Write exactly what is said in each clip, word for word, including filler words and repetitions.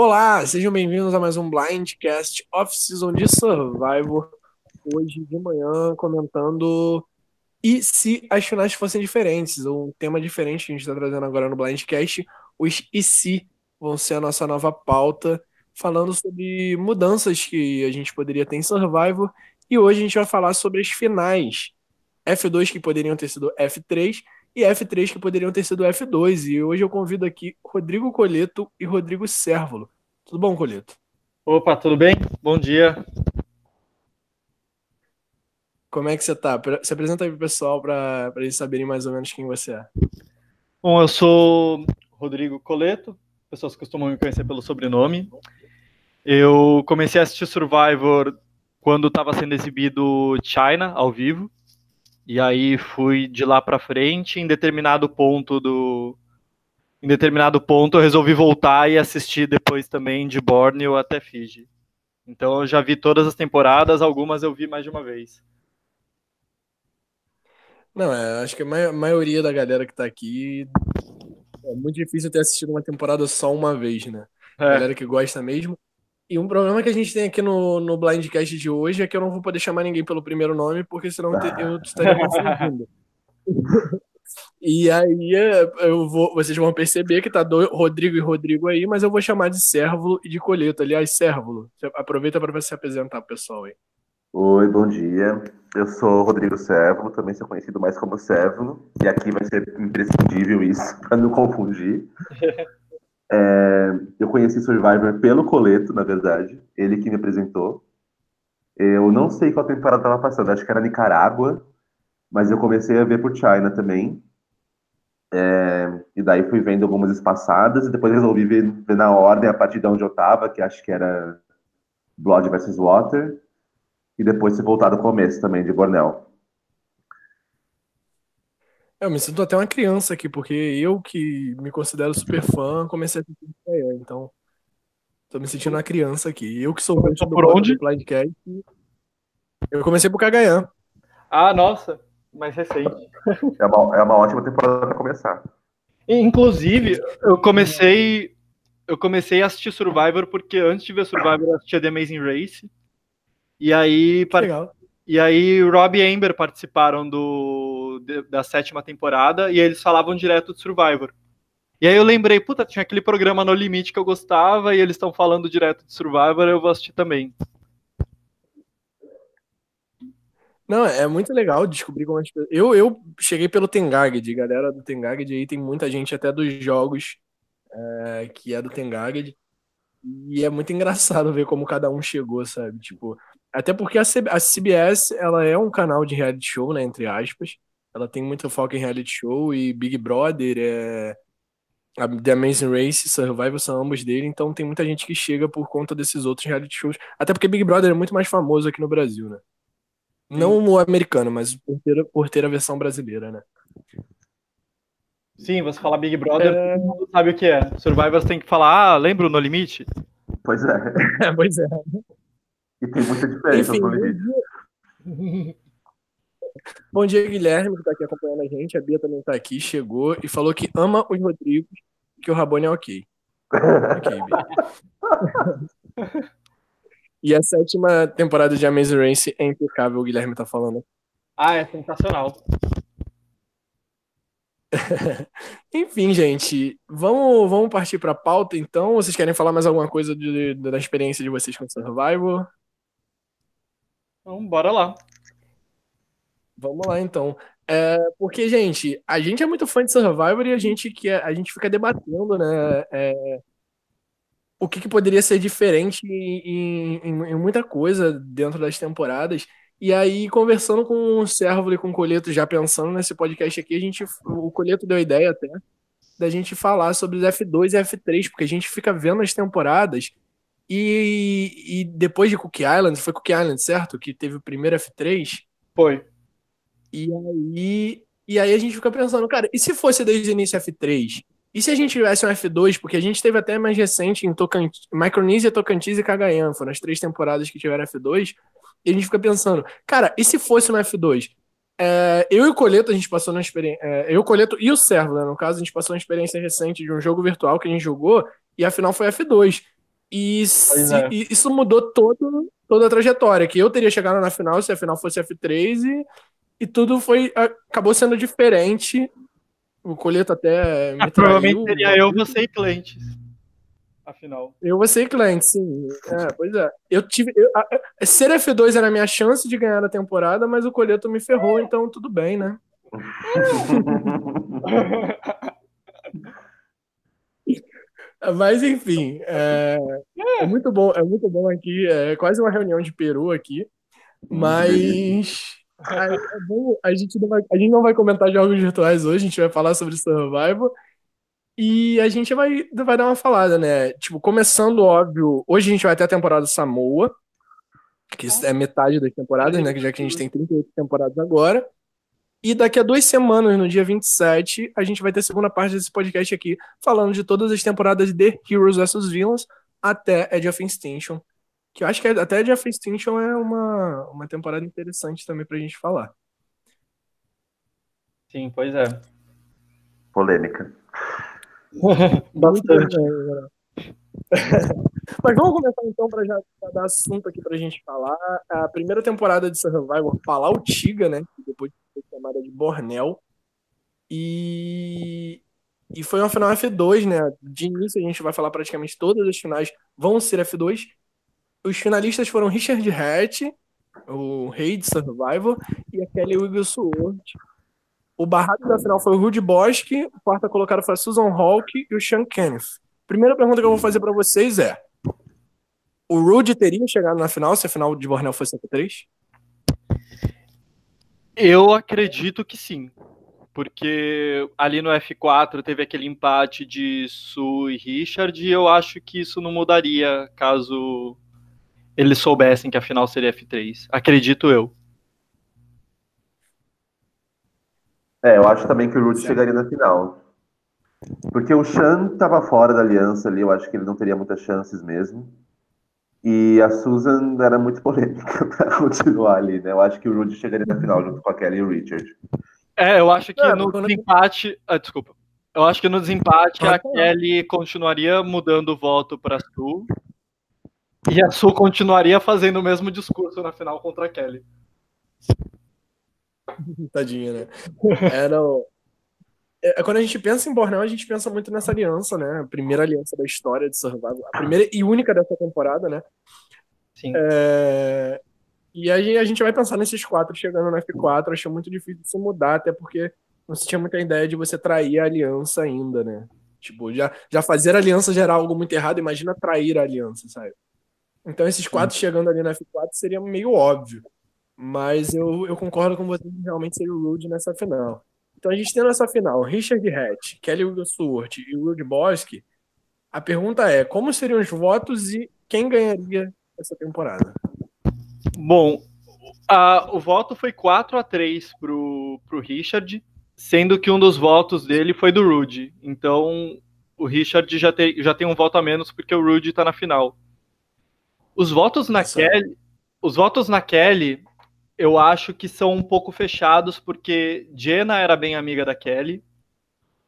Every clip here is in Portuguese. Olá, sejam bem-vindos a mais um BlindCast Off-Season de Survivor. Hoje de manhã comentando e se as finais fossem diferentes, um tema diferente que a gente está trazendo agora no BlindCast, os e se vão ser a nossa nova pauta, falando sobre mudanças que a gente poderia ter em Survivor, e hoje a gente vai falar sobre as finais, F dois que poderiam ter sido F três e F três que poderiam ter sido F dois. E hoje eu convido aqui Rodrigo Coleto e Rodrigo Sérvulo. Tudo bom, Coleto? Opa, tudo bem? Bom dia. Como é que você tá? Se apresenta aí pro pessoal para eles saberem mais ou menos quem você é. Bom, eu sou Rodrigo Coleto. Pessoas costumam me conhecer pelo sobrenome. Eu comecei a assistir Survivor quando estava sendo exibido China ao vivo. E aí fui de lá para frente, em determinado ponto do em determinado ponto eu resolvi voltar e assistir depois também de Borneo até Fiji. Então eu já vi todas as temporadas, algumas eu vi mais de uma vez. Não, é, acho que a maioria da galera que tá aqui é muito difícil ter assistido uma temporada só uma vez, né? É. A galera que gosta mesmo. E um problema que a gente tem aqui no, no BlindCast de hoje é que eu não vou poder chamar ninguém pelo primeiro nome, porque senão ah. te, eu estaria confundindo. E aí eu vou, vocês vão perceber que tá do Rodrigo e Rodrigo aí, mas eu vou chamar de Sérvulo e de Coleto. Aliás, Sérvulo, aproveita para você se apresentar pro pessoal aí. Oi, bom dia. Eu sou o Rodrigo Sérvulo, também sou conhecido mais como Sérvulo, e aqui vai ser imprescindível isso, para não confundir. É, eu conheci Survivor pelo Coleto, na verdade. Ele que me apresentou. Eu não sei qual temporada estava passando, acho que era Nicarágua, mas eu comecei a ver por China também. É, e daí fui vendo algumas espaçadas e depois resolvi ver, ver na ordem a partir de onde eu estava, que acho que era Blood versus Water, e depois se voltar do começo também, de Borneo. Eu me sinto até uma criança aqui, porque eu que me considero super fã, comecei a assistir Cheyenne, então tô me sentindo uma criança aqui. Eu que sou fã do BlindCast, eu comecei por Cagayan. Ah, nossa, mais recente. É uma, é uma ótima temporada pra começar. Inclusive, eu comecei, eu comecei a assistir Survivor, porque antes de ver Survivor eu assistia The Amazing Race, e aí, part... e aí Rob e Amber participaram do... da sétima temporada, e eles falavam direto de Survivor. E aí eu lembrei, puta, tinha aquele programa No Limite que eu gostava, e eles estão falando direto de Survivor, eu vou assistir também. Não, é muito legal descobrir como as pessoas... Eu, eu cheguei pelo Tengaged, galera do Tengaged, aí tem muita gente até dos jogos é, que é do Tengaged, e é muito engraçado ver como cada um chegou, sabe? Tipo, até porque a C B S, ela é um canal de reality show, né, entre aspas. Ela tem muito foco em reality show e Big Brother, é... The Amazing Race, Survivor são ambos dele, então tem muita gente que chega por conta desses outros reality shows, até porque Big Brother é muito mais famoso aqui no Brasil, né? Sim. Não o americano, mas por ter, por ter a versão brasileira, né? Sim, você fala Big Brother, é... todo mundo sabe o que é. Survivor tem que falar, ah, lembra o No Limite? Pois é. é pois é. E tem muita diferença no Limite. Bom dia, Guilherme, que tá aqui acompanhando a gente. A Bia também tá aqui, chegou e falou que ama os Rodrigos, que o Rabone é ok. Ok, Bia. E a sétima temporada de Amazing Race é impecável, o Guilherme tá falando. Ah, é sensacional. Enfim, gente, vamos, vamos partir pra pauta, então. Vocês querem falar mais alguma coisa de, de, da experiência de vocês com o Survivor? Então, bora lá. Vamos lá, então. É, porque, gente, a gente é muito fã de Survivor e a gente, que a gente fica debatendo, né? É, o que, que poderia ser diferente em, em, em muita coisa dentro das temporadas. E aí, conversando com o Sérvulo e com o Coleto, já pensando nesse podcast aqui, a gente, o Coleto deu a ideia até da gente falar sobre os F dois e F três, porque a gente fica vendo as temporadas e, e depois de Cook Island, foi Cook Island, certo? Que teve o primeiro F três? Foi. E aí, e aí a gente fica pensando, cara, e se fosse desde o início F três? E se a gente tivesse um F dois? Porque a gente teve até mais recente em Tocantins, Micronésia, Tocantins e Cagayan, foram as três temporadas que tiveram F dois, e a gente fica pensando, cara, e se fosse um F dois? É, eu e o Coleto, a gente passou uma experiência, é, eu, o Coleto e o Sérvulo, né, no caso, a gente passou uma experiência recente de um jogo virtual que a gente jogou, e a final foi F dois. E, se, é. e isso mudou todo, toda a trajetória, que eu teria chegado na final se a final fosse F três, e, e tudo foi, acabou sendo diferente. O Coleto até me ah, provavelmente seria eu, você e Clentes, afinal. Eu, você e Clentes, sim. É, pois é. Eu tive, eu, a, a, ser F dois era a minha chance de ganhar a temporada, mas o Coleto me ferrou, então tudo bem, né? Mas enfim, é, é muito bom, é muito bom aqui, é quase uma reunião de peru aqui, mas é, é bom, a, gente não vai, a gente não vai comentar jogos virtuais hoje, a gente vai falar sobre Survivor e a gente vai, vai dar uma falada, né? Tipo, começando, óbvio, hoje a gente vai ter a temporada Samoa, que é metade das temporadas, né? Já que a gente tem trinta e oito temporadas agora. E daqui a duas semanas, no dia vinte e sete, a gente vai ter a segunda parte desse podcast aqui, falando de todas as temporadas de Heroes versus. Villains até Edge of Extinction, que eu acho que até Edge of Extinction é uma, uma temporada interessante também pra gente falar. Sim, pois é. Polêmica. Bastante. Mas vamos começar então pra já pra dar assunto aqui pra gente falar. A primeira temporada de Survivor, Palautica, né? Depois chamada de Bornel, e, e foi uma final F dois, né? De início a gente vai falar praticamente todas as finais vão ser F dois. Os finalistas foram Richard Hatch, o rei de Survivor, e a Kelly Wigglesworth. O barrado da final foi o Rudy Boesch, o quarto colocado foi a Susan Hawke e o Sean Kenneth. Primeira pergunta que eu vou fazer pra vocês é: o Rudy teria chegado na final se a final de Bornel fosse F três? Eu acredito que sim, porque ali no F quatro teve aquele empate de Sue e Richard, e eu acho que isso não mudaria caso eles soubessem que a final seria F três, acredito eu. É, eu acho também que o Rudy chegaria na final, porque o Sean estava fora da aliança ali, eu acho que ele não teria muitas chances mesmo. E a Susan era muito polêmica para continuar ali, né? Eu acho que o Rudy chegaria na final junto com a Kelly e o Richard. É, eu acho que é, no desempate... Ah, desculpa. Eu acho que no desempate a Kelly continuaria mudando o voto para Sue. E a Sue continuaria fazendo o mesmo discurso na final contra a Kelly. Tadinha, né? Era o... É, quando a gente pensa em Bornel, a gente pensa muito nessa aliança, né? A primeira aliança da história de Survivor. A primeira e única dessa temporada, né? Sim. É... E aí a gente vai pensar nesses quatro chegando no F quatro. Achei muito difícil de se mudar, até porque não se tinha muita ideia de você trair a aliança ainda, né? Tipo, já, já fazer a aliança gerar algo muito errado, imagina trair a aliança, sabe? Então esses quatro Sim. chegando ali no F quatro seria meio óbvio. Mas eu, eu concordo com você que realmente seria o Rude nessa final. Então a gente tem nessa final Richard Hatch, Kelly Wigglesworth e Rudy Boesch. A pergunta é: como seriam os votos e quem ganharia essa temporada? Bom, a, o voto foi quatro a três pro, pro Richard, sendo que um dos votos dele foi do Rudy. Então o Richard já, te, já tem um voto a menos porque o Rudy tá na final. Os votos na Nossa. Kelly... Os votos na Kelly... Eu acho que são um pouco fechados, porque Jenna era bem amiga da Kelly.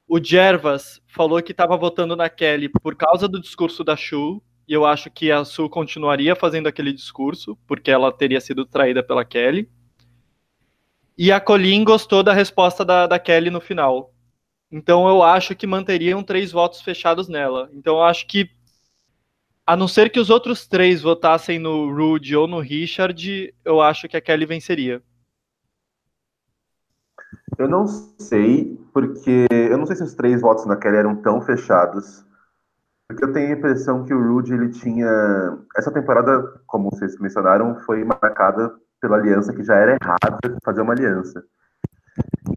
O Gervas falou que estava votando na Kelly por causa do discurso da Sue, e eu acho que a Sue continuaria fazendo aquele discurso, porque ela teria sido traída pela Kelly. E a Colleen gostou da resposta da, da Kelly no final. Então eu acho que manteriam três votos fechados nela. Então eu acho que, a não ser que os outros três votassem no Rudy ou no Richard, eu acho que a Kelly venceria. Eu não sei, porque... Eu não sei se os três votos na Kelly eram tão fechados. Porque eu tenho a impressão que o Rudy, ele tinha... Essa temporada, como vocês mencionaram, foi marcada pela aliança, que já era errada fazer uma aliança.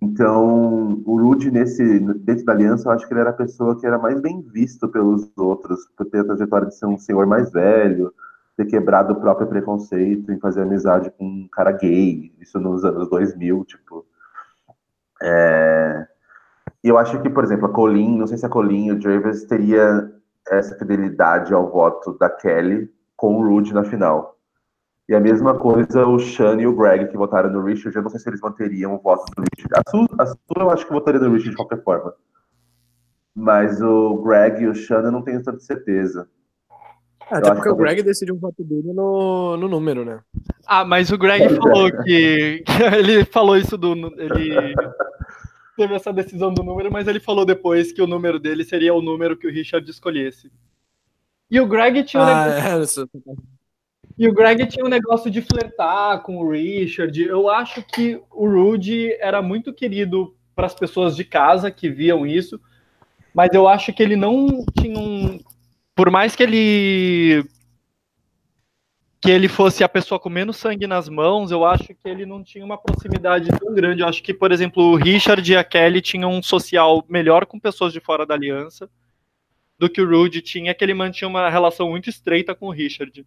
Então, o Rudy, nesse, dentro da aliança, eu acho que ele era a pessoa que era mais bem visto pelos outros, por ter a trajetória de ser um senhor mais velho, ter quebrado o próprio preconceito em fazer amizade com um cara gay, isso nos anos dois mil, tipo. É... Eu acho que, por exemplo, a Colleen, não sei se a Colleen ou o Jervis teria essa fidelidade ao voto da Kelly com o Rudy na final. E a mesma coisa o Sean e o Greg, que votaram no Richard. Eu não sei se eles manteriam o voto do Richard. A Sue, a Sue eu acho que votaria no Richard de qualquer forma. Mas o Greg e o Sean eu não tenho tanta certeza. Até porque o Greg decidiu o voto dele no, no número, né? Ah, mas o Greg falou que, que ele falou isso do... Ele teve essa decisão do número, mas ele falou depois que o número dele seria o número que o Richard escolhesse. E o Greg tinha um ah, negócio... É, e o Greg tinha um negócio de flertar com o Richard. Eu acho que o Rudy era muito querido para as pessoas de casa que viam isso, mas eu acho que ele não tinha um... Por mais que ele que ele fosse a pessoa com menos sangue nas mãos, eu acho que ele não tinha uma proximidade tão grande. Eu acho que, por exemplo, o Richard e a Kelly tinham um social melhor com pessoas de fora da aliança do que o Rudy tinha, que ele mantinha uma relação muito estreita com o Richard.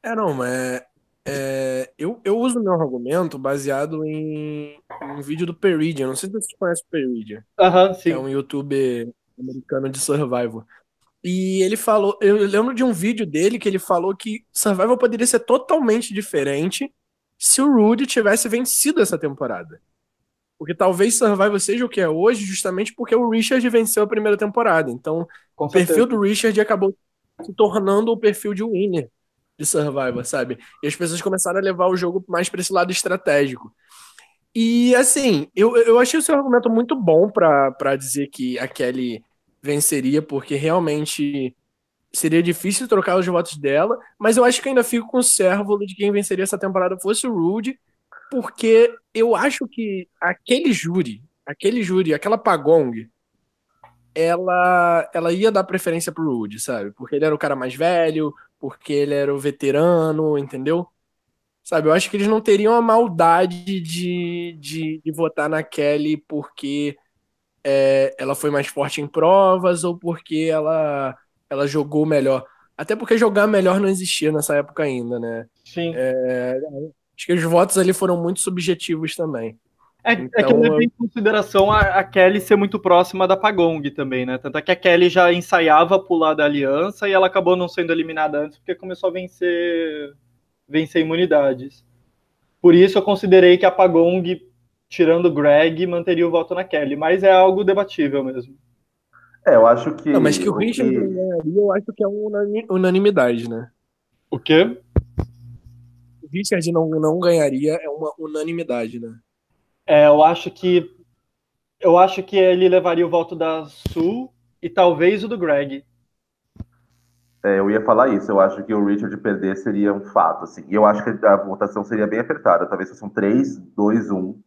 É, não, é... é eu, eu uso meu argumento baseado em um vídeo do Peridia. Não sei se você conhece o Peridia. Aham, sim. É um youtuber americano de Survivor. E ele falou, eu lembro de um vídeo dele que ele falou que Survivor poderia ser totalmente diferente se o Rudy tivesse vencido essa temporada. Porque talvez Survivor seja o que é hoje justamente porque o Richard venceu a primeira temporada. Então, Com o certeza. perfil do Richard acabou se tornando o perfil de winner de Survivor, sabe? E as pessoas começaram a levar o jogo mais para esse lado estratégico. E, assim, eu, eu achei o seu argumento muito bom para dizer que a Kelly venceria, porque realmente seria difícil trocar os votos dela, mas eu acho que ainda fico com o Sérvulo de quem venceria essa temporada fosse o Rudy, porque eu acho que aquele júri, aquele júri, aquela pagong, ela, ela ia dar preferência pro Rudy, sabe? Porque ele era o cara mais velho, porque ele era o veterano, entendeu? Sabe, eu acho que eles não teriam a maldade de, de, de votar na Kelly porque é, ela foi mais forte em provas ou porque ela, ela jogou melhor. Até porque jogar melhor não existia nessa época ainda, né? Sim. É, acho que os votos ali foram muito subjetivos também. É, então, é que eu levei em consideração a, a Kelly ser muito próxima da Pagong também, né? Tanto é que a Kelly já ensaiava pular da aliança e ela acabou não sendo eliminada antes porque começou a vencer... vencer imunidades. Por isso eu considerei que a Pagong, tirando o Greg, manteria o voto na Kelly, mas é algo debatível mesmo. É, eu acho que... Não, mas que o Richard que... eu acho que é uma unanimidade, né? O quê? O Richard não, não ganharia, é uma unanimidade, né? É, eu acho que eu acho que ele levaria o voto da Sue e talvez o do Greg. É, eu ia falar isso, eu acho que o Richard perder seria um fato, assim, e eu acho que a votação seria bem apertada, talvez fosse um três, dois, um,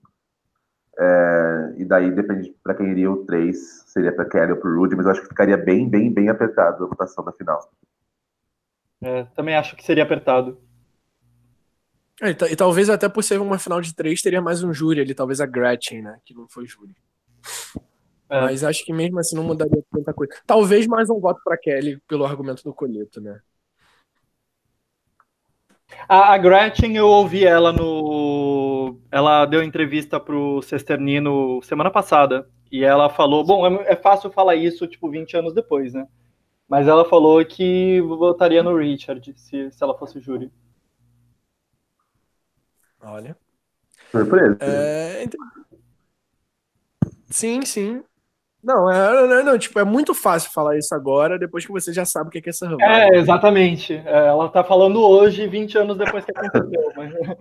é, e daí depende para quem iria o três, seria para Kelly ou para o Rudy, mas eu acho que ficaria bem, bem, bem apertado a votação da final. É, também acho que seria apertado. É, e, e talvez até por ser uma final de três, teria mais um júri ali, talvez a Gretchen, né, que não foi júri. É. Mas acho que mesmo assim não mudaria tanta coisa. Talvez mais um voto para Kelly pelo argumento do Coleto, né? A, a Gretchen, eu ouvi ela no... Ela deu entrevista pro Cesternino semana passada. E ela falou... Bom, é, é fácil falar isso, tipo, vinte anos depois, né? Mas ela falou que votaria no Richard, se, se ela fosse júri. Olha. Surpresa. É, então... Sim, sim. Não, é, não, não, tipo, é muito fácil falar isso agora, depois que você já sabe o que é, que é Survivor. É, exatamente. É, ela tá falando hoje, vinte anos depois que aconteceu. Mas...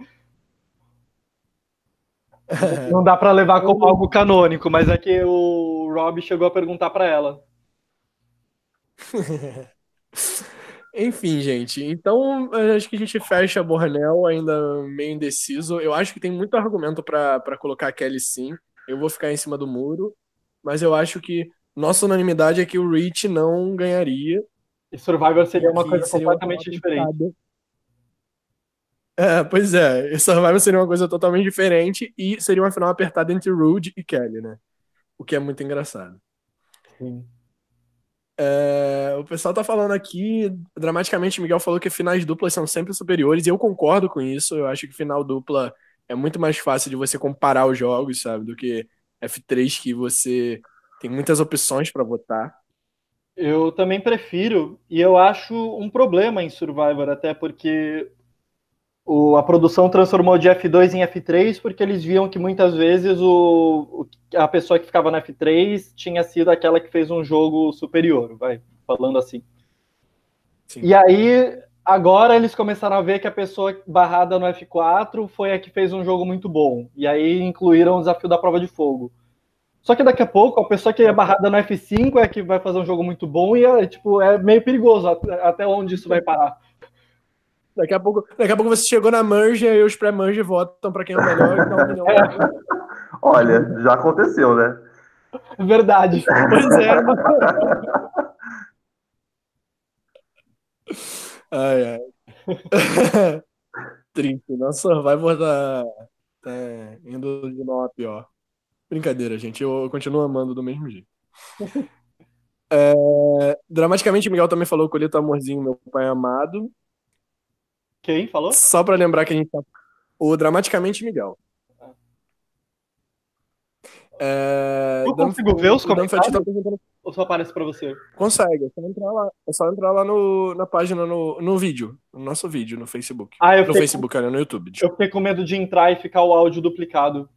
É. Não dá pra levar como algo canônico, mas é que o Rob chegou a perguntar pra ela. Enfim, gente. Então, acho que a gente fecha a Bornel, ainda meio indeciso. Eu acho que tem muito argumento pra, pra colocar a Kelly, sim. Eu vou ficar em cima do muro, mas eu acho que nossa unanimidade é que o Rich não ganharia. E Survivor seria uma coisa seria completamente uma diferente. É, pois é. E Survivor seria uma coisa totalmente diferente e seria uma final apertada entre Rudy e Kelly, né? O que é muito engraçado. Sim. É, o pessoal tá falando aqui, dramaticamente, Miguel falou que finais duplas são sempre superiores e eu concordo com isso. Eu acho que final dupla... É muito mais fácil de você comparar os jogos, sabe? Do que F três, que você tem muitas opções para votar. Eu também prefiro, e eu acho um problema em Survivor, até porque o, a produção transformou de F dois em F três porque eles viam que muitas vezes o, o, a pessoa que ficava na F três tinha sido aquela que fez um jogo superior, vai, falando assim. Sim. E aí, agora eles começaram a ver que a pessoa barrada no F quatro foi a que fez um jogo muito bom. E aí incluíram o desafio da prova de fogo. Só que daqui a pouco, a pessoa que é barrada no F cinco é que vai fazer um jogo muito bom e é, tipo, é meio perigoso até onde isso vai parar. Daqui a pouco, daqui a pouco você chegou na merge e os pré-merge votam para quem é o melhor. Então, é. Olha, já aconteceu, né? Verdade. Pois é. Ai, ai. Triste, nosso Survivor tá, tá indo de mal a pior. Brincadeira, gente. Eu continuo amando do mesmo jeito. É, dramaticamente, o Miguel também falou que o Coleto Amorzinho, meu pai amado. Quem falou? Só pra lembrar que a gente tá... O Dramaticamente Miguel. É, eu consigo ver os comentários? Tá perguntando... Ou só aparece pra você? Consegue. É só entrar lá, é só entrar lá no, na página, no, no vídeo. No nosso vídeo, no Facebook. Ah, eu no fiquei... Facebook, olha, no YouTube. Desculpa. Eu fiquei com medo de entrar e ficar o áudio duplicado.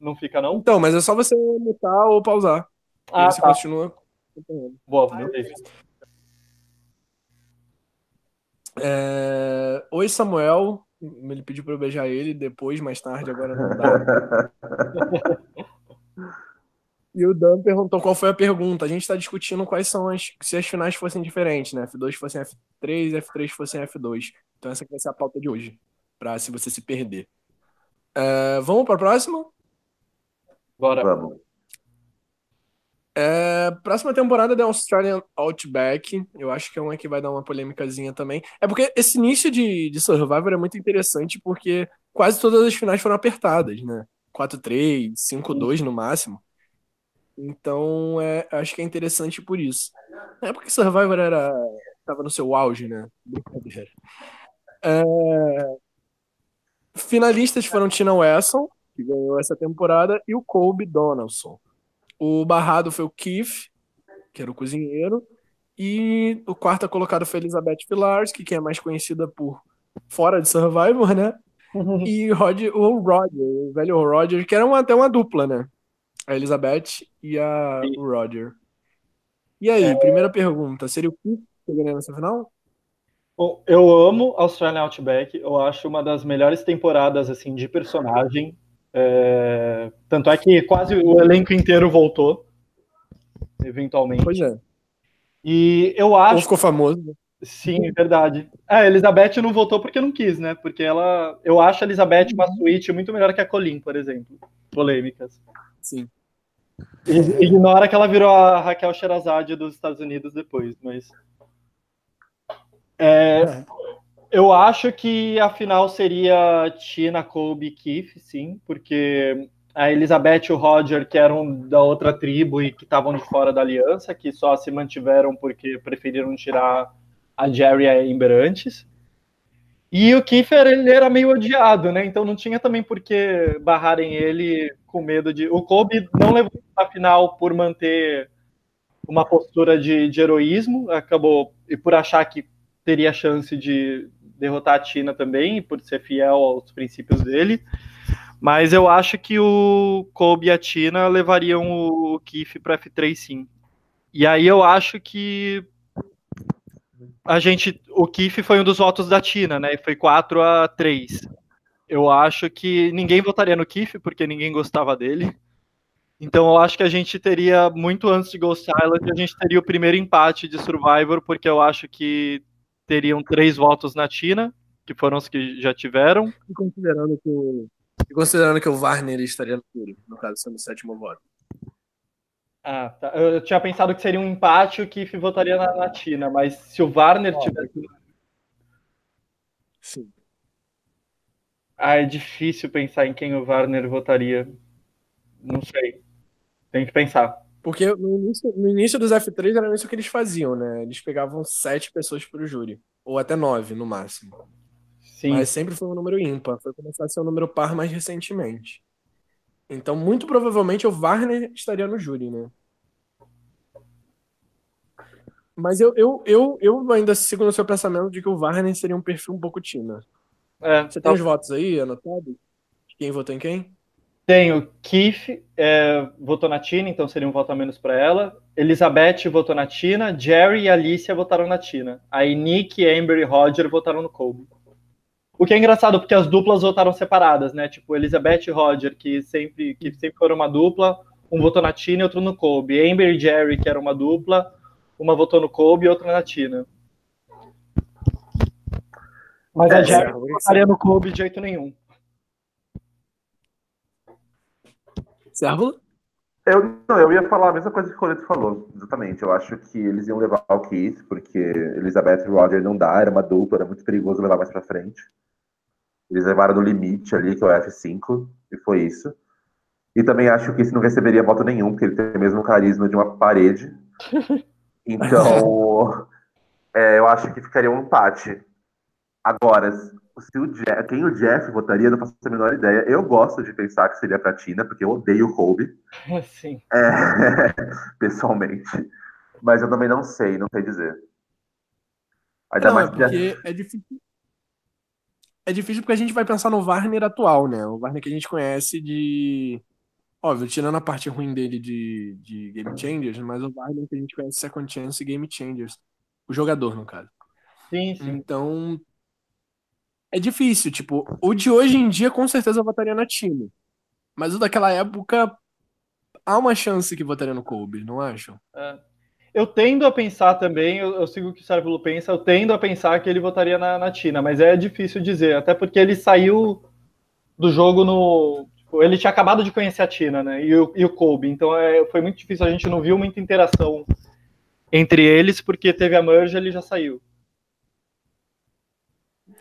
Não fica, não? Então, mas é só você mutar ou pausar. Ah, e você tá. Continua. Boa, meu Deus. É... Oi, Samuel. Ele pediu pra eu beijar ele depois, mais tarde, agora não dá. E o Dan perguntou qual foi a pergunta. A gente tá discutindo quais são as... Se as finais fossem diferentes, né? F dois fossem F três, F três fossem F dois. Então essa que vai ser a pauta de hoje. Pra se você se perder. É... Vamos pra próxima? Bora. Vamos. É, próxima temporada da Australian Outback. Eu acho que é uma que vai dar uma polêmicazinha também. É porque esse início de, de Survivor é muito interessante porque quase todas as finais foram apertadas, né? quatro a três, cinco a dois no máximo. Então, é, acho que é interessante por isso. É porque Survivor era, tava no seu auge, né? Brincadeira. É, finalistas foram Tina Wesson, que ganhou essa temporada, e o Colby Donaldson. O barrado foi o Keith, que era o cozinheiro, e o quarto colocado foi Elizabeth Filarski, que é mais conhecida por fora de Survivor, né? E Roger, o Roger, o velho Roger, que era uma, até uma dupla, né? A Elizabeth e a Sim. o Roger. E aí, é... primeira pergunta, seria o Keith que ganhou nessa final? Bom, eu amo Australian Outback, eu acho uma das melhores temporadas, assim, de personagem. É, tanto é que quase o elenco inteiro voltou, eventualmente. Pois é. E eu acho... Ou ficou famoso. Né? Sim, é verdade. A Elizabeth não voltou porque não quis, né? Porque ela... Eu acho a Elizabeth uma suíte muito melhor que a Colleen, por exemplo. Polêmicas. Sim. E, ignora que ela virou a Raquel Sherazade dos Estados Unidos depois, mas... É... é. Eu acho que a final seria Tina, Colby e Keith, sim, porque a Elizabeth e o Roger, que eram da outra tribo e que estavam de fora da aliança, que só se mantiveram porque preferiram tirar a Jerry e a Amber antes. E o Keith, ele era meio odiado, né? Então não tinha também por que barrarem ele com medo de... O Colby não levou a final por manter uma postura de, de heroísmo, acabou... E por achar que teria a chance de... derrotar a Tina também, por ser fiel aos princípios dele, mas eu acho que o Colby e a Tina levariam o Keith para F três, sim. E aí eu acho que a gente, o Keith foi um dos votos da Tina, né, foi quatro a três. Eu acho que ninguém votaria no Keith, porque ninguém gostava dele, então eu acho que a gente teria, muito antes de Ghost Island, a gente teria o primeiro empate de Survivor, porque eu acho que teriam três votos na Tina, que foram os que já tiveram. E considerando que o, e considerando que o Warner estaria no público, no caso, sendo o sétimo voto. Ah, tá. Eu tinha pensado que seria um empate, o Keith votaria na, na Tina, mas se o Warner oh, tivesse... Sim. Ah, é difícil pensar em quem o Warner votaria. Não sei. Tem que pensar. Porque no início, no início dos F três era isso que eles faziam, né? Eles pegavam sete pessoas para o júri. Ou até nove, no máximo. Sim. Mas sempre foi um número ímpar. Foi começar a ser um número par mais recentemente. Então, muito provavelmente, o Warner estaria no júri, né? Mas eu, eu, eu, eu ainda sigo no seu pensamento de que o Warner seria um perfil um pouco Tina. É, você tá... tem os votos aí, anotado? Quem votou em quem? Tenho. Keith é, votou na Tina, então seria um voto a menos para ela. Elizabeth votou na Tina. Jerry e Alicia votaram na Tina. Aí Nick, Amber e Roger votaram no Colby. O que é engraçado, porque as duplas votaram separadas, né? Tipo, Elizabeth e Roger, que sempre, que sempre foram uma dupla, um votou na Tina e outro no Colby. Amber e Jerry, que era uma dupla, uma votou no Colby e outra na Tina. Mas é, a Jerry não votaria no Colby de jeito nenhum. Sérvulo? Eu, não, eu ia falar a mesma coisa que o Coleto falou, exatamente. Eu acho que eles iam levar o Keith, porque Elizabeth e Roger não dá, era uma dupla, era muito perigoso levar mais pra frente. Eles levaram no limite ali, que é o F cinco, e foi isso. E também acho que o Keith não receberia voto nenhum, porque ele tem o mesmo carisma de uma parede. Então, é, eu acho que ficaria um empate. Agora, se o Jeff, quem o Jeff votaria, não faço a menor ideia. Eu gosto de pensar que seria pra Tina, porque eu odeio o Colby. Sim. É, pessoalmente. Mas eu também não sei, não sei dizer. Ainda não, mais é porque que... é difícil. É difícil porque a gente vai pensar no Warner atual, né? O Warner que a gente conhece de... Óbvio, tirando a parte ruim dele de, de Game Changers, mas o Warner que a gente conhece Second Chance e Game Changers. O jogador, no caso. Sim, sim. Então... é difícil, tipo, o de hoje em dia com certeza votaria na Tina. Mas o daquela época há uma chance que votaria no Colby, não acham? É. Eu tendo a pensar também, eu, eu sigo o que o Sérvulo pensa, eu tendo a pensar que ele votaria na, na Tina, mas é difícil dizer, até porque ele saiu do jogo no... Tipo, ele tinha acabado de conhecer a Tina, né, e o, e o Colby, então é, foi muito difícil, a gente não viu muita interação entre eles, porque teve a merge e ele já saiu.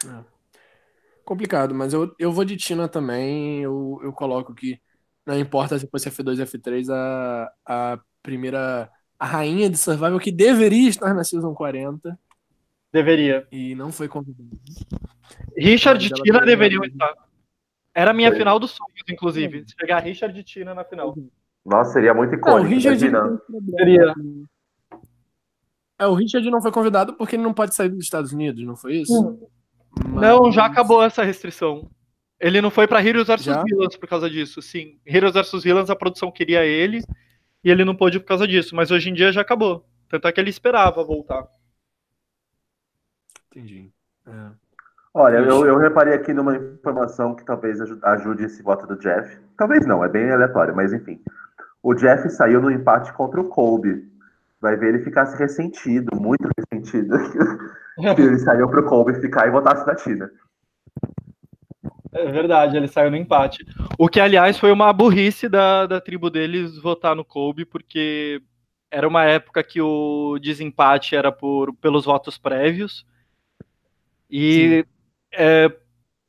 É. Complicado, mas eu, eu vou de Tina também, eu, eu coloco que não importa se fosse F dois ou F três, a, a primeira, a rainha de Survival que deveria estar na Season quarenta. Deveria. E não foi convidada. Richard e Tina deveriam estar. Era a minha foi. Final dos sonhos, inclusive, é. Chegar Richard e Tina na final. Nossa, seria muito icônico. Não, Richard não. Seria. É, o Richard não foi convidado porque ele não pode sair dos Estados Unidos, não foi isso? Hum. Mas... não, já acabou essa restrição. Ele não foi pra Heroes versus. Já? Villains por causa disso, sim. Heroes versus. Villains, a produção queria ele e ele não pôde por causa disso, mas hoje em dia já acabou. Tanto é que ele esperava voltar. Entendi. É. Olha, eu, eu reparei aqui numa informação que talvez ajude esse voto do Jeff. Talvez não, é bem aleatório, mas enfim. O Jeff saiu no empate contra o Colby. Vai ver ele ficar ressentido, muito ressentido. Que ele saiu pro Colby ficar e votasse na Tina. É verdade, ele saiu no empate. O que, aliás, foi uma burrice da, da tribo deles votar no Colby, porque era uma época que o desempate era por, pelos votos prévios. E é,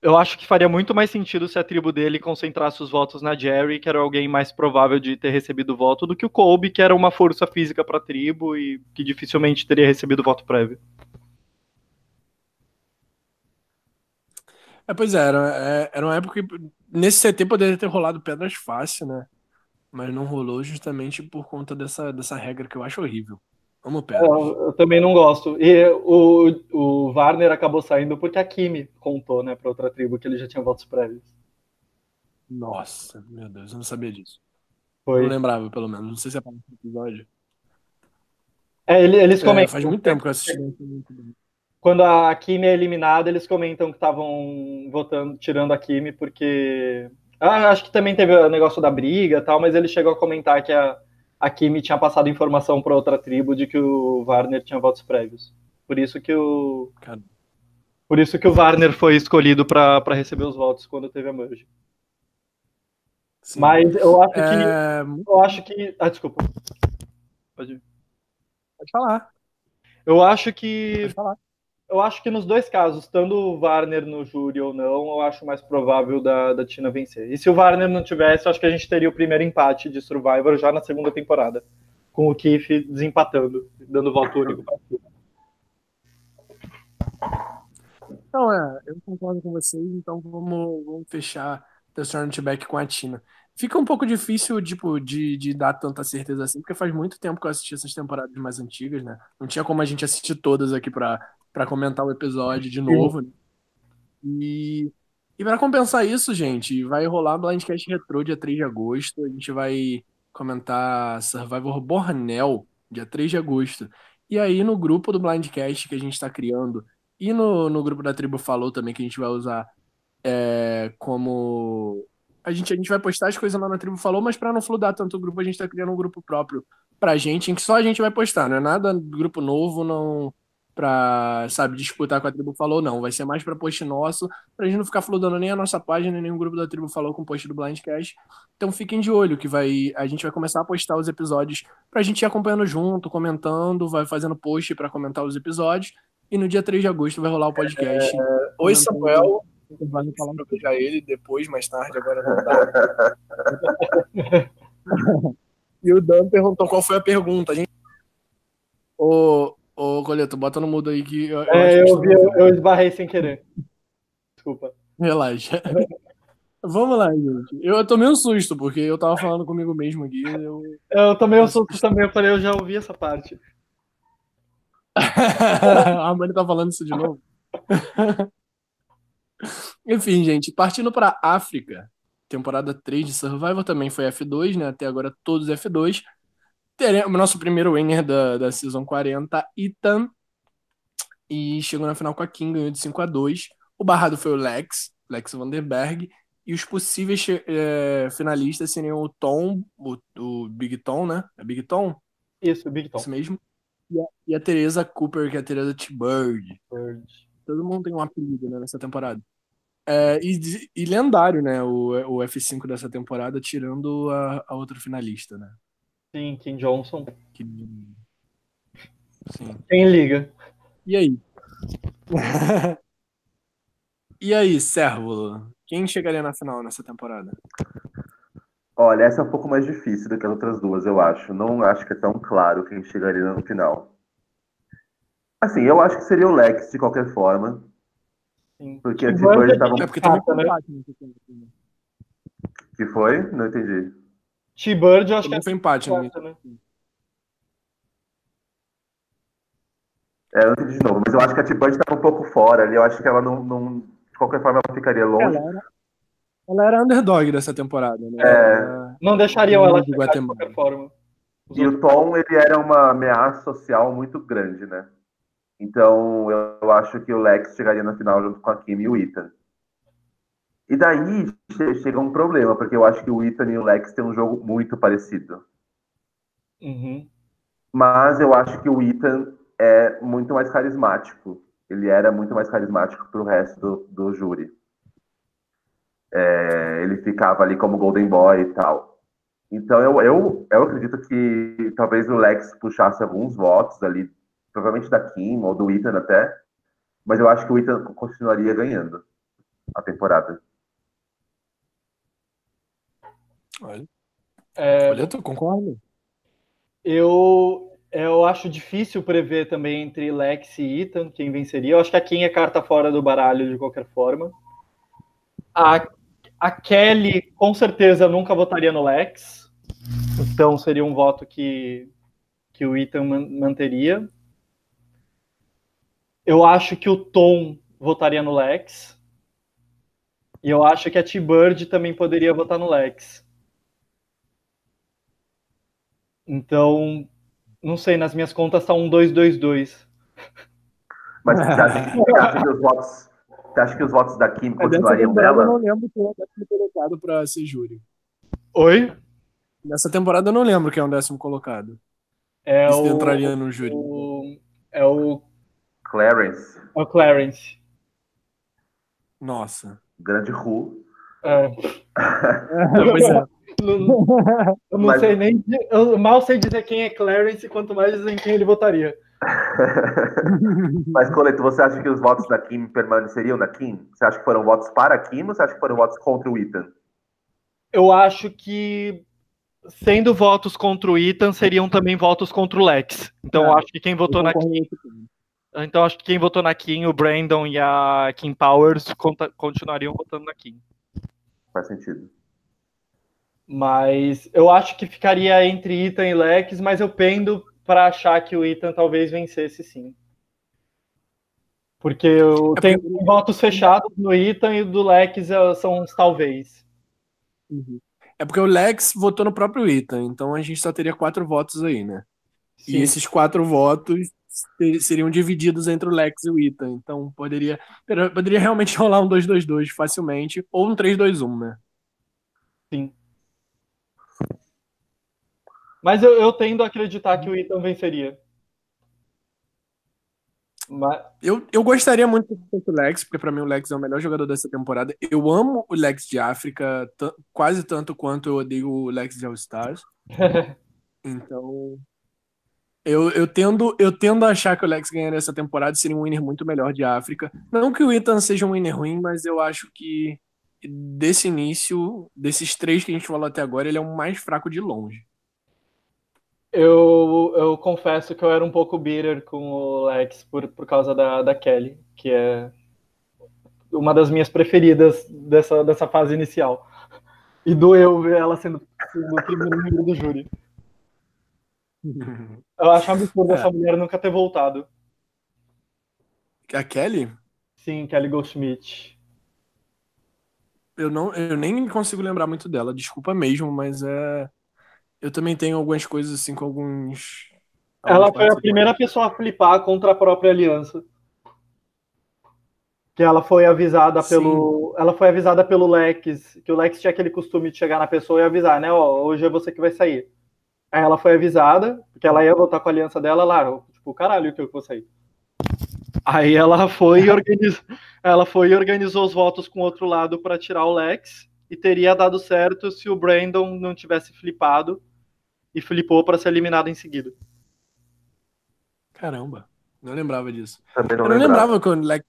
eu acho que faria muito mais sentido se a tribo dele concentrasse os votos na Jerry, que era alguém mais provável de ter recebido voto, do que o Colby, que era uma força física para a tribo e que dificilmente teria recebido voto prévio. É, pois é, era, era uma época que nesse C T poderia ter rolado pedras fácil, né? Mas não rolou justamente por conta dessa, dessa regra que eu acho horrível. Amo pedras. Eu, eu também não gosto. E o, o Warner acabou saindo porque a Kimi contou, né, pra outra tribo que ele já tinha votos prévios. Nossa, meu Deus, eu não sabia disso. Foi. Não lembrava, pelo menos. Não sei se é para o episódio. É, eles é, comentam. Faz muito tempo que eu assisti. Quando a Kimi é eliminada, eles comentam que estavam votando, tirando a Kimi, porque... ah, acho que também teve o negócio da briga e tal, mas ele chegou a comentar que a, a Kimi tinha passado informação para outra tribo de que o Warner tinha votos prévios. Por isso que o... cara... por isso que o Warner foi escolhido para receber os votos quando teve a merge. Sim. Mas eu acho que... é... eu acho que... ah, desculpa. Pode ir. Pode falar. Eu acho que... pode falar. Eu acho que nos dois casos, estando o Warner no júri ou não, eu acho mais provável da, da Tina vencer. E se o Warner não tivesse, eu acho que a gente teria o primeiro empate de Survivor já na segunda temporada, com o Keith desempatando, dando voto único para Tina. Então, é, eu concordo com vocês, então vamos, vamos fechar The Surrender Back com a Tina. Fica um pouco difícil, tipo, de, de dar tanta certeza assim, porque faz muito tempo que eu assisti essas temporadas mais antigas, né? Não tinha como a gente assistir todas aqui pra... para comentar o episódio de novo, né? E, e para compensar isso, gente, vai rolar BlindCast Retro dia três de agosto. A gente vai comentar Survivor Bornel dia três de agosto. E aí no grupo do BlindCast que a gente está criando e no, no grupo da Tribo Falou também, que a gente vai usar é, como... A gente, a gente vai postar as coisas lá na Tribo Falou, mas para não fludar tanto o grupo, a gente tá criando um grupo próprio pra gente, em que só a gente vai postar, não é nada grupo novo, não pra, sabe, disputar com a Tribo Falou, não. Vai ser mais pra post nosso, pra gente não ficar fludando nem a nossa página, nem o grupo da Tribo Falou com post do BlindCast. Então fiquem de olho, que vai, a gente vai começar a postar os episódios pra gente ir acompanhando junto, comentando, vai fazendo post pra comentar os episódios. E no dia três de agosto vai rolar o podcast. É, é... Oi, Samuel. Vai falar pra pegar ele depois, mais tarde, agora não dá. E o Dan perguntou qual foi a pergunta. A gente... Ô, ô, Coleto, bota no mudo aí que... Eu, é, eu, eu, vi, eu, eu esbarrei sem querer. Desculpa. Relaxa. Vamos lá, gente. Eu, eu tomei um susto, porque eu tava falando comigo mesmo aqui. Eu, eu tomei um susto também, eu falei, eu já ouvi essa parte. A Mani tá falando isso de novo? Enfim, gente, partindo para África, temporada três de Survivor também foi F dois, né? Até agora todos F dois. Teremos o nosso primeiro winner da, da Season quarenta, Ethan. E chegou na final com a Kim, ganhou de cinco a dois. O barrado foi o Lex, Lex van den Berghe. E os possíveis é, finalistas seriam o Tom, o, o Big Tom, né? É Big Tom? Isso, o Big Tom. Isso mesmo. E a, e a Teresa Cooper, que é a Teresa T-Bird. Bird. Todo mundo tem um apelido, né, nessa temporada. É, e, e lendário, né, o, o F cinco dessa temporada, tirando a, a outra finalista, né? Sim, Kim Johnson. Que... Sim. Quem liga? E aí? E aí, Sérvulo? Quem chegaria na final nessa temporada? Olha, essa é um pouco mais difícil do que as outras duas, eu acho. Não acho que é tão claro quem chegaria no final. Assim, eu acho que seria o Lex, de qualquer forma. Sim. Porque a T-Bird estava... É porque tava um... Que foi? Não entendi. T-Bird, eu acho que... Foi empate, né? É, eu não entendi de novo. Mas eu acho que a T-Bird estava um pouco fora ali. Eu acho que ela não, não... De qualquer forma, ela ficaria longe. Ela era, ela era underdog dessa temporada, né? É. Ela... Não deixariam ela de chegar de qualquer forma. Os e outros... o Tom, ele era uma ameaça social muito grande, né? Então, eu acho que o Lex chegaria na final junto com a Kim e o Ethan. E daí chega um problema, porque eu acho que o Ethan e o Lex têm um jogo muito parecido. Uhum. Mas eu acho que o Ethan é muito mais carismático. Ele era muito mais carismático pro resto do, do júri. É, ele ficava ali como Golden Boy e tal. Então, eu, eu, eu acredito que talvez o Lex puxasse alguns votos ali, provavelmente da Kim ou do Ethan até, mas eu acho que o Ethan continuaria ganhando a temporada. Olha, é, Olha tu concorda? Eu, eu acho difícil prever também entre Lex e Ethan quem venceria. Eu acho que a Kim é carta fora do baralho de qualquer forma. A, a Kelly com certeza nunca votaria no Lex, então seria um voto que, que o Ethan manteria. Eu acho que o Tom votaria no Lex. E eu acho que a T-Bird também poderia votar no Lex. Então, não sei, nas minhas contas tá um dois dois dois. Mas você acha que, você acha que, os, votos, você acha que os votos da Kim continuariam dela? Eu não lembro que é o décimo colocado para ser júri. Oi? Nessa temporada eu não lembro que é um décimo colocado. É Isso o... entraria no júri. O, é o... Clarence. O Clarence. Nossa. Grande Ru. É. Pois é. Não, não, eu não Mas... sei nem. Eu mal sei dizer quem é Clarence, quanto mais dizer em quem ele votaria. Mas, Coleto, você acha que os votos da Kim permaneceriam na Kim? Você acha que foram votos para a Kim ou você acha que foram votos contra o Ethan? Eu acho que, sendo votos contra o Ethan, seriam também votos contra o Lex. Então, é, eu acho que quem votou na Kim. Então, acho que quem votou na Kim, o Brandon e a Kim Powers, conta, continuariam votando na Kim. Faz sentido. Mas eu acho que ficaria entre Ethan e Lex, mas eu pendo para achar que o Ethan talvez vencesse, sim. Porque eu é tenho porque... votos fechados no Ethan e do Lex são uns talvez. Uhum. É porque o Lex votou no próprio Ethan, então a gente só teria quatro votos aí, né? Sim. E esses quatro votos ter, seriam divididos entre o Lex e o Ethan. Então poderia, poderia realmente rolar um dois dois dois facilmente, ou um três dois um, né? Sim. Mas eu, eu tendo a acreditar que o Ethan venceria. Mas... Eu, eu gostaria muito do Lex, porque pra mim o Lex é o melhor jogador dessa temporada. Eu amo o Lex de África t- quase tanto quanto eu odeio o Lex de All Stars. Então eu, eu, tendo, eu tendo a achar que o Lex ganharia essa temporada. Seria um winner muito melhor de África. Não que o Ethan seja um winner ruim, mas eu acho que desse início, desses três que a gente falou até agora, ele é o mais fraco de longe. Eu, eu confesso que eu era um pouco bitter com o Lex por, por causa da, da Kelly, que é uma das minhas preferidas dessa, dessa fase inicial. E doeu ver ela sendo o primeiro membro do júri. Eu acho um absurdo é. essa mulher nunca ter voltado. A Kelly? Sim, Kelly Goldschmidt. Eu, não, eu nem consigo lembrar muito dela, desculpa mesmo, mas é... Eu também tenho algumas coisas assim com alguns... Ela foi a primeira pessoa a flipar contra a própria aliança. Que ela foi avisada Sim. pelo... Ela foi avisada pelo Lex, que o Lex tinha aquele costume de chegar na pessoa e avisar, né? Ó, hoje é você que vai sair. Aí ela foi avisada, porque ela ia voltar com a aliança dela lá. Tipo, caralho, que eu vou sair. Aí ela foi e organizou, ela foi e organizou os votos com o outro lado para tirar o Lex. E teria dado certo se o Brandon não tivesse flipado. E flipou para ser eliminado em seguida. Caramba, não lembrava disso. Também não, eu não lembrava. lembrava que o Lex,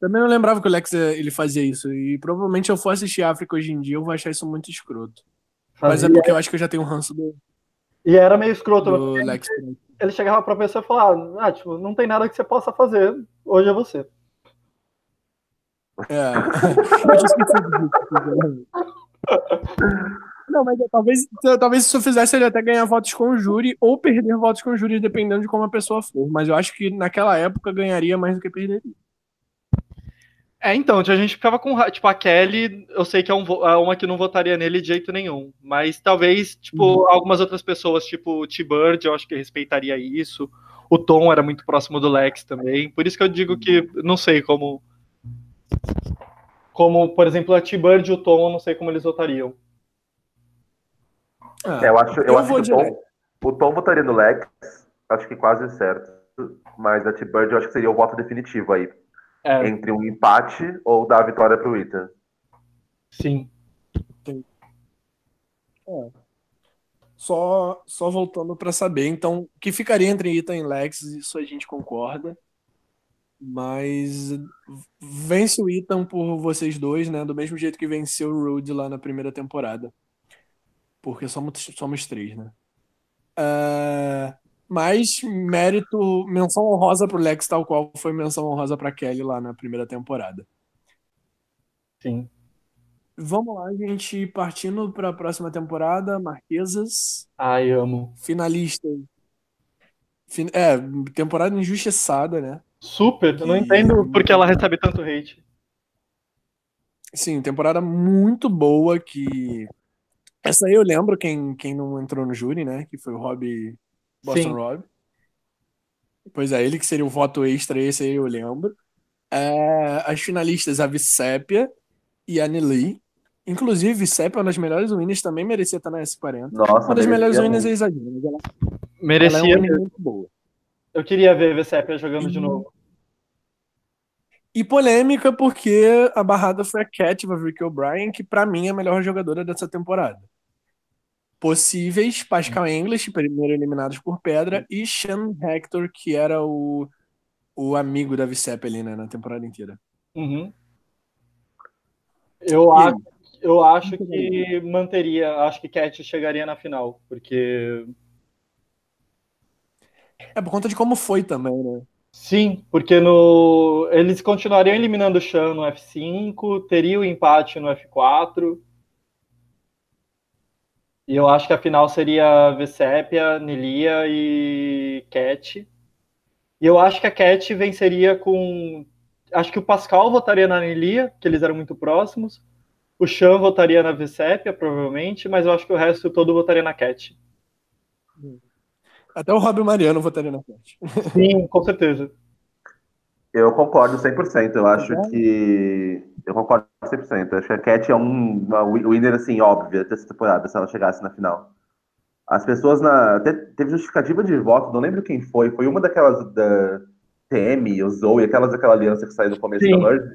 também não lembrava que o Lex ele fazia isso. E provavelmente se eu for assistir África hoje em dia, eu vou achar isso muito escroto. Fazia. Mas é porque eu acho que eu já tenho um ranço do... E era meio escroto. Do ele, Lex. Ele chegava pra pessoa e falava, ah, tipo, não tem nada que você possa fazer, hoje é você. É. Eu tinha esquecido disso. Não, mas talvez, talvez se eu fizesse ele até ganhar votos com o júri ou perder votos com o júri, dependendo de como a pessoa for. Mas eu acho que naquela época ganharia mais do que perderia. É, então, a gente ficava com... Tipo, a Kelly, eu sei que é, um, é uma que não votaria nele de jeito nenhum. Mas talvez, tipo, uhum. algumas outras pessoas, tipo o T-Bird, eu acho que respeitaria isso. O Tom era muito próximo do Lex também. Por isso que eu digo que não sei como... Como, por exemplo, a T-Bird e o Tom, eu não sei como eles votariam. Ah, é, eu acho, eu eu acho que o Tom, o Tom votaria no Lex, acho que quase certo. Mas a T-Bird eu acho que seria o voto definitivo aí. É. Entre um empate ou dar a vitória pro Ethan. Sim. É. Só, só voltando para saber, então, o que ficaria entre Ethan e Lex, isso a gente concorda. Mas vence o Ethan por vocês dois, né? Do mesmo jeito que venceu o Rude lá na primeira temporada. Porque somos, somos três, né? Uh, mas mérito, menção honrosa pro Lex, tal qual foi menção honrosa pra Kelly lá na primeira temporada. Sim. Vamos lá, gente. Partindo pra próxima temporada, Marquesas. Ai, amo. Finalista. Fin- é, temporada injustiçada, né? Super, eu não entendo porque ela recebe tanto hate. Sim, temporada muito boa que... Essa aí eu lembro quem, quem não entrou no júri, né? Que foi o Rob... Boston Sim. Rob. Pois é, ele que seria o voto extra, esse aí eu lembro. É, as finalistas, a Visépia e a Nelly. Inclusive, Visépia é uma das melhores winners, também merecia estar na S quarenta. Nossa, uma das melhores winners é exagero. Ela, merecia. Ela é uma winner muito boa. Eu queria ver a Visépia jogando e... de novo. E polêmica porque a barrada foi a Cat O'Brien, que pra mim é a melhor jogadora dessa temporada. Possíveis, Pascal English, primeiro eliminados por pedra, e Sean Hector, que era o, o amigo da Visépia ali, né, na temporada inteira. Uhum. Eu, acho, eu acho que manteria, acho que Cat chegaria na final, porque... É por conta de como foi também, né? Sim, porque no... eles continuariam eliminando o Sean no F cinco, teria o empate no F quatro. E eu acho que a final seria Visépia, Nelia e Cat. E eu acho que a Cat venceria com acho que o Pascal votaria na Anelia, que eles eram muito próximos. O Sean votaria na Vicépia, provavelmente, mas eu acho que o resto todo votaria na Cat. Até o Rob Mariano votaria na Cat. Sim, com certeza. Eu concordo cem por cento. Eu acho é. que... Eu concordo cem por cento. Eu acho que a Cat é um, uma winner, assim, óbvia, dessa temporada, se ela chegasse na final. As pessoas na... Até teve justificativa de voto, não lembro quem foi. Foi uma daquelas da T M, o Zoe, aquelas daquela aliança que saiu no começo Sim. da Merge,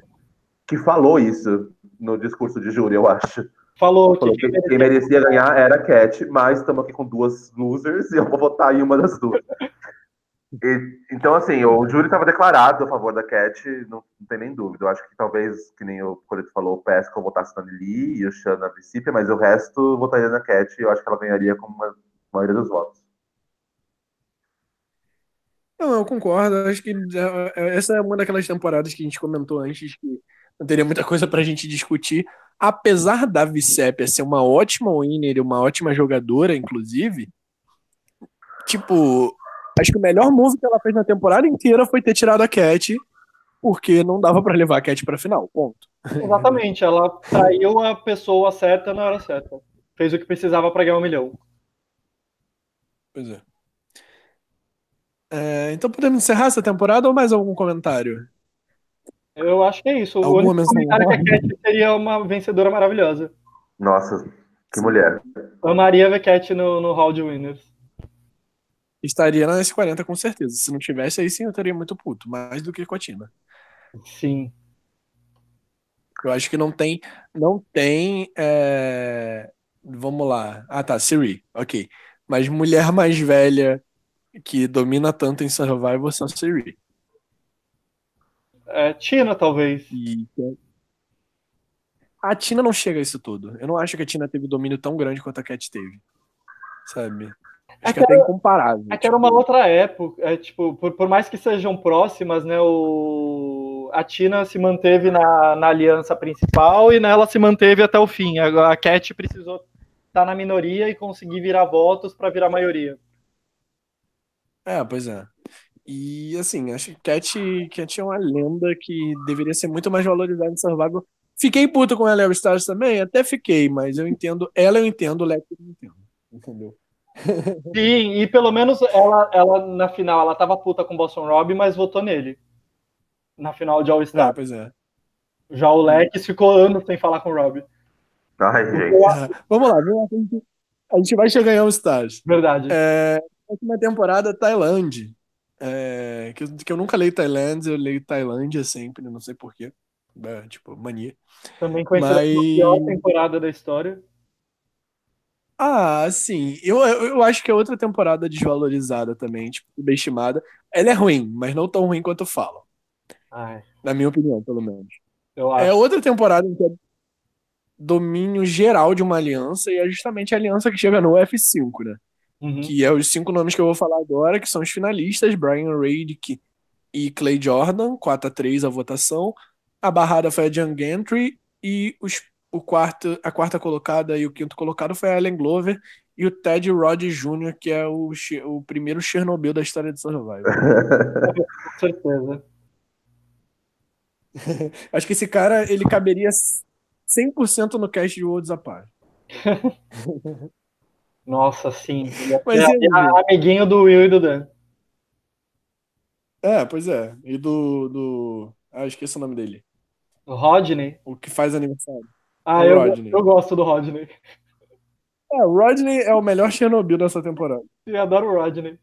que falou isso no discurso de júri, eu acho. Falou, falou que, que quem merecia ganhar era a Cat, mas estamos aqui com duas losers e eu vou votar em uma das duas. E, então, assim, o júri estava declarado a favor da Cat, não, não tem nem dúvida. Eu acho que talvez, que nem o Coleto falou, o Pesco votasse na Lili e o Xan na princípio, mas o resto votaria na Cat e eu acho que ela ganharia como uma, a maioria dos votos. Não, eu concordo. Eu acho que essa é uma daquelas temporadas que a gente comentou antes, que não teria muita coisa pra gente discutir. Apesar da Vicépia ser uma ótima winner e uma ótima jogadora, inclusive, tipo... Acho que o melhor move que ela fez na temporada inteira foi ter tirado a Cat, porque não dava pra levar a Cat pra final, ponto. Exatamente, ela traiu a pessoa certa na hora certa. Fez o que precisava pra ganhar um milhão. Pois é. é então podemos encerrar essa temporada ou mais algum comentário? Eu acho que é isso. Alguma o único comentário é que a Cat seria uma vencedora maravilhosa. Nossa, que mulher. Amaria ver Cat no, no Hall de Winners. Estaria na S quarenta com certeza. Se não tivesse, aí sim eu estaria muito puto. Mais do que com a Tina. Sim. Eu acho que não tem... Não tem... É... Vamos lá. Ah, tá. Siri. Ok. Mas mulher mais velha que domina tanto em Survivor são Siri. É, Tina, talvez. E... A Tina não chega a isso tudo. Eu não acho que a Tina teve domínio tão grande quanto a Cat teve. Sabe? Acho que até incomparável. É que era uma outra época. É, tipo, por, por mais que sejam próximas, né, o... a Tina se manteve na, na aliança principal e nela se manteve até o fim. A, a Cat precisou estar na minoria e conseguir virar votos para virar maioria. É, pois é. E assim, acho que Cat, Cat é uma lenda que deveria ser muito mais valorizada no Survivor. Fiquei puto com ela e o Stars também, até fiquei, mas eu entendo. Ela eu entendo, o Lex eu não entendo. Entendeu? Sim, e pelo menos ela, ela na final, ela tava puta com o Boston Rob, mas votou nele na final de All-Star. Ah, pois é. Já o Lex ficou anos sem falar com o Rob. Ai, gente. Ah, vamos lá, a gente vai chegar em All-Star. Verdade. É, última temporada, Tailândia. É, que, que eu nunca leio Tailândia, eu leio Tailândia sempre, não sei porquê. É, tipo, mania. Também conhecida mas... a pior temporada da história. Ah, sim. Eu, eu acho que é outra temporada desvalorizada também, tipo, subestimada. Ela é ruim, mas não tão ruim quanto falam. Ai. Na minha opinião, pelo menos. Eu acho. É outra temporada em que é domínio geral de uma aliança, e é justamente a aliança que chega no F cinco, né? Uhum. Que é os cinco nomes que eu vou falar agora, que são os finalistas, Brian Radick e Clay Jordan, quatro a três a votação. A barrada foi a Jan Gantry e os O quarto, a quarta colocada e o quinto colocado foi a Ellen Glover e o Ted Rod Júnior, que é o, o primeiro Chernobyl da história de Survivor. Com certeza. Acho que esse cara, ele caberia cem por cento no cast de Worlds Apart. Nossa, sim. Ele é, é amiguinho do Will e do Dan. É, pois é. E do... do... Ah, eu esqueci o nome dele. O Rodney? O que faz aniversário. Ah, eu, eu gosto do Rodney. É, o Rodney é o melhor Chernobyl dessa temporada. Eu adoro o Rodney.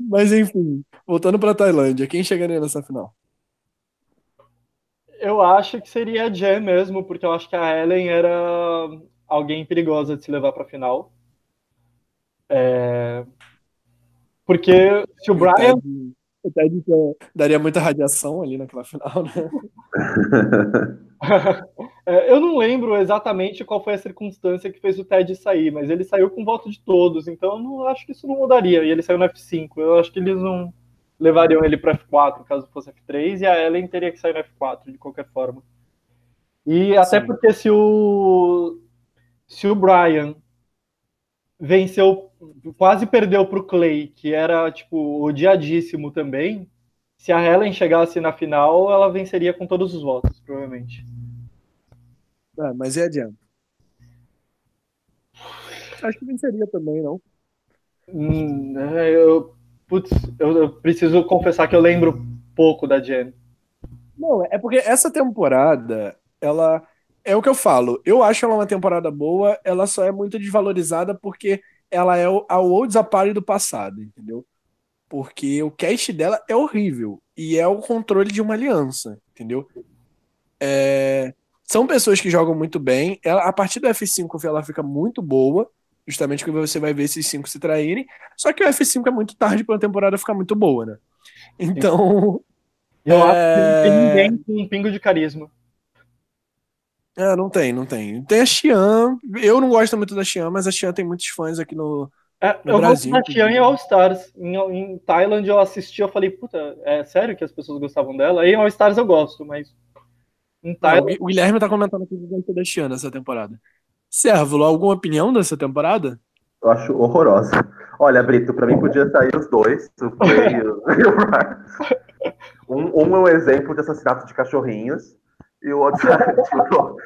Mas enfim, voltando pra Tailândia, quem chegaria nessa final? Eu acho que seria a Jen mesmo, porque eu acho que a Ellen era alguém perigosa de se levar pra final. É... Porque se o Brian... Daria muita radiação ali naquela final, né? É, eu não lembro exatamente qual foi a circunstância que fez o Ted sair, mas ele saiu com voto de todos, então eu não acho que isso não mudaria. E ele saiu no F cinco. Eu acho que eles não levariam ele para F quatro, caso fosse F três, e a Ellen teria que sair no F quatro, de qualquer forma. E Sim. até porque se o, se o Brian venceu, quase perdeu pro Clay, que era, tipo, odiadíssimo também, se a Helen chegasse na final, ela venceria com todos os votos, provavelmente. Ah, mas e adianta? Acho que venceria também, não? Hum, eu, putz, eu, eu preciso confessar que eu lembro pouco da Jen. Não, é porque essa temporada, ela... É o que eu falo, eu acho ela uma temporada boa, ela só é muito desvalorizada porque ela é a Olds a pari do passado, entendeu? Porque o cast dela é horrível e é o controle de uma aliança, entendeu? É... São pessoas que jogam muito bem, ela, a partir do F cinco ela fica muito boa, justamente porque você vai ver esses cinco se traírem, só que o F cinco é muito tarde pra uma temporada ficar muito boa, né? Então... Eu acho é... que não tem ninguém com um pingo de carisma. Ah, não tem, não tem. Tem a Xian. Eu não gosto muito da Xian, mas a Xian tem muitos fãs aqui no, é, no eu Brasil. Eu gosto da Xian em All Stars. Em, em Thailand eu assisti, eu falei, puta, é sério que as pessoas gostavam dela? Aí em All Stars eu gosto, mas em Thailand... Não, o Guilherme tá comentando aqui dentro da Xian nessa temporada. Sérvulo, alguma opinião dessa temporada? Eu acho horrorosa. Olha, Brito, pra mim podia sair os dois. O Play e o um, um é um exemplo de assassinato de cachorrinhos. E o outro, tipo,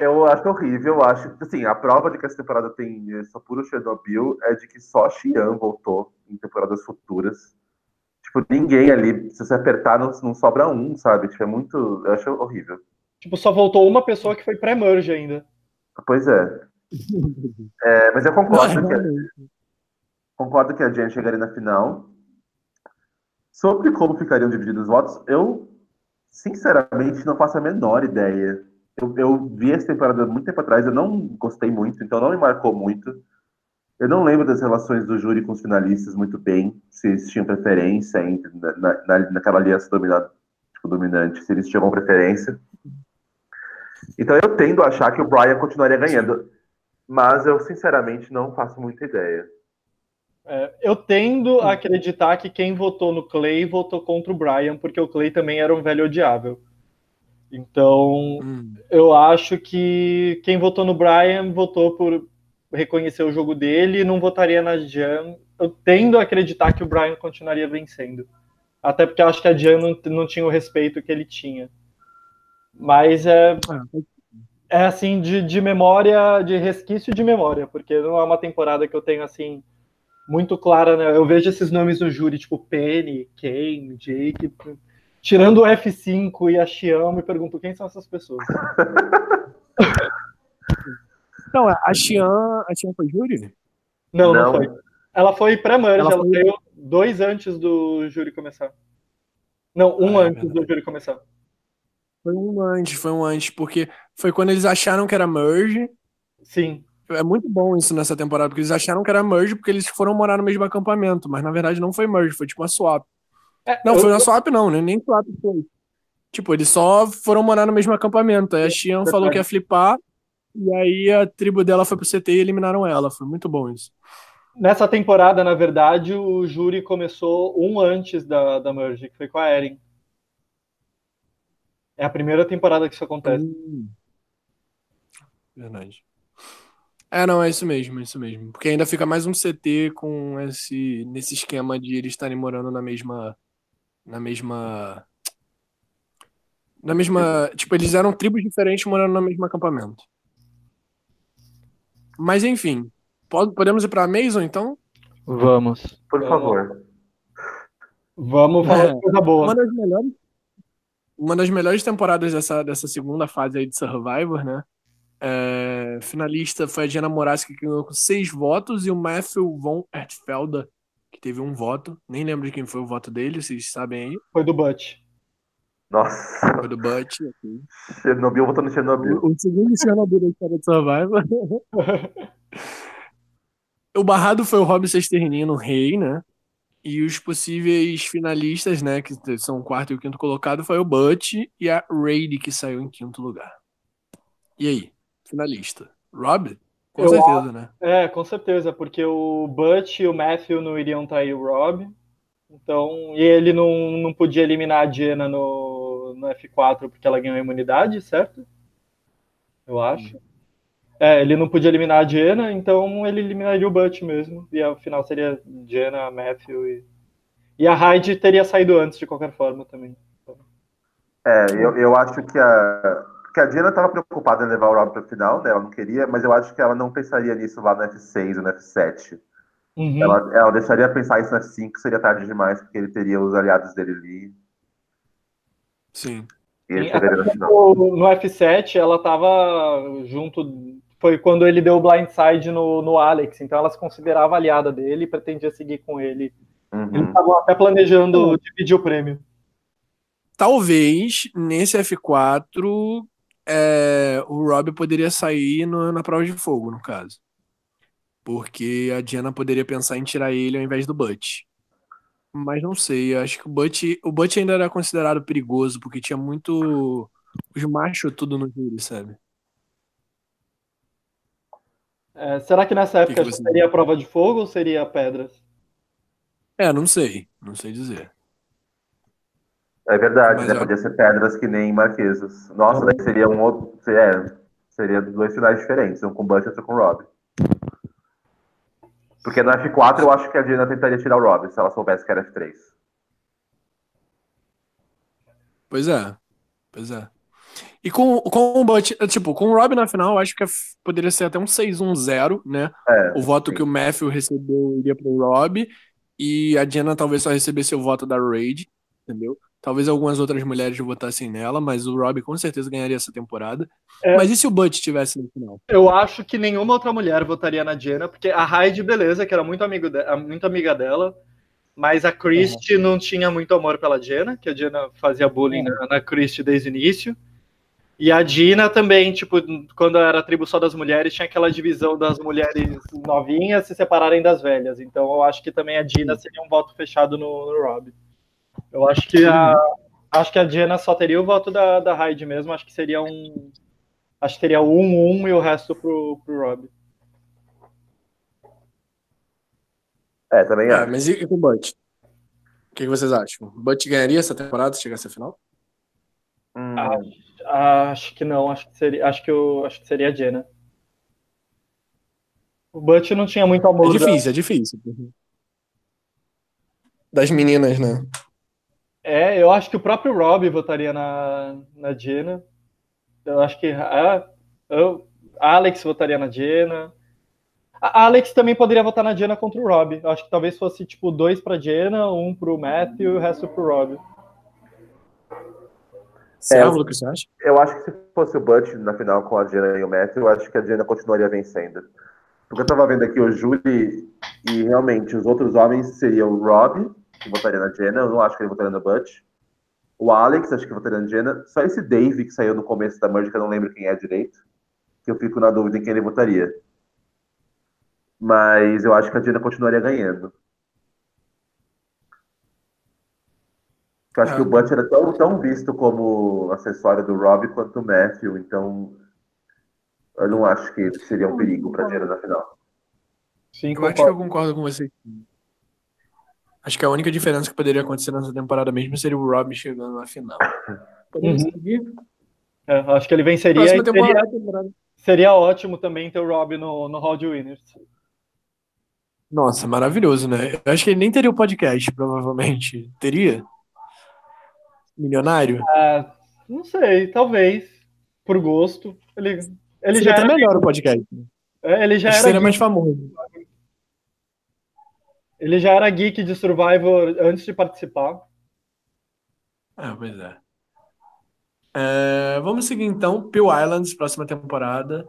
eu acho horrível, eu acho, assim, a prova de que essa temporada tem só puro Chernobyl é de que só a Xian voltou em temporadas futuras. Tipo, ninguém ali, se você apertar, não, não sobra um, sabe? Tipo, é muito, eu acho horrível. Tipo, só voltou uma pessoa que foi pré-merge ainda. Pois é. É, mas eu concordo que, a, concordo que a Jen chegaria na final. Sobre como ficariam divididos os votos, eu... sinceramente, não faço a menor ideia. Eu, eu vi essa temporada muito tempo atrás, eu não gostei muito, então não me marcou muito. Eu não lembro das relações do júri com os finalistas muito bem, se eles tinham preferência entre, na, na, naquela aliança dominada, tipo, dominante, se eles tinham preferência. Então eu tendo a achar que o Brian continuaria ganhando, mas eu sinceramente não faço muita ideia. É, eu tendo a acreditar que quem votou no Clay votou contra o Brian, porque o Clay também era um velho odiável. Então, hum. eu acho que quem votou no Brian votou por reconhecer o jogo dele e não votaria na Jan. Eu tendo a acreditar que o Brian continuaria vencendo. Até porque eu acho que a Jan não, não tinha o respeito que ele tinha. Mas é... Ah. É assim, de, de memória, de resquício de memória, porque não é uma temporada que eu tenho assim... muito clara, né? Eu vejo esses nomes no júri, tipo Penny, Kane, Jake, tirando o F cinco e a Xian, me pergunto quem são essas pessoas. Então, a Xian, a Xian foi júri? Não, não, não foi. Ela foi pré-merge, ela, ela foi... veio dois antes do júri começar. Não, um ah, antes é do júri começar. Foi um antes, foi um antes, porque foi quando eles acharam que era merge. Sim. É muito bom isso nessa temporada, porque eles acharam que era merge porque eles foram morar no mesmo acampamento, mas na verdade não foi merge, foi tipo uma swap. É, não, eu... foi uma swap não, né? Nem swap foi. Tipo, eles só foram morar no mesmo acampamento, aí a Xian é, falou é. que ia flipar, e aí a tribo dela foi pro C T e eliminaram ela, foi muito bom isso. Nessa temporada, na verdade, o júri começou um antes da, da merge, que foi com a Erin. É a primeira temporada que isso acontece. Hum. Verdade. É, não, é isso mesmo, é isso mesmo. Porque ainda fica mais um C T com esse, nesse esquema de eles estarem morando na mesma, na mesma, na mesma, tipo, eles eram tribos diferentes morando no mesmo acampamento. Mas enfim, pode, podemos ir pra Amazon, então? Vamos. Por favor. Vamos falar de coisa boa. Uma das melhores, uma das melhores temporadas dessa, dessa segunda fase aí de Survivor, né? É, finalista foi a Jenna Morasca, que ganhou com seis votos, e o Matthew von Ertfelder, que teve um voto. Nem lembro de quem foi o voto dele, vocês sabem aí. Foi do Butch. Nossa. Foi do Butch. Chernobyl votando no Chernobyl. O, o segundo Chernobyl da história de Survivor. O barrado foi o Rob Cesternino, o rei, né? E os possíveis finalistas, né, que são o quarto e o quinto colocado, foi o Butch e a Rady, que saiu em quinto lugar. E aí? Finalista. Rob? Com eu, certeza, né? É, com certeza, porque o Butch e o Matthew não iriam trair o Rob, então, e ele não, não podia eliminar a Jenna no, no F quatro porque ela ganhou a imunidade, certo? Eu acho. Hum. É, ele não podia eliminar a Jenna, então ele eliminaria o Butch mesmo, e ao final seria Jenna, Matthew e, E a Hyde teria saído antes, de qualquer forma, também. É, eu, eu acho que a... Porque a Diana estava preocupada em levar o Rob para o final, né? Ela não queria, mas eu acho que ela não pensaria nisso lá no F seis ou no F sete. Uhum. Ela, ela deixaria pensar isso no F cinco, seria tarde demais, porque ele teria os aliados dele ali. Sim. Sim, no, no F sete, ela estava junto... Foi quando ele deu o blindside no, no Alex, então ela se considerava aliada dele e pretendia seguir com ele. Uhum. Eles estavam até planejando dividir o prêmio. Talvez, nesse F quatro, é, o Rob poderia sair no, na prova de fogo, no caso. Porque a Diana poderia pensar em tirar ele ao invés do Butch. Mas não sei, acho que o Butch, o Butch ainda era considerado perigoso, porque tinha muito os machos tudo no júri, sabe? É, será que nessa época que que seria a prova de fogo ou seria pedras? É, não sei, não sei dizer. É verdade, mas, né? Ó. Podia ser pedras que nem marquesas. Nossa, daí seria um outro. É, seria dois finais diferentes, um com o Butch e outro com o Rob. Porque no F quatro eu acho que a Diana tentaria tirar o Rob se ela soubesse que era F três. Pois é, pois é. E com, com o Butch, tipo, com o Rob na final, eu acho que poderia ser até um seis um zero, né? É, o voto sim. que o Matthew recebeu iria pro Rob, e a Diana talvez só recebesse o voto da Raid, entendeu? Talvez algumas outras mulheres votassem nela, mas o Rob com certeza ganharia essa temporada. É. Mas e se o Butch estivesse no final? Eu acho que nenhuma outra mulher votaria na Diana, porque a Hyde, beleza, que era muito, amigo de... muito amiga dela, mas a Christie uhum. não tinha muito amor pela Diana, que a Diana fazia bullying uhum. na, na Christie desde o início. E a Dina também, tipo, quando era a tribo só das mulheres, tinha aquela divisão das mulheres novinhas se separarem das velhas. Então eu acho que também a Dina seria um voto fechado no, no Rob. Eu acho que a acho que a Diana só teria o voto da, da Hyde mesmo, acho que seria um acho que teria um um e o resto pro, pro Rob. É, também é. Mas e, e com o Butch? O que, que vocês acham? O Butch ganharia essa temporada se chegasse a final? Hum. Ah, acho que não, acho que seria, acho que eu acho que seria a Diana. O Butch não tinha muito amor. É difícil, da... é difícil. Das meninas, né? É, eu acho que o próprio Rob votaria na, na Diana. Eu acho que a, eu, a Alex votaria na Diana. A Alex também poderia votar na Diana contra o Rob. Eu acho que talvez fosse tipo dois pra Diana, um pro Matthew e o resto pro Rob. É, o que você acha? Eu acho que se fosse o Butch na final com a Diana e o Matthew, eu acho que a Diana continuaria vencendo. Porque eu tava vendo aqui o Júlio e realmente os outros homens seriam o Rob, que votaria na Diana, eu não acho que ele votaria no Butch. O Alex, acho que votaria na Diana. Só esse Dave que saiu no começo da merge, que eu não lembro quem é direito, que eu fico na dúvida em quem ele votaria. Mas eu acho que a Diana continuaria ganhando. Eu acho ah, que o Butch era tão, tão visto como acessório do Rob quanto o Matthew, então... Eu não acho que seria um perigo para a Diana na final. Sim, eu acho que eu concordo com você. Acho que a única diferença que poderia acontecer nessa temporada mesmo seria o Rob chegando na final. Poderia uhum. seguir? É, acho que ele venceria. Próxima temporada, seria, temporada. Seria ótimo também ter o Rob no, no Hall de Winners. Nossa, maravilhoso, né? Eu acho que ele nem teria o podcast, provavelmente. Teria? Milionário? Ah, não sei, talvez. Por gosto. Ele... Ele seria já até era... melhor o podcast. É, ele já era seria geek. Mais famoso. Ele já era geek de Survivor antes de participar. Ah, pois é. é vamos seguir então. Pill Islands, próxima temporada.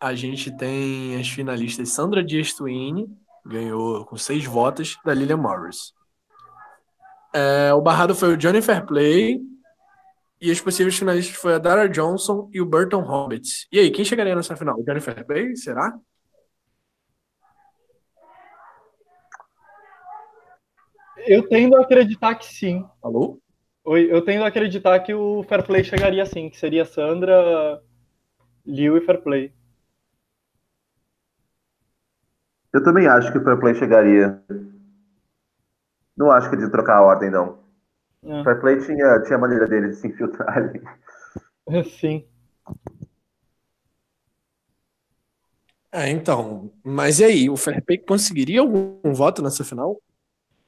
A gente tem as finalistas Sandra Diaz-Twine, ganhou com seis votos, da Lilian Morris. É, o barrado foi o Johnny Fairplay. E os possíveis finalistas foi a Dara Johnson e o Burton Roberts. E aí, quem chegaria nessa final? O Johnny Fairplay, será? Eu tendo a acreditar que sim. Alô? Oi, eu tendo a acreditar que o Fairplay chegaria sim, que seria Sandra, Liu e Fairplay. Eu também acho que o Fairplay chegaria. Não acho que ele ia trocar a ordem, não. É. O Fairplay tinha, tinha a maneira dele de se infiltrar ali. Sim. É, então. Mas e aí? O Fairplay conseguiria algum voto nessa final?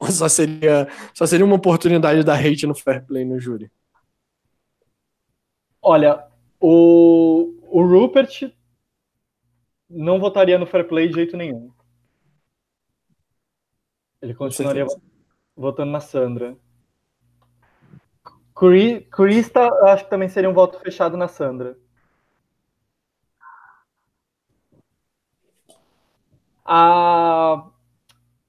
Ou só seria, só seria uma oportunidade da hate no fair play no júri? Olha, o, o Rupert não votaria no fair play de jeito nenhum. Ele continuaria votando na Sandra. Curista, acho que também seria um voto fechado na Sandra. A,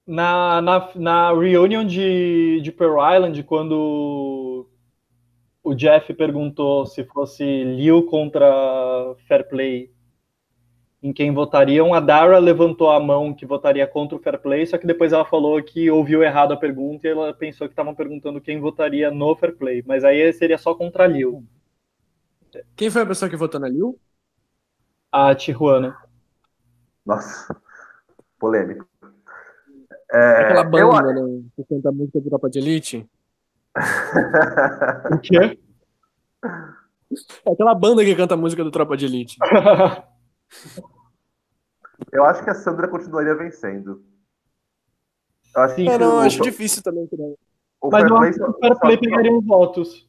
na, na, na reunion de, de Pearl Island, quando o Jeff perguntou se fosse Liu contra Fair Play, em quem votariam, a Dara levantou a mão que votaria contra o Fair Play, só que depois ela falou que ouviu errado a pergunta e ela pensou que estavam perguntando quem votaria no Fair Play, mas aí seria só contra a Liu. Quem foi a pessoa que votou na Liu? A Tijuana. Nossa, polêmico. É, aquela banda, eu... né, que canta música de Tropa de Elite. O quê? É aquela banda que canta música do Tropa de Elite. Eu acho que a Sandra continuaria vencendo. Eu acho Sim, que não, o, acho o, difícil o, também. Né? O Mas eu acho que o Fair Play pegaria uns votos.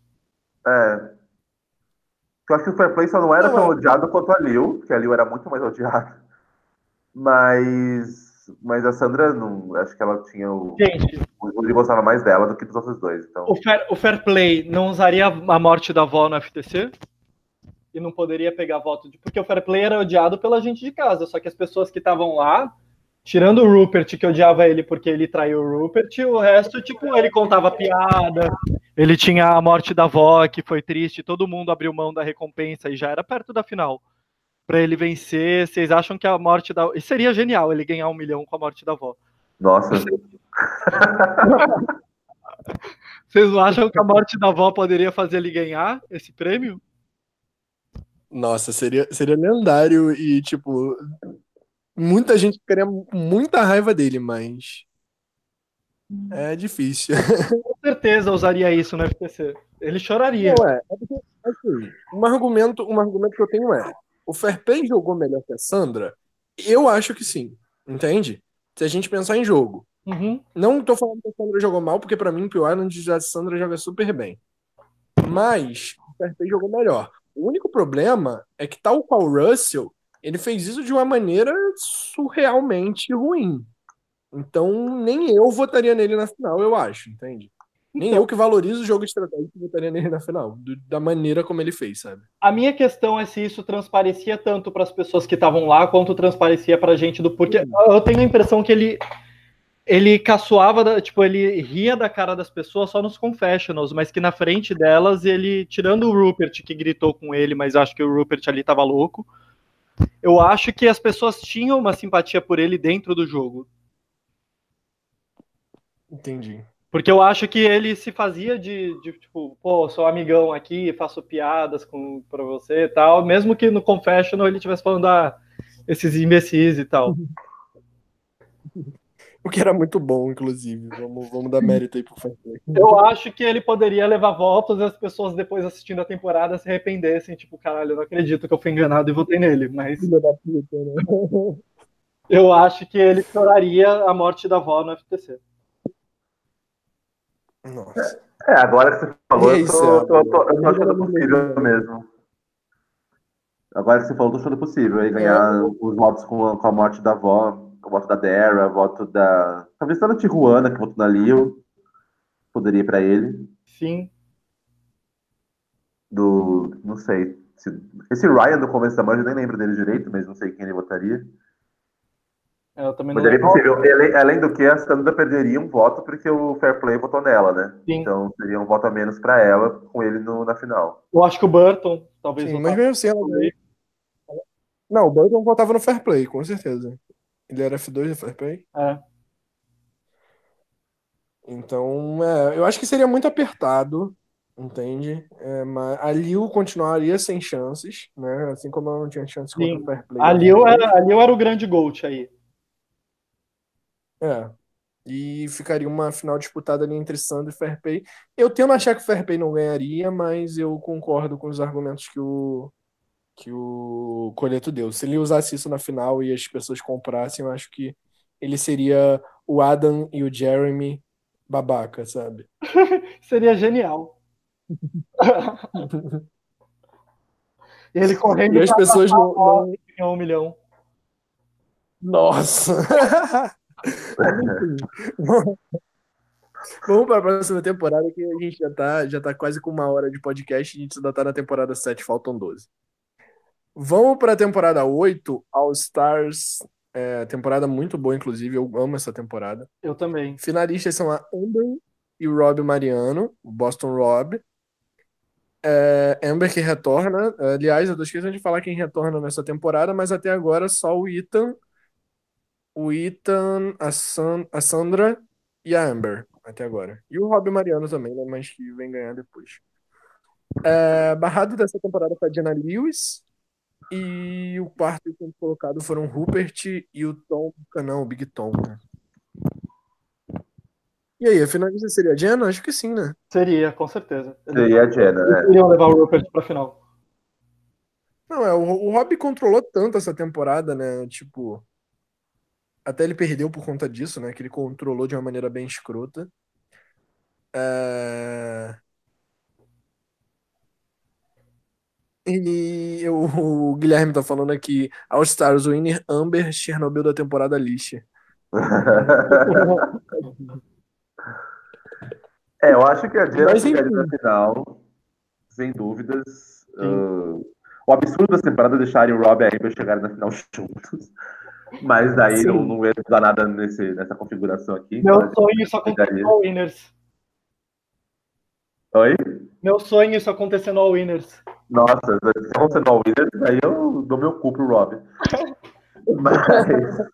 É. Eu acho que o Fair Play só não era não, tão odiado quanto a Liu, porque a Liu era muito mais odiada. Mas... Mas a Sandra, não, acho que ela tinha o... Gente, o Rudy gostava mais dela do que dos outros dois. Então. O, fair, o Fair Play não usaria a morte da avó no F T C? E não poderia pegar voto de... Porque o Fair Play era odiado pela gente de casa, só que as pessoas que estavam lá, tirando o Rupert, que odiava ele porque ele traiu o Rupert, o resto, tipo, ele contava piada, ele tinha a morte da avó, que foi triste, todo mundo abriu mão da recompensa e já era perto da final. Pra ele vencer, vocês acham que a morte da... E seria genial ele ganhar um milhão com a morte da avó. Nossa. Vocês não acham que a morte da avó poderia fazer ele ganhar esse prêmio? Nossa, seria, seria lendário e, tipo, muita gente queria muita raiva dele, mas é difícil. Com certeza usaria isso no F T C. Ele choraria. Não é. Assim, um, argumento, um argumento que eu tenho é, o Fair Play jogou melhor que a Sandra? Eu acho que sim, entende? Se a gente pensar em jogo. Uhum. Não tô falando que a Sandra jogou mal, porque pra mim o P O I a Sandra joga super bem. Mas o Fair Play jogou melhor. O único problema é que, tal qual o Russell, ele fez isso de uma maneira surrealmente ruim. Então, nem eu votaria nele na final, eu acho, entende? Nem então, eu que valorizo o jogo estratégico votaria nele na final, do, da maneira como ele fez, sabe? A minha questão é se isso transparecia tanto para as pessoas que estavam lá, quanto transparecia para a gente do porquê. Eu tenho a impressão que ele... Ele caçoava, tipo, ele ria da cara das pessoas só nos confessionals, mas que na frente delas, ele, tirando o Rupert, que gritou com ele, mas acho que o Rupert ali tava louco, eu acho que as pessoas tinham uma simpatia por ele dentro do jogo. Entendi. Porque eu acho que ele se fazia de, de tipo, pô, sou amigão aqui, faço piadas com, pra você e tal, mesmo que no confessional ele estivesse falando, ah, esses imbecis e tal. O que era muito bom, inclusive. Vamos, vamos dar mérito aí pro Fair Play. Eu acho que ele poderia levar votos e as pessoas depois assistindo a temporada se arrependessem. Tipo, caralho, eu não acredito que eu fui enganado e votei nele. Mas eu acho que ele choraria a morte da avó no F T C. Nossa. É, agora que você falou, aí, eu tô, tô, tô, eu tô achando possível mesmo. Agora que você falou, eu tô achando possível. Aí ganhar os votos com a, com a morte da avó. O voto da Dara, voto da... Talvez só da Tijuana, que votou na Liu. Poderia ir pra ele. Sim. Do... Não sei. Esse Ryan do começo da manhã, eu nem lembro dele direito, mas não sei quem ele votaria. Eu também não lembro. Além, além do que, a Sandra perderia um voto, porque o Fair Play votou nela, né? Sim. Então seria um voto a menos pra ela, com ele no, na final. Eu acho que o Burton, talvez... Sim, mas mesmo se ela... Não, o Burton votava no Fair Play, com certeza. Ele era F dois do Fair Play? É. Então, é, eu acho que seria muito apertado, entende? É, mas a Liu continuaria sem chances, né? Assim como ela não tinha chances contra o Fair Play. A Liu era, a Liu era o grande GOAT aí. É. E ficaria uma final disputada ali entre Sandra e Fair Play. Eu tendo a achar que o Fair Play não ganharia, mas eu concordo com os argumentos que o... que o Coleto deu. Se ele usasse isso na final e as pessoas comprassem, eu acho que ele seria o Adam e o Jeremy babaca, sabe? Seria genial. E ele correndo e as pessoas não, não... Milhão, um milhão. Nossa. Vamos para a próxima temporada, que a gente já tá, já tá quase com uma hora de podcast, a gente ainda tá na temporada sete, faltam doze. Vamos para a temporada oito, All Stars, é, temporada muito boa, inclusive, eu amo essa temporada. Eu também. Finalistas são a Amber e o Rob Mariano, o Boston Rob. É, Amber que retorna, aliás, eu tô esquecendo de falar quem retorna nessa temporada, mas até agora só o Ethan, o Ethan, a, San, a Sandra e a Amber, até agora. E o Rob Mariano também, né, mas que vem ganhar depois. É, barrado dessa temporada foi a Jenna Lewis, e o quarto e o quinto colocado foram o Rupert e o Tom Buchanan, o Big Tom, né? E aí, a finalista seria a Jenna? Acho que sim, né? Seria, com certeza. Seria a Jenna, né? Iriam levar o Rupert pra final. Não, é, o, o Rob controlou tanto essa temporada, né? Tipo, até ele perdeu por conta disso, né? Que ele controlou de uma maneira bem escrota. É... E eu, o Guilherme tá falando aqui, All Stars winner, Amber, Chernobyl da temporada lixa. É, eu acho que a Jenna chegaria na final, sem dúvidas. Uh, o absurdo da temporada é deixarem o Rob e a Amber chegarem na final juntos. Mas daí sim. não, não ia dar nada nesse, nessa configuração aqui. Meu então, sonho isso acontecendo no All Winners. Oi? Meu sonho isso acontecendo no All Winners. Nossa, se acontecer no All Winners, daí eu dou meu cu pro Rob. Mas...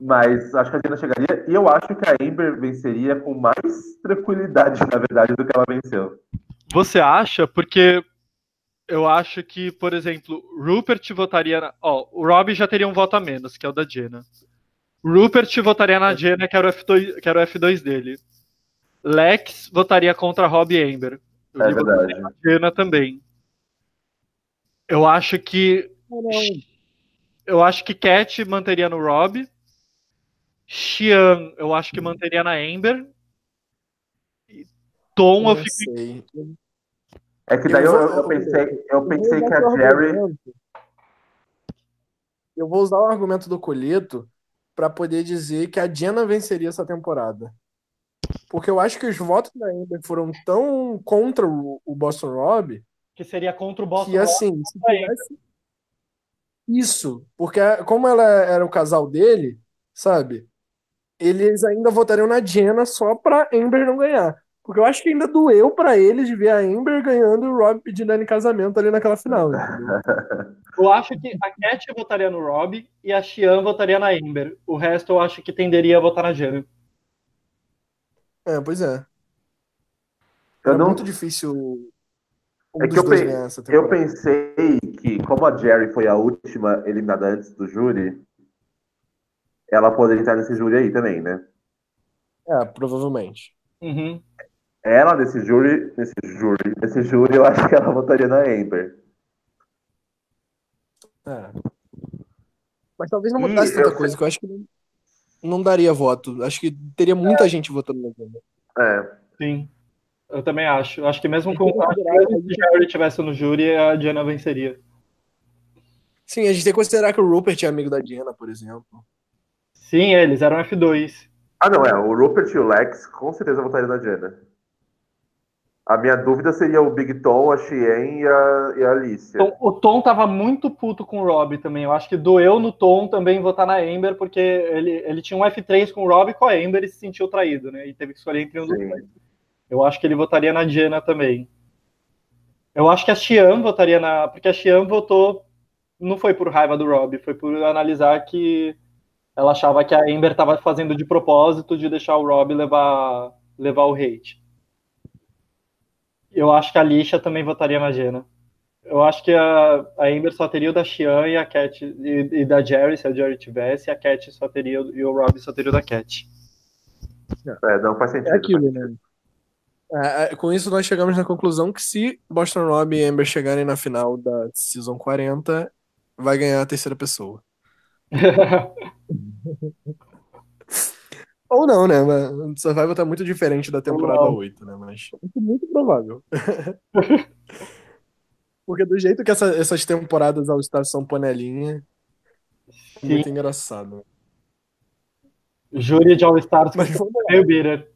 Mas acho que a Jenna chegaria, e eu acho que a Amber venceria com mais tranquilidade, na verdade, do que ela venceu. Você acha? Porque eu acho que, por exemplo, Rupert votaria na... Ó, o Rob já teria um voto a menos, que é o da Jenna. Rupert votaria na Jenna, que era o F dois, que era o F dois dele. Lex votaria contra Rob e Amber. Eu é verdade. Na Jenna também. Eu acho que... Eu acho que Cat manteria no Rob... Xian, eu acho que manteria na Amber. Tom, eu, eu fiquei. É que daí eu, eu, eu pensei, eu pensei eu que a Jerry. Argumento. Eu vou usar o argumento do Coleto para poder dizer que a Jenna venceria essa temporada. Porque eu acho que os votos da Amber foram tão contra o, o Boston Rob. Que seria contra o Boston Rob. E assim, se tivesse... Isso, porque como ela era o casal dele, sabe? Eles ainda votariam na Jenna só pra Amber não ganhar. Porque eu acho que ainda doeu pra eles de ver a Amber ganhando e o Rob pedindo ela em casamento ali naquela final. Eu acho que a Cat votaria no Rob e a Xian votaria na Amber. O resto eu acho que tenderia a votar na Jenna. É, pois é. É não... muito difícil um é dos que eu, dois pe... ganhar essa temporada. Eu pensei que, como a Jerry foi a última eliminada antes do júri, ela poderia estar nesse júri aí também, né? É, provavelmente. Uhum. Ela, nesse júri, nesse júri, nesse júri, eu acho que ela votaria na Amber. É. Mas talvez não mudasse tanta coisa, sei... que eu acho que não daria voto. Acho que teria muita é. gente votando na Amber. É. Sim, eu também acho. Acho que mesmo que o Jerry estivesse no júri, a Jenna venceria. Sim, a gente tem que considerar que o Rupert é amigo da Jenna, por exemplo. Sim, eles eram F dois. Ah, não, é. O Rupert e o Lex com certeza votariam na Jenna. A minha dúvida seria o Big Tom, a Chien e a, e a Alicia. O Tom tava muito puto com o Rob também. Eu acho que doeu no Tom também votar na Amber, porque ele, ele tinha um F três com o Rob e com a Amber e se sentiu traído, né? E teve que escolher entre um dos dois. Eu acho que ele votaria na Jenna também. Eu acho que a Chien votaria na... Porque a Chien votou... Não foi por raiva do Rob, foi por analisar que... Ela achava que a Amber estava fazendo de propósito de deixar o Rob levar, levar o hate. Eu acho que a Lixa também votaria na Jenna. Eu acho que a, a Amber só teria o da Xian e a Cat e, e da Jerry, se a Jerry tivesse, e a Cat só teria e o Rob só teria o da Cat. É, não faz sentido. É aquilo, né? É, com isso nós chegamos na conclusão que se Boston Rob e Amber chegarem na final da Season quarenta, vai ganhar a terceira pessoa. Ou não, né? O Survivor tá muito diferente da temporada oito, né? Mas muito provável. Porque do jeito que essa, essas temporadas ao estar são panelinha, sim, muito engraçado. Júri de All-Stars costuma ser meio bitter.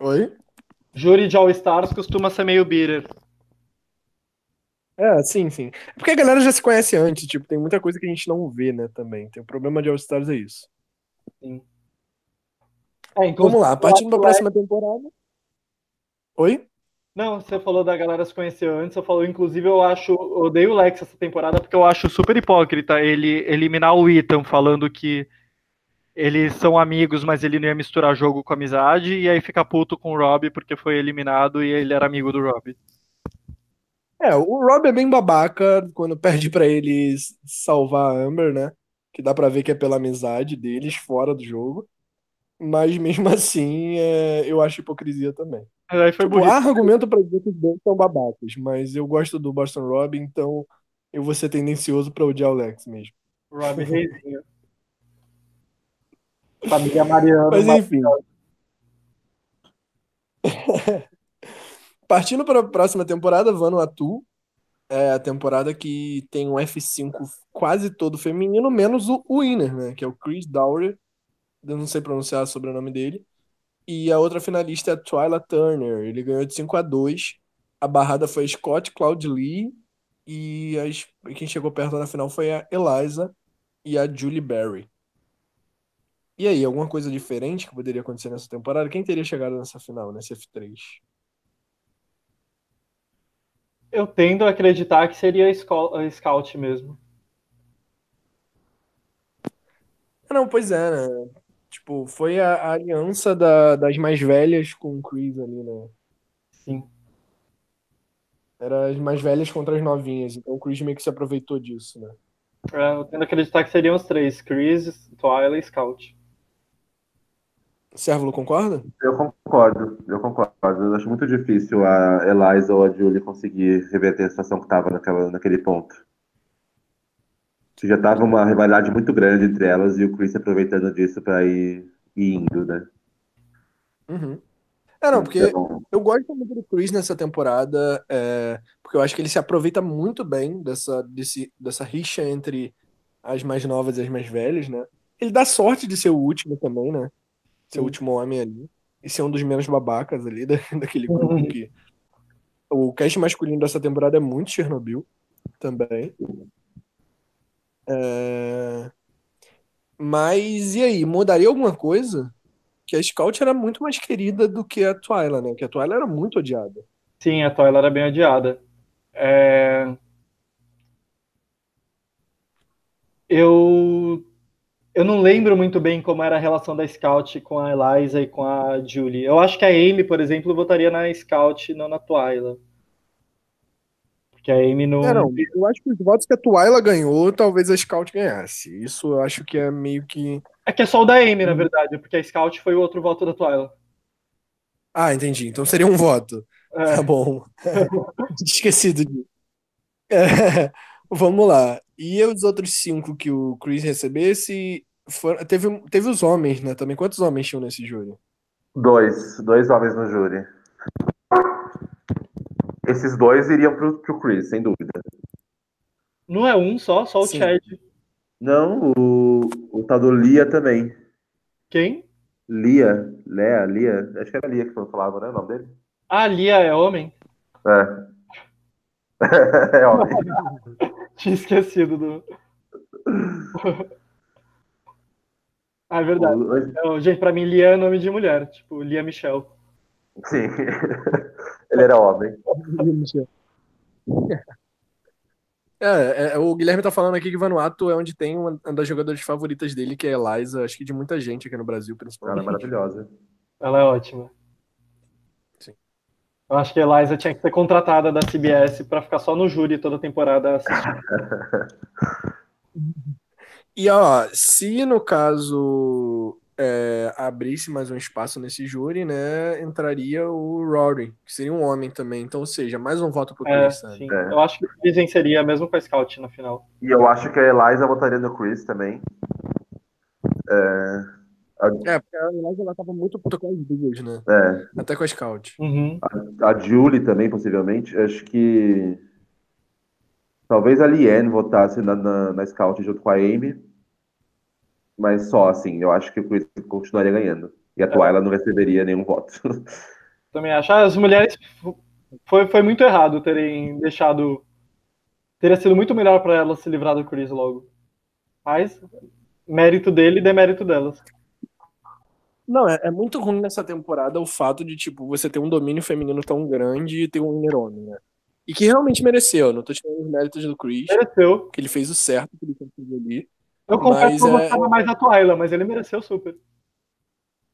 Oi? Júri de All-Stars costuma ser meio bitter. É, sim, sim. É porque a galera já se conhece antes, tipo, tem muita coisa que a gente não vê, né, também. Tem o problema de All-Stars é isso. Sim. É, então, vamos lá, partindo para a próxima temporada. Oi? Não, você falou da galera se conhecer antes, eu falo, inclusive eu acho, eu odeio o Lex essa temporada porque eu acho super hipócrita ele eliminar o Ethan falando que eles são amigos, mas ele não ia misturar jogo com amizade, e aí fica puto com o Rob porque foi eliminado e ele era amigo do Rob. É, o Rob é bem babaca quando pede pra ele salvar a Amber, né? Que dá pra ver que é pela amizade deles fora do jogo, mas mesmo assim é, eu acho hipocrisia também. Aí foi tipo, há argumento pra dizer que os dois são babacas, mas eu gosto do Boston Rob, então eu vou ser tendencioso pra odiar o Lex mesmo. Rob reizinho. Família Mariano. Mas enfim. Partindo para a próxima temporada, Vanuatu. É a temporada que tem um F cinco quase todo feminino, menos o winner, né? Que é o Chris Dowry. Eu não sei pronunciar sobre o sobrenome dele. E a outra finalista é a Twyla Turner. Ele ganhou de cinco a dois. A barrada foi a Scott, Cloud Lee. E as... quem chegou perto na final foi a Eliza e a Julie Berry. E aí, alguma coisa diferente que poderia acontecer nessa temporada? Quem teria chegado nessa final, nessa F três? Eu tendo a acreditar que seria a Scout mesmo. Não, pois é, né? Tipo, foi a, a aliança da, das mais velhas com o Chris ali, né? Sim. Era as mais velhas contra as novinhas, então o Chris meio que se aproveitou disso, né? É, eu tendo a acreditar que seriam os três, Chris, Twyla e Scout. Sérvulo, concorda? Eu concordo, eu concordo. Eu acho muito difícil a Eliza ou a Julie conseguir reverter a situação que estava naquela, naquele ponto. Já estava uma rivalidade muito grande entre elas e o Chris aproveitando disso para ir, ir indo, né? Uhum. É, não, porque eu gosto muito do Chris nessa temporada, é, porque eu acho que ele se aproveita muito bem dessa, desse, dessa rixa entre as mais novas e as mais velhas, né? Ele dá sorte de ser o último também, né? Ser o último homem ali. E ser um dos menos babacas ali da, daquele grupo que... O cast masculino dessa temporada é muito Chernobyl também. É... Mas, e aí? Mudaria alguma coisa? Que a Scout era muito mais querida do que a Twyla, né? Que a Twyla era muito odiada. Sim, a Twyla era bem odiada. É... Eu... Eu não lembro muito bem como era a relação da Scout com a Eliza e com a Julie. Eu acho que a Amy, por exemplo, votaria na Scout e não na Twyla. Porque a Amy não... É, não. Eu acho que os votos que a Twyla ganhou, talvez a Scout ganhasse. Isso eu acho que é meio que... É que é só o da Amy, na verdade, porque a Scout foi o outro voto da Twyla. Ah, entendi. Então seria um voto. É. Tá bom. Esquecido disso. É. Vamos lá. E os outros cinco que o Chris recebesse... Foram... Teve, teve os homens, né, também. Quantos homens tinham nesse júri? Dois. Dois homens no júri. Esses dois iriam pro, pro Chris, sem dúvida. Não é um só? Só o Sim. Chad? Não, o, o tal do Lia também. Quem? Lia. Léa, Lia. Acho que era Lia que falava, né, o nome dele? Ah, Lia é homem? É. É homem. Tinha esquecido do... Ah, é verdade. Então, gente, pra mim, Lia é nome de mulher. Tipo, Lia Michelle. Sim. Ele era homem. É, é, o Guilherme tá falando aqui que Vanuatu é onde tem uma das jogadoras favoritas dele, que é a Eliza. Acho que de muita gente aqui no Brasil, principalmente. Ela é maravilhosa. Ela é ótima. Sim. Eu acho que a Eliza tinha que ser contratada da C B S pra ficar só no júri toda a temporada assistindo. E ó, se no caso é, abrisse mais um espaço nesse júri, né, entraria o Rory, que seria um homem também. Então, ou seja, mais um voto pro Chris. É, sim. É. Eu acho que o Chris venceria mesmo com a Scout na final. E eu acho que a Eliza votaria no Chris também. É, a A... É, porque ela estava muito puta com as duas, né? É. Até com a Scout. Uhum. A, a Julie também, possivelmente. Acho que... Talvez a Liane votasse na, na, na Scout junto com a Amy. Mas só, assim, eu acho que o Chris continuaria ganhando. E a é. Twyla não receberia nenhum voto. Também acho. As mulheres... Foi, foi muito errado terem deixado... Teria sido muito melhor para ela se livrar do Chris logo. Mas... Mérito dele e demérito delas. Não, é, é muito ruim nessa temporada o fato de, tipo, você ter um domínio feminino tão grande e ter um winner homem, né? E que realmente mereceu, não tô tirando os méritos do Chris. Mereceu. Que ele fez o certo que ele conseguiu ali. Eu confesso que eu gostava é... mais da Twyla, mas ele mereceu super.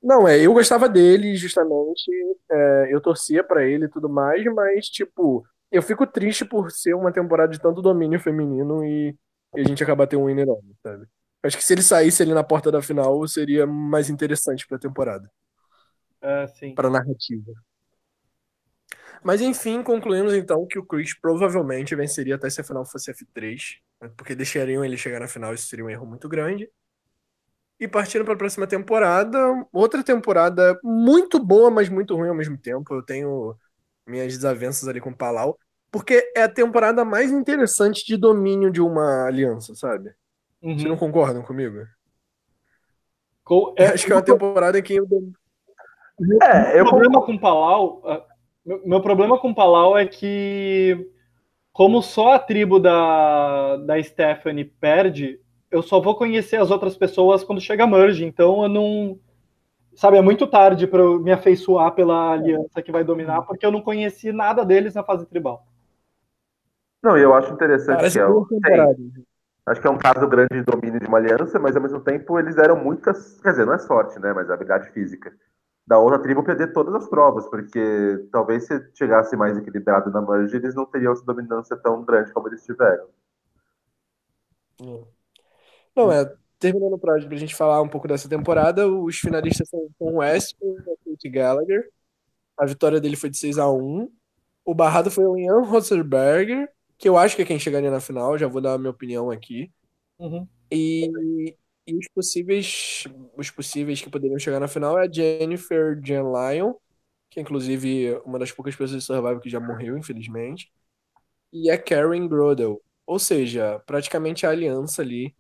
Não, é, eu gostava dele, justamente, é, eu torcia pra ele e tudo mais, mas, tipo, eu fico triste por ser uma temporada de tanto domínio feminino e, e a gente acabar tendo um winner homem, sabe? Acho que se ele saísse ali na porta da final, seria mais interessante pra temporada. Ah, sim. Pra narrativa. Mas, enfim, concluímos, então, que o Chris provavelmente venceria até se a final fosse F três. Porque deixariam ele chegar na final, isso seria um erro muito grande. E partindo pra próxima temporada, outra temporada muito boa, mas muito ruim ao mesmo tempo. Eu tenho minhas desavenças ali com o Palau. Porque é a temporada mais interessante de domínio de uma aliança, sabe? Uhum. Vocês não concordam comigo? Com... É, acho que é uma temporada que eu... É, meu, eu... Problema com Palau, meu, meu problema com Palau é que, como só a tribo da, da Stephanie perde, eu só vou conhecer as outras pessoas quando chega a Merge. Então eu não... Sabe, é muito tarde para eu me afeiçoar pela aliança que vai dominar, porque eu não conheci nada deles na fase tribal. Não, e eu acho interessante. Parece que é o... Acho que é um caso grande de domínio de uma aliança, mas ao mesmo tempo eles deram muitas... Quer dizer, não é sorte, né? Mas é habilidade física. Da outra tribo perder todas as provas, porque talvez se chegasse mais equilibrado na Merge, eles não teriam essa dominância tão grande como eles tiveram. Não, é... Terminando pra, pra gente falar um pouco dessa temporada, os finalistas são o West e o Kate Gallagher. A vitória dele foi de seis a um. O barrado foi o Ian Rosenberger, que eu acho que é quem chegaria na final, já vou dar a minha opinião aqui. Uhum. E, e os possíveis os possíveis que poderiam chegar na final é a Jennifer Jen Lyon, que é inclusive uma das poucas pessoas de Survivor que já morreu, infelizmente, e a Karen Grodel. Ou seja, praticamente a aliança ali,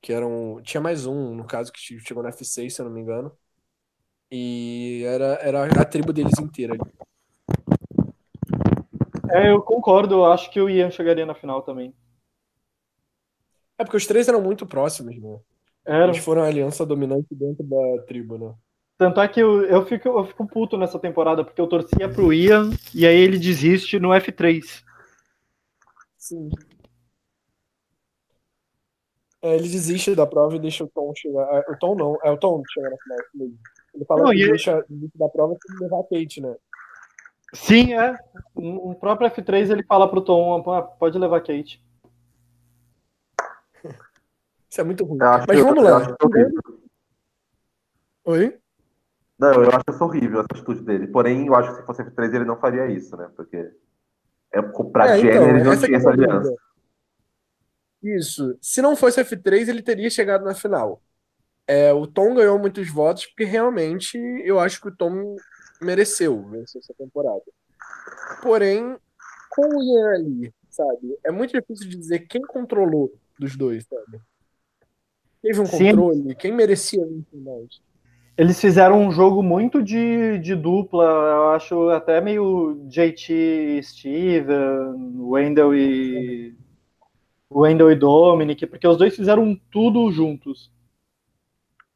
que eram... Tinha mais um, no caso, que chegou na F seis, se eu não me engano, e era, era a tribo deles inteira ali. É, eu concordo, eu acho que o Ian chegaria na final também. É, porque os três eram muito próximos, né? Era. Eles foram a aliança dominante dentro da tribo, né? Tanto é que eu, eu, fico, eu fico puto nessa temporada, porque eu torcia pro Ian, e aí ele desiste no F três. Sim. É, ele desiste da prova e deixa o Tom chegar... O Tom não, é o Tom chegar na final. Ele, ele fala não, que ele deixa, deixa da prova e levar a Kate, né? Sim, é. O próprio F três ele fala pro Tom, ah, pode levar a Kate. Isso é muito ruim. Mas vamos eu, lá. Eu Oi? Não, eu acho isso horrível, essa atitude dele. Porém, eu acho que se fosse F três ele não faria isso, né? Porque é, pra é, Jenner então, ele não tinha essa aliança. Isso. Se não fosse F três ele teria chegado na final. É, o Tom ganhou muitos votos porque realmente eu acho que o Tom... mereceu vencer essa temporada. Porém, com o Ian ali, sabe? É muito difícil de dizer quem controlou dos dois, sabe? Teve um Sim. controle, quem merecia vencer mais. Eles fizeram um jogo muito de, de dupla, eu acho até meio J T, Steven, Wendell e... É. Wendell e Dominic, porque os dois fizeram tudo juntos.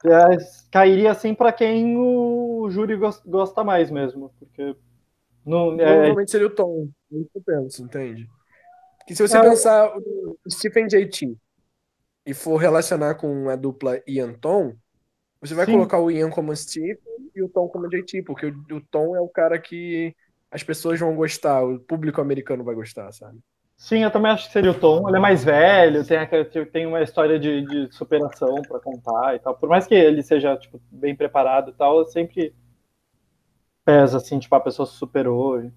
É, cairia assim pra quem o júri gosta mais mesmo, porque não, é... normalmente seria o Tom, é isso que eu penso, entende? Que se você é... pensar o Stephen J T e for relacionar com a dupla Ian Tom, você vai Sim. colocar o Ian como Stephen e o Tom como J T, porque o, o Tom é o cara que as pessoas vão gostar, o público americano vai gostar, sabe? Sim, eu também acho que seria o Tom. Ele é mais velho, tem, tem uma história de, de superação pra contar e tal. Por mais que ele seja, tipo, bem preparado e tal, sempre pesa, assim, tipo, a pessoa se superou.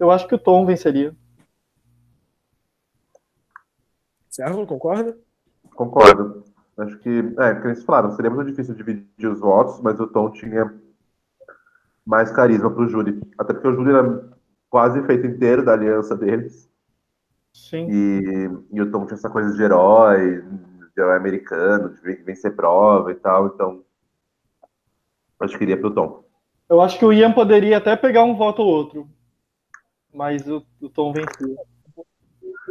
Eu acho que o Tom venceria. Sérvulo, concorda? Concordo. Acho que, é, que eles falaram, seria muito difícil dividir os votos, mas o Tom tinha mais carisma para o júri. Até porque o júri era quase feito inteiro da aliança deles. Sim. E, e o Tom tinha essa coisa de herói, de herói americano, de vencer prova e tal, então acho que iria pro Tom. Eu acho que o Ian poderia até pegar um voto ou outro, mas o, o Tom venceu.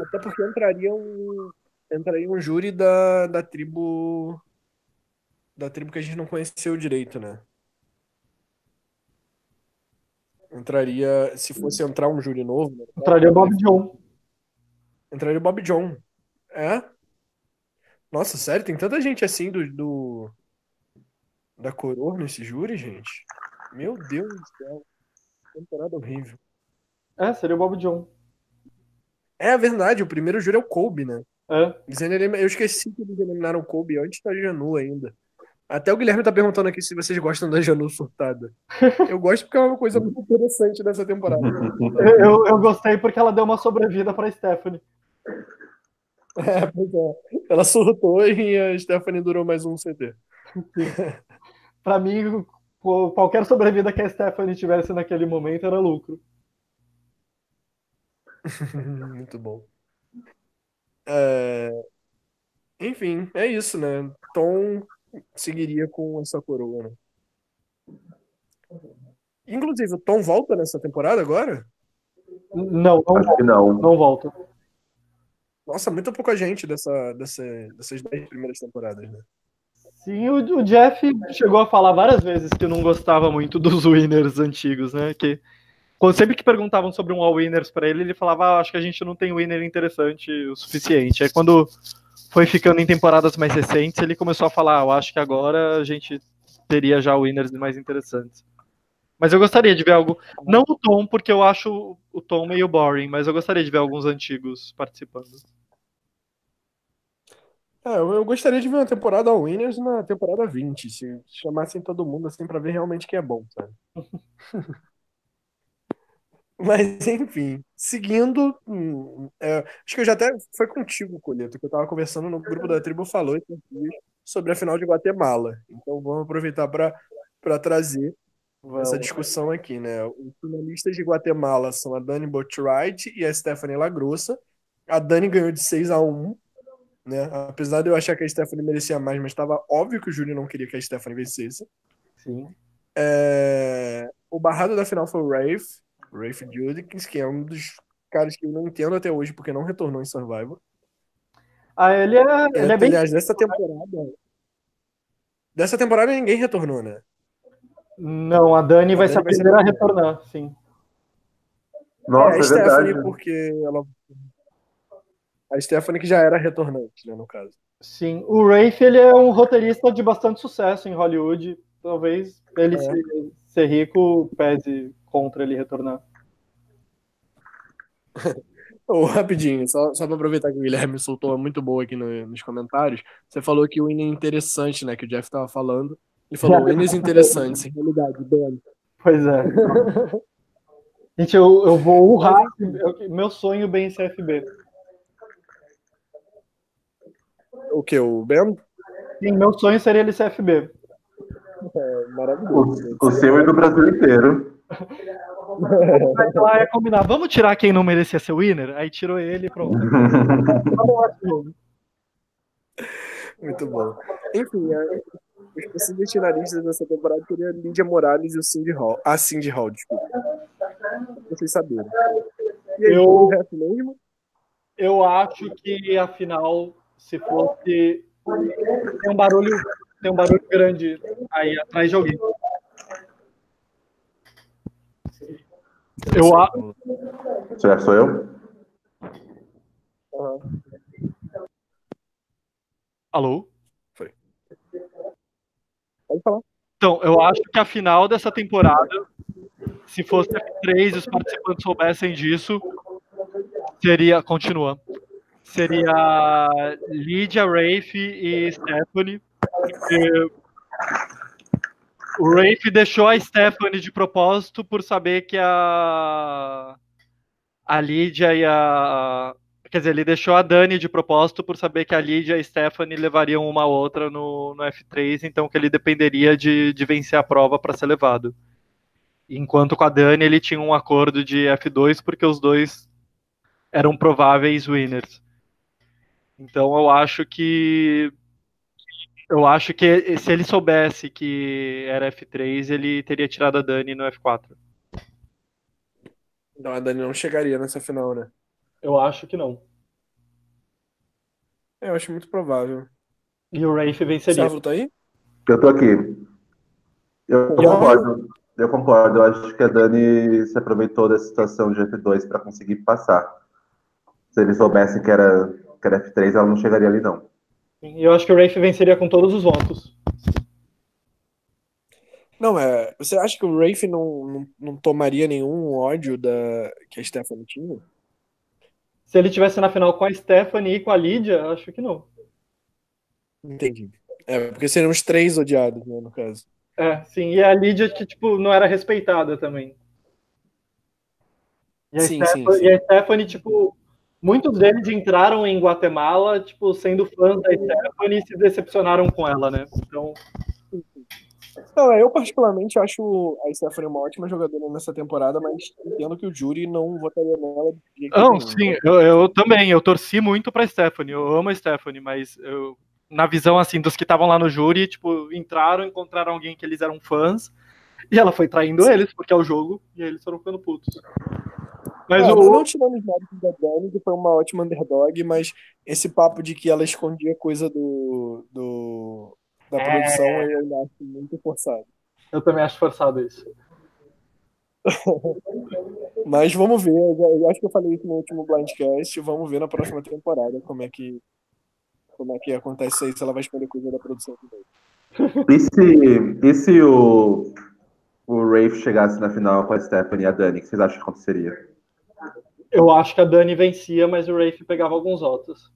Até porque entraria um, entraria um júri da, da tribo da tribo que a gente não conheceu direito, né? Entraria, se fosse entrar um júri novo... Né? Entraria o Bob John. Entraria o Bob John. É? Nossa, sério, tem tanta gente assim do, do da coroa nesse júri, gente. Meu Deus do céu. Temporada horrível. É, seria o Bob John. É, a verdade, o primeiro júri é o Colby, né? É. Eu esqueci que eles eliminaram o Colby antes da Janu ainda. Até o Guilherme tá perguntando aqui se vocês gostam da Janu surtada. Eu gosto porque é uma coisa muito interessante dessa temporada. eu, eu, eu gostei porque ela deu uma sobrevida pra Stephanie. É, pois é. Ela surtou e a Stephanie durou mais um C D. Pra mim, qualquer sobrevida que a Stephanie tivesse naquele momento era lucro. Muito bom. É... Enfim, é isso, né? Tom seguiria com essa coroa, né? Inclusive, o Tom volta nessa temporada agora? Não, não, acho que não. Não volta. Nossa, muito pouca gente dessa, dessa, dessas dez primeiras temporadas, né? Sim, o, o Jeff chegou a falar várias vezes que não gostava muito dos winners antigos, né? Que... Sempre que perguntavam sobre um all-winners pra ele, ele falava, ah, acho que a gente não tem winner interessante o suficiente. Aí quando foi ficando em temporadas mais recentes, ele começou a falar, ah, eu acho que agora a gente teria já winners mais interessantes. Mas eu gostaria de ver algo, não o Tom, porque eu acho o Tom meio boring, mas eu gostaria de ver alguns antigos participando. É, eu gostaria de ver uma temporada all-winners na temporada vinte, se chamassem todo mundo assim pra ver realmente quem é bom, sabe? Mas, enfim, seguindo, hum, é, acho que eu já até foi contigo, Coleto, que eu tava conversando no grupo da tribo, falou sobre a final de Guatemala. Então vamos aproveitar para trazer vamos. essa discussão aqui, né? Os finalistas de Guatemala são a Dani Botwright e a Stephanie Lagrossa. A Dani ganhou de seis a um, né? Apesar de eu achar que a Stephanie merecia mais, mas estava óbvio que o Júlio não queria que a Stephanie vencesse. Sim. É, o barrado da final foi o Rafe. Rafe Judkins, que é um dos caras que eu não entendo até hoje, porque não retornou em Survivor. Ah, ele é, ele é, é bem... Aliás, dessa temporada... Dessa temporada ninguém retornou, né? Não, a Dani a vai ser a primeira a retornar, sim. Nossa, é, a é Stephanie, verdade. Porque ela... A Stephanie que já era retornante, né, no caso. Sim, o Rafe, ele é um roteirista de bastante sucesso em Hollywood. Talvez ele é. ser, ser rico pese... contra ele retornar. Oh, rapidinho, só, só pra aproveitar que o Guilherme soltou uma muito boa aqui no, nos comentários, você falou que o Winner interessante, né, que o Jeff tava falando, ele falou Winners interessantes, em realidade, bem. Pois é. Gente, eu, eu vou urrar, meu sonho bem C F B. O que, o Ben? Sim, meu sonho seria ele C F B. É, maravilhoso. O, o seu é do Brasil inteiro. Lá é combinar. Vamos tirar quem não merecia ser winner? Aí tirou ele e pronto. Muito bom. Enfim, os possíveis finalistas dessa temporada seriam a Lídia Morales e o Cindy Hall. A ah, Cindy Hall, desculpa. Vocês saberam. E aí, eu, mesmo? eu acho que a final, se fosse. Tem um barulho, tem um barulho grande aí atrás de alguém. Eu acho. Será que sou eu? Uhum. Alô? Foi. Pode falar. Então, eu acho que a final dessa temporada, se fosse F três e os participantes soubessem disso, seria. Continua. Seria Lídia, Rafe e Stephanie. E... O Rafe deixou a Stephanie de propósito por saber que a, a Lídia e a, Quer dizer, ele deixou a Dani de propósito por saber que a Lydia e a Stephanie levariam uma a outra no, no F três, então que ele dependeria de, de vencer a prova para ser levado. Enquanto com a Dani ele tinha um acordo de F dois, porque os dois eram prováveis winners. Então eu acho que... Eu acho que se ele soubesse que era F três, ele teria tirado a Dani no F quatro. Não, a Dani não chegaria nessa final, né? Eu acho que não. É, eu acho muito provável. E o Rafe venceria. Sérvulo, tá aí? Eu tô aqui. Eu concordo. Eu concordo. Eu acho que a Dani se aproveitou da situação de F dois para conseguir passar. Se eles soubessem que era, que era F três, ela não chegaria ali, não. E eu acho que o Rafe venceria com todos os votos. Não, é. Você acha que o Rafe não, não, não tomaria nenhum ódio da que a Stephanie tinha? Se ele estivesse na final com a Stephanie e com a Lydia, acho que não. Entendi. É, porque seriam os três odiados, né, no caso. É, sim. E a Lydia, que, tipo, não era respeitada também. E a, sim, Stephanie, sim, sim. E a Stephanie, tipo... Muitos deles entraram em Guatemala, tipo, sendo fãs da Stephanie e se decepcionaram com ela, né? Então... Não, eu particularmente acho a Stephanie uma ótima jogadora nessa temporada, mas entendo que o júri não votaria nela. Não, sim, eu, eu também, eu torci muito pra Stephanie, eu amo a Stephanie, mas eu, na visão, assim, dos que estavam lá no júri, tipo, entraram, encontraram alguém que eles eram fãs, e ela foi traindo sim. eles, porque é o jogo, e aí eles foram ficando putos. Mas ah, o... Não tiramos nada da Dani, que foi uma ótima underdog, mas esse papo de que ela escondia coisa do, do, da é... produção eu acho muito forçado. Eu também acho forçado isso. Mas vamos ver, eu, eu acho que eu falei isso no último Blindcast, vamos ver na próxima temporada como é que, como é que acontece isso, se ela vai esconder coisa da produção também. E se, e se o, o Rafe chegasse na final com a Stephanie e a Dani, o que vocês acham que aconteceria? Eu acho que a Dani vencia, mas o Rafe pegava alguns votos.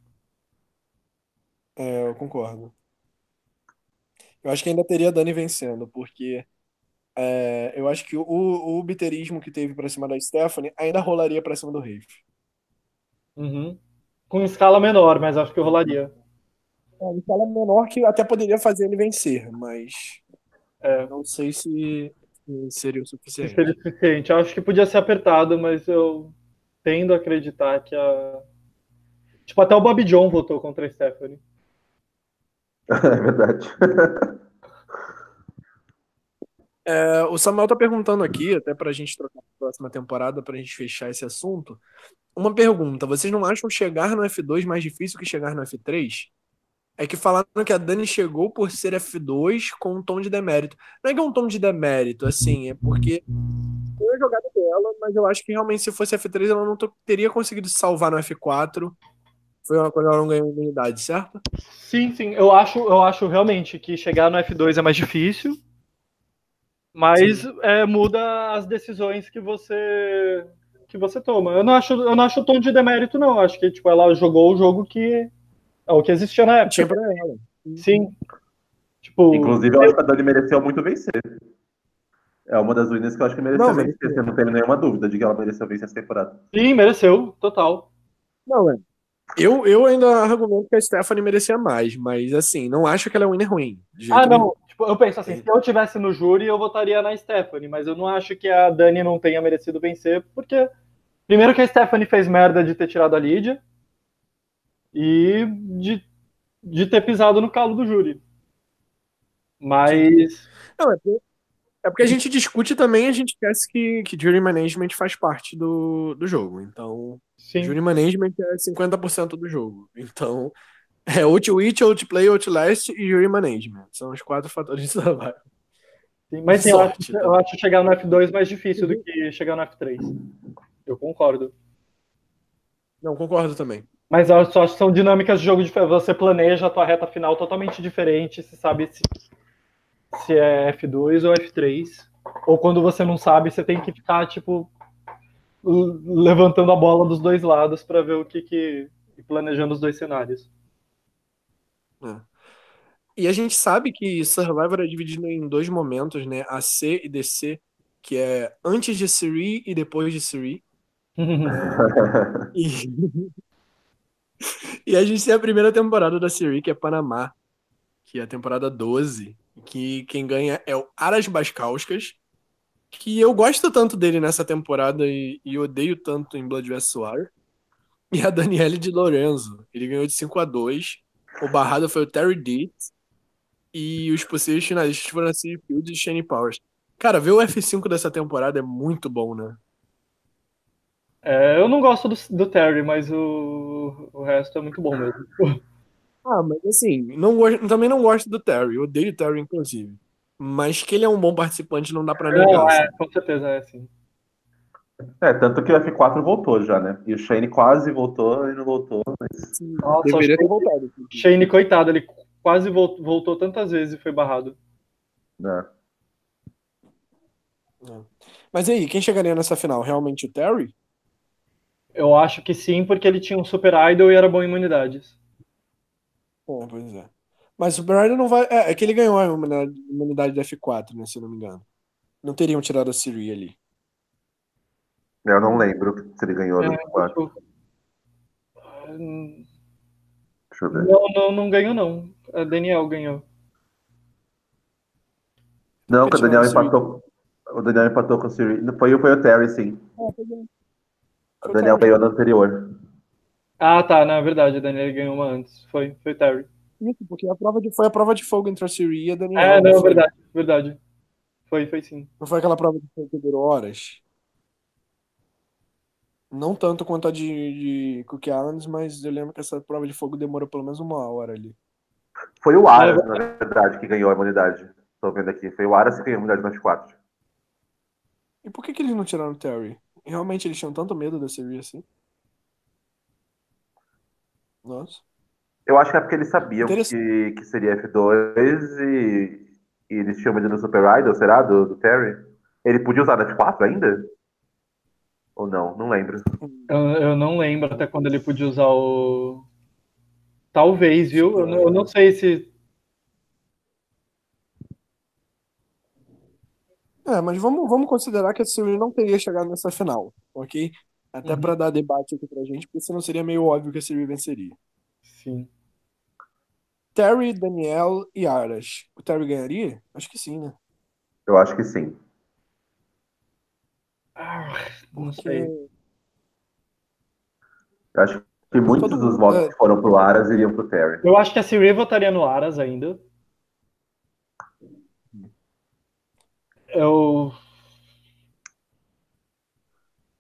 É, eu concordo. Eu acho que ainda teria a Dani vencendo, porque é, eu acho que o, o biterismo que teve pra cima da Stephanie ainda rolaria pra cima do Rafe. Uhum. Com escala menor, mas acho que rolaria. É, uma escala menor que até poderia fazer ele vencer, mas é. Não sei se seria o suficiente. Seria o suficiente. Eu acho que podia ser apertado, mas eu... Tendo a acreditar que a... Tipo, até o Bob John votou contra a Stephanie. É verdade. É, o Samuel tá perguntando aqui, até pra gente trocar na próxima temporada, pra gente fechar esse assunto. Uma pergunta, vocês não acham chegar no F dois mais difícil que chegar no F três? É que falaram que a Dani chegou por ser F dois com um tom de demérito. Não é que é um tom de demérito, assim, é porque... Foi a jogada dela, mas eu acho que realmente se fosse F três ela não to- teria conseguido salvar no F quatro. Foi uma coisa que ela não ganhou imunidade, certo? Sim, sim. Eu acho, eu acho realmente que chegar no F dois é mais difícil, mas é, muda as decisões que você, que você toma. Eu não acho, eu não acho tom de demérito, não. Eu acho que tipo, ela jogou o jogo que é o que existia na época. Tinha pra ela. Sim. Tipo, inclusive, eu acho que a Dani mereceu muito vencer. É uma das ruínas que eu acho que mereceu não, vencer. Mas... Eu não tenho nenhuma dúvida de que ela mereceu vencer essa temporada. Sim, mereceu. Total. Não, é. Eu, eu ainda argumento que a Stephanie merecia mais, mas assim, não acho que ela é um winner ruim. Ah, não. Nenhum. Tipo, eu penso assim, é. Se eu estivesse no júri, eu votaria na Stephanie, mas eu não acho que a Dani não tenha merecido vencer, porque primeiro que a Stephanie fez merda de ter tirado a Lydia e de, de ter pisado no calo do júri. Mas... Não, é porque... É porque a gente discute também, a gente esquece que, que jury management faz parte do, do jogo. Então, sim. Jury management é cinquenta por cento do jogo. Então, é Outwit, Outplay, Outlast e jury management. São os quatro fatores de trabalho. Sim, mas sim, eu, acho, eu acho chegar no F dois mais difícil do que chegar no F três. Eu concordo. Não, concordo também. Mas eu só acho que são dinâmicas de jogo diferentes. Você planeja a tua reta final totalmente diferente, você sabe... Se... se é F dois ou F três, ou quando você não sabe, você tem que ficar, tipo, levantando a bola dos dois lados para ver o que que... e planejando os dois cenários. É. E a gente sabe que Survivor é dividido em dois momentos, né, A C e D C, que é antes de Siri e depois de Siri. e... E a gente tem a primeira temporada da série, que é Panamá, que é a temporada doze, que quem ganha é o Aras Baskauskas, que eu gosto tanto dele nessa temporada e, e odeio tanto em Blood versus. Water, e a Daniele Di Lorenzo. Ele ganhou de cinco a dois, o barrado foi o Terry Deitz, e os possíveis finalistas foram a Siri Fields e Shane Powers. Cara, ver o F cinco dessa temporada é muito bom, né? É, eu não gosto do, do Terry, mas o, o resto é muito bom mesmo. Ah, mas assim, não gosto, também não gosto do Terry, eu odeio o Terry, inclusive. Mas que ele é um bom participante, não dá pra negar. É, assim. É, com certeza, é assim. É, tanto que o F quatro voltou já, né? E o Shane quase voltou e não voltou. Mas... Nossa, deveria ter voltado. Shane, coitado, ele quase voltou, voltou tantas vezes e foi barrado. É. É. Mas aí, quem chegaria nessa final? Realmente o Terry? Eu acho que sim, porque ele tinha um Super Idol e era bom em imunidades. Bom, pois é. Mas o Super Idol não vai... É, é que ele ganhou a imunidade do F quatro, né, se eu não me engano. Não teriam tirado a Siri ali. Eu não lembro se ele ganhou é, no F quatro. Eu... Deixa eu ver. Não, não, não ganhou, não. A Daniel ganhou. Não, que o Daniel empatou. O Daniel empatou com o Siri. Foi, foi o Terry, sim. É, foi bem. O Daniel ganhou no anterior. Ah, tá, na verdade, o Daniel ganhou uma antes. Foi, foi Terry. Isso, porque a prova de, foi a prova de fogo entre a Siri e a Daniel. É, não, não verdade, verdade. Foi, foi sim. Não foi aquela prova de fogo que durou horas? Não tanto quanto a de, de Cook Islands, mas eu lembro que essa prova de fogo demorou pelo menos uma hora ali. Foi o Aras, é, na verdade, que ganhou a imunidade. Tô vendo aqui. Foi o Aras que ganhou a imunidade nas quatro. E por que, que eles não tiraram o Terry? Realmente eles tinham tanto medo da Siri assim? Nossa. Eu acho que é porque eles sabiam que, que seria F dois e, e eles tinham medo do Super Idol, será? Do, do Terry? Ele podia usar na F quatro ainda? Ou não? Não lembro. Eu, eu não lembro até quando ele podia usar o... Talvez, viu? Eu, eu não sei se... É, mas vamos, vamos considerar que a Siri não teria chegado nessa final, ok? Até uhum. Para dar debate aqui pra gente, porque senão seria meio óbvio que a Siri venceria. Sim. Terry, Daniel e Aras. O Terry ganharia? Acho que sim, né? Eu acho que sim. Ah, não sei. Eu acho que muitos Todo dos votos é... que foram pro Aras iriam pro Terry. Eu acho que a Siri votaria no Aras ainda. Eu...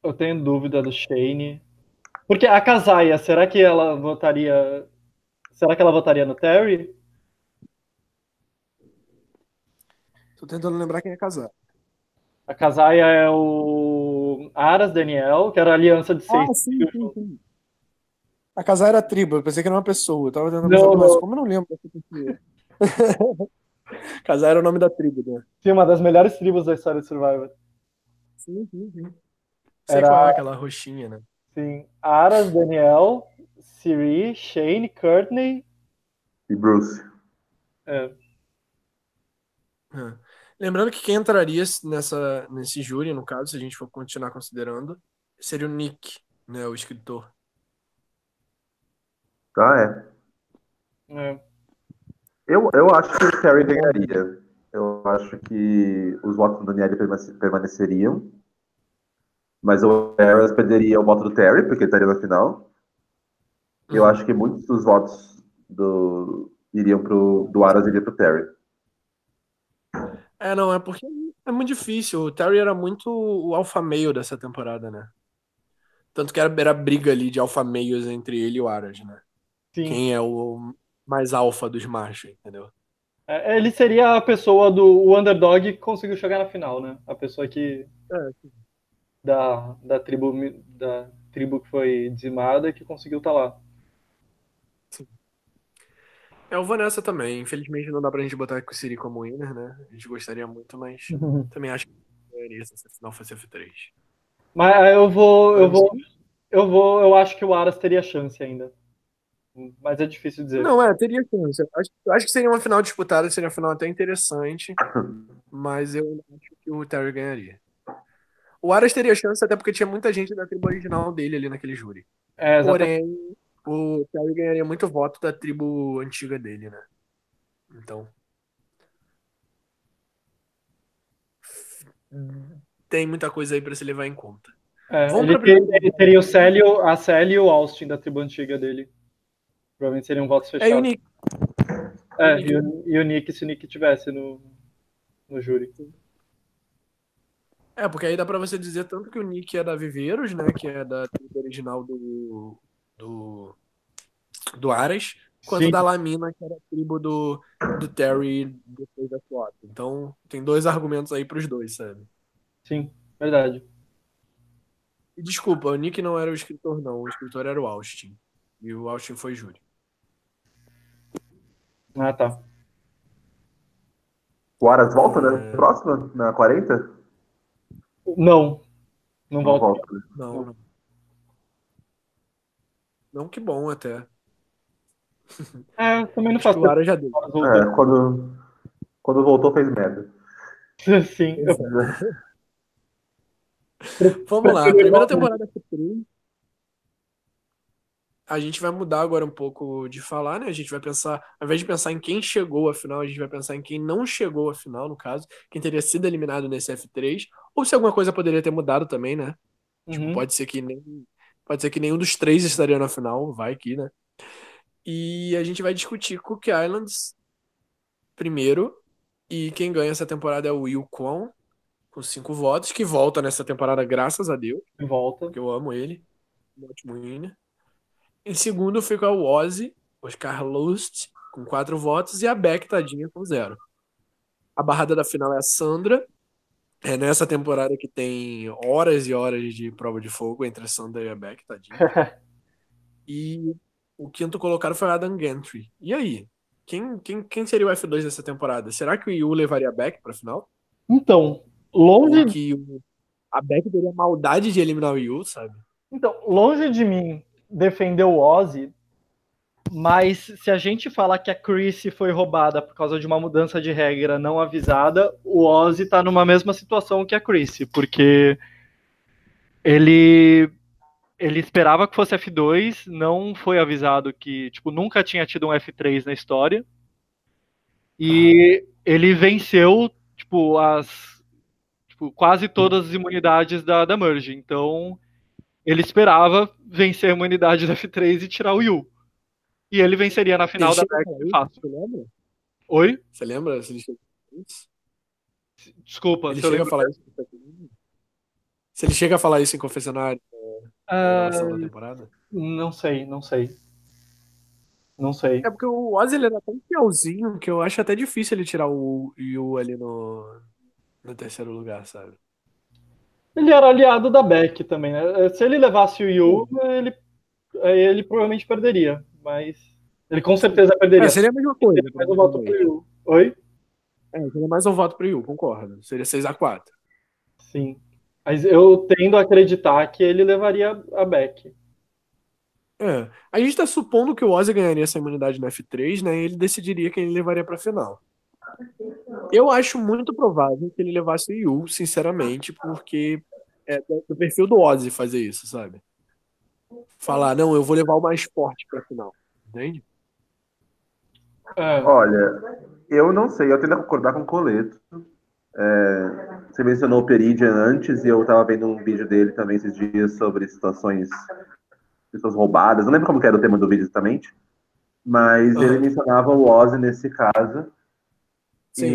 eu tenho dúvida do Shane. Porque a Kazaia, será que ela votaria... Será que ela votaria no Terry? Tô tentando lembrar quem é a Kazaia. A Kazaia é o Aras Daniel, que era a aliança de seis. Ah, sim, sim, sim. A Kazaia era a tribo, eu pensei que era uma pessoa. Eu tava tentando não, pensar, mas como eu não lembro? Kazaia era o nome da tribo, né? Sim, uma das melhores tribos da história de Survivor. Sim, sim, sim. Sei era... qual é aquela roxinha, né? Sim. Aras, Daniel, Siri, Shane, Courtney... E Bruce. É. Ah. Lembrando que quem entraria nessa, nesse júri, no caso, se a gente for continuar considerando, seria o Nick, né, o escritor. Ah, é. é. Eu, eu acho que o Terry ganharia. Eu acho que os votos do Daniel permaneceriam. Mas o Aras perderia o voto do Terry, porque ele estaria na final. Eu uhum. acho que muitos dos votos do, iriam pro, do Aras iriam pro Terry. É, não, é porque é muito difícil. O Terry era muito o alfa male dessa temporada, né? Tanto que era, era briga ali de alfa males entre ele e o Aras, né? Sim. Quem é o mais alfa dos machos, entendeu? É, ele seria a pessoa do o underdog que conseguiu chegar na final, né? A pessoa que... É, da, da, tribo, da tribo que foi dizimada e que conseguiu estar lá. Eu vou nessa também. Infelizmente não dá pra gente botar com o Siri como winner, né? A gente gostaria muito, mas uhum. também acho que ganharia se a final fosse F três. Mas eu vou, eu vou. Eu vou. Eu acho que o Aras teria chance ainda. Mas é difícil dizer. Não, é, teria chance. Acho, acho que seria uma final disputada, seria uma final até interessante. Mas eu acho que o Terry ganharia. O Aras teria chance, até porque tinha muita gente da tribo original dele ali naquele júri. É, exatamente. Porém, o Terry ganharia muito voto da tribo antiga dele, né? Então... tem muita coisa aí pra se levar em conta. É, ele, pra... ele teria o Célio, a Célio e o Austin da tribo antiga dele. Provavelmente seriam votos fechados. É, e o Nick. É, o Nick. E, o, e o Nick, se o Nick tivesse no, no júri. É, porque aí dá pra você dizer tanto que o Nick é da Viveiros, né, que é da tribo original do do, do Aras, quanto Sim. da Lamina, que era a tribo do, do Terry depois da swap. Então, tem dois argumentos aí pros dois, sabe? Sim, verdade. E desculpa, o Nick não era o escritor, não. O escritor era o Austin. E o Austin foi júri. Ah, tá. O Aras volta, né? É... Próxima? Na quarenta? Não. Não, não volta. volta né? Não, não. Não, que bom até. É, também não faz tempo. O Aras já deu. É, quando, quando voltou fez merda. Sim. Eu... Vamos lá. Primeira temporada Q três. A gente vai mudar agora um pouco de falar, né? A gente vai pensar, ao invés de pensar em quem chegou à final, a gente vai pensar em quem não chegou à final, no caso, quem teria sido eliminado nesse F três, ou se alguma coisa poderia ter mudado também, né? Uhum. Tipo, pode ser que nem, pode ser que nenhum dos três estaria na final, vai que, né? E a gente vai discutir Cook Islands primeiro, e quem ganha essa temporada é o Will Kwon, com cinco votos, que volta nessa temporada, graças a Deus. Volta. Porque eu amo ele. Ótimo, né? Em segundo fica o Ozzy, Oscar Lust, com quatro votos, e a Beck, tadinha, com zero. A barrada da final é a Sandra. É nessa temporada que tem horas e horas de prova de fogo entre a Sandra e a Beck, tadinha. E o quinto colocado foi o Adam Gantry. E aí? Quem, quem, quem seria o F dois dessa temporada? Será que o Yu levaria a Beck pra final? Então, longe... que a Beck teria maldade de eliminar o Yu, sabe? Então, longe de mim defender o Ozzy, mas se a gente falar que a Chrissy foi roubada por causa de uma mudança de regra não avisada, o Ozzy tá numa mesma situação que a Chrissy, porque ele ele esperava que fosse F dois, não foi avisado que, tipo, nunca tinha tido um F três na história, e ele venceu, tipo, as tipo, quase todas as imunidades da, da Merge, então ele esperava vencer a imunidade da F três e tirar o Yu. E ele venceria na final da Merge fácil. Você lembra? Oi? Você lembra? Se ele chega... Desculpa. Ele se chega eu lembro... a falar isso? Se ele chega a falar isso em confessionário na uh... da temporada? Não sei, não sei. Não sei. É porque o Ozzy ele era tão fielzinho que eu acho até difícil ele tirar o Yu ali no... no terceiro lugar, sabe? Ele era aliado da Beck também, né? Se ele levasse o Yu, ele, ele provavelmente perderia, mas ele com certeza perderia. É, seria a mesma coisa. Seria mais um voto pro Yu. Oi? É, seria mais um voto pro Yu, concordo. Seria seis a quatro. Sim. Mas eu tendo a acreditar que ele levaria a Beck. É. A gente tá supondo que o Ozzy ganharia essa imunidade no F três, né? E ele decidiria quem ele levaria pra final. Eu acho muito provável que ele levasse o Yu, sinceramente, porque é do perfil do Ozzy fazer isso, sabe? Falar, não, eu vou levar o mais forte pra final, entende? É. Olha, eu não sei, eu tento concordar com o Coleto. É, você mencionou o Peridian antes, e eu tava vendo um vídeo dele também esses dias sobre situações, pessoas roubadas, não lembro como que era o tema do vídeo exatamente, mas uhum. ele mencionava o Ozzy nesse caso. E,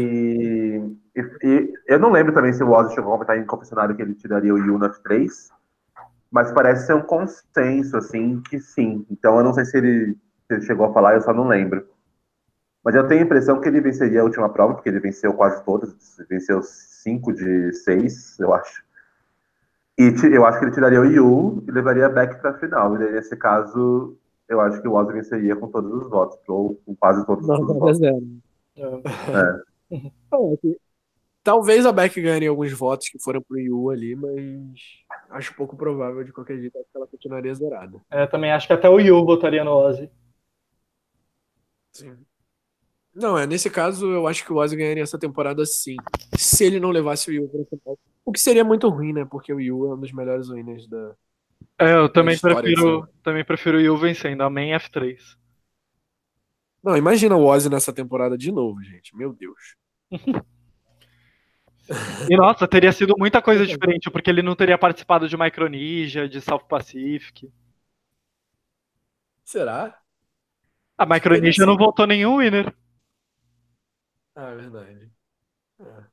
e, e eu não lembro também se o Ozzy chegou a comentar em confessionário que ele tiraria o Yu na F três, mas parece ser um consenso, assim, que sim. Então eu não sei se ele, se ele chegou a falar, eu só não lembro. Mas eu tenho a impressão que ele venceria a última prova, porque ele venceu quase todas, venceu cinco de seis, eu acho. E eu acho que ele tiraria o Yu e levaria a Beck pra final. E nesse caso, eu acho que o Ozzy venceria com todos os votos, ou com quase todos não, os não votos. É. É. Talvez a Beck ganhe alguns votos que foram pro Yu ali, mas acho pouco provável de qualquer jeito que ela continuaria zerada. É, também acho que até o Yu votaria no Ozzy. Sim. Não, é, nesse caso eu acho que o Ozzy ganharia essa temporada sim, se ele não levasse o Yu para o final. O que seria muito ruim, né? Porque o Yu é um dos melhores winners da, É, eu também prefiro, assim. também prefiro o Yu vencendo, amém F três. Não, imagina o Ozzy nessa temporada de novo, gente. Meu Deus. E nossa, teria sido muita coisa diferente, porque ele não teria participado de Micronesia, de South Pacific. Será? A Micronesia não voltou nenhum winner. Ah, é verdade. É.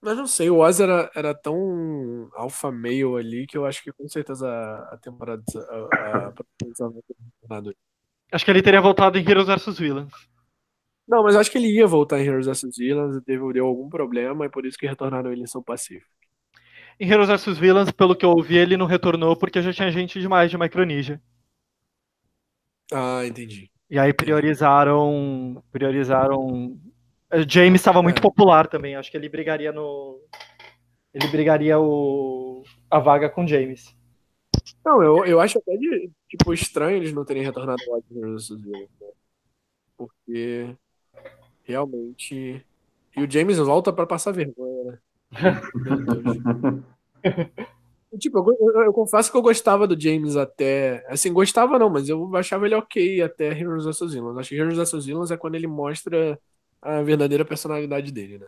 Mas não sei, o Oz era, era tão alfa male ali que eu acho que com certeza a temporada. A, a, a... Acho que ele teria voltado em Heroes versus. Villains. Não, mas acho que ele ia voltar em Heroes versus. Villains e teve, deu algum problema e por isso que retornaram ele em São Pacífico. Em Heroes versus. Villains, pelo que eu ouvi, ele não retornou porque já tinha gente demais de Micronesia. Ah, entendi. E aí priorizaram. Priorizaram. James estava muito é. popular também. Acho que ele brigaria no. Ele brigaria o... a vaga com James. Não, eu, eu acho até de, tipo, estranho eles não terem retornado ao Heroes versus. Villains. Porque realmente. E o James volta pra passar vergonha, né? Tipo, eu, eu, eu confesso que eu gostava do James até. Assim, gostava não, mas eu achava ele ok até Heroes versus. Villains. Acho que Heroes versus. Villains é quando ele mostra a verdadeira personalidade dele, né?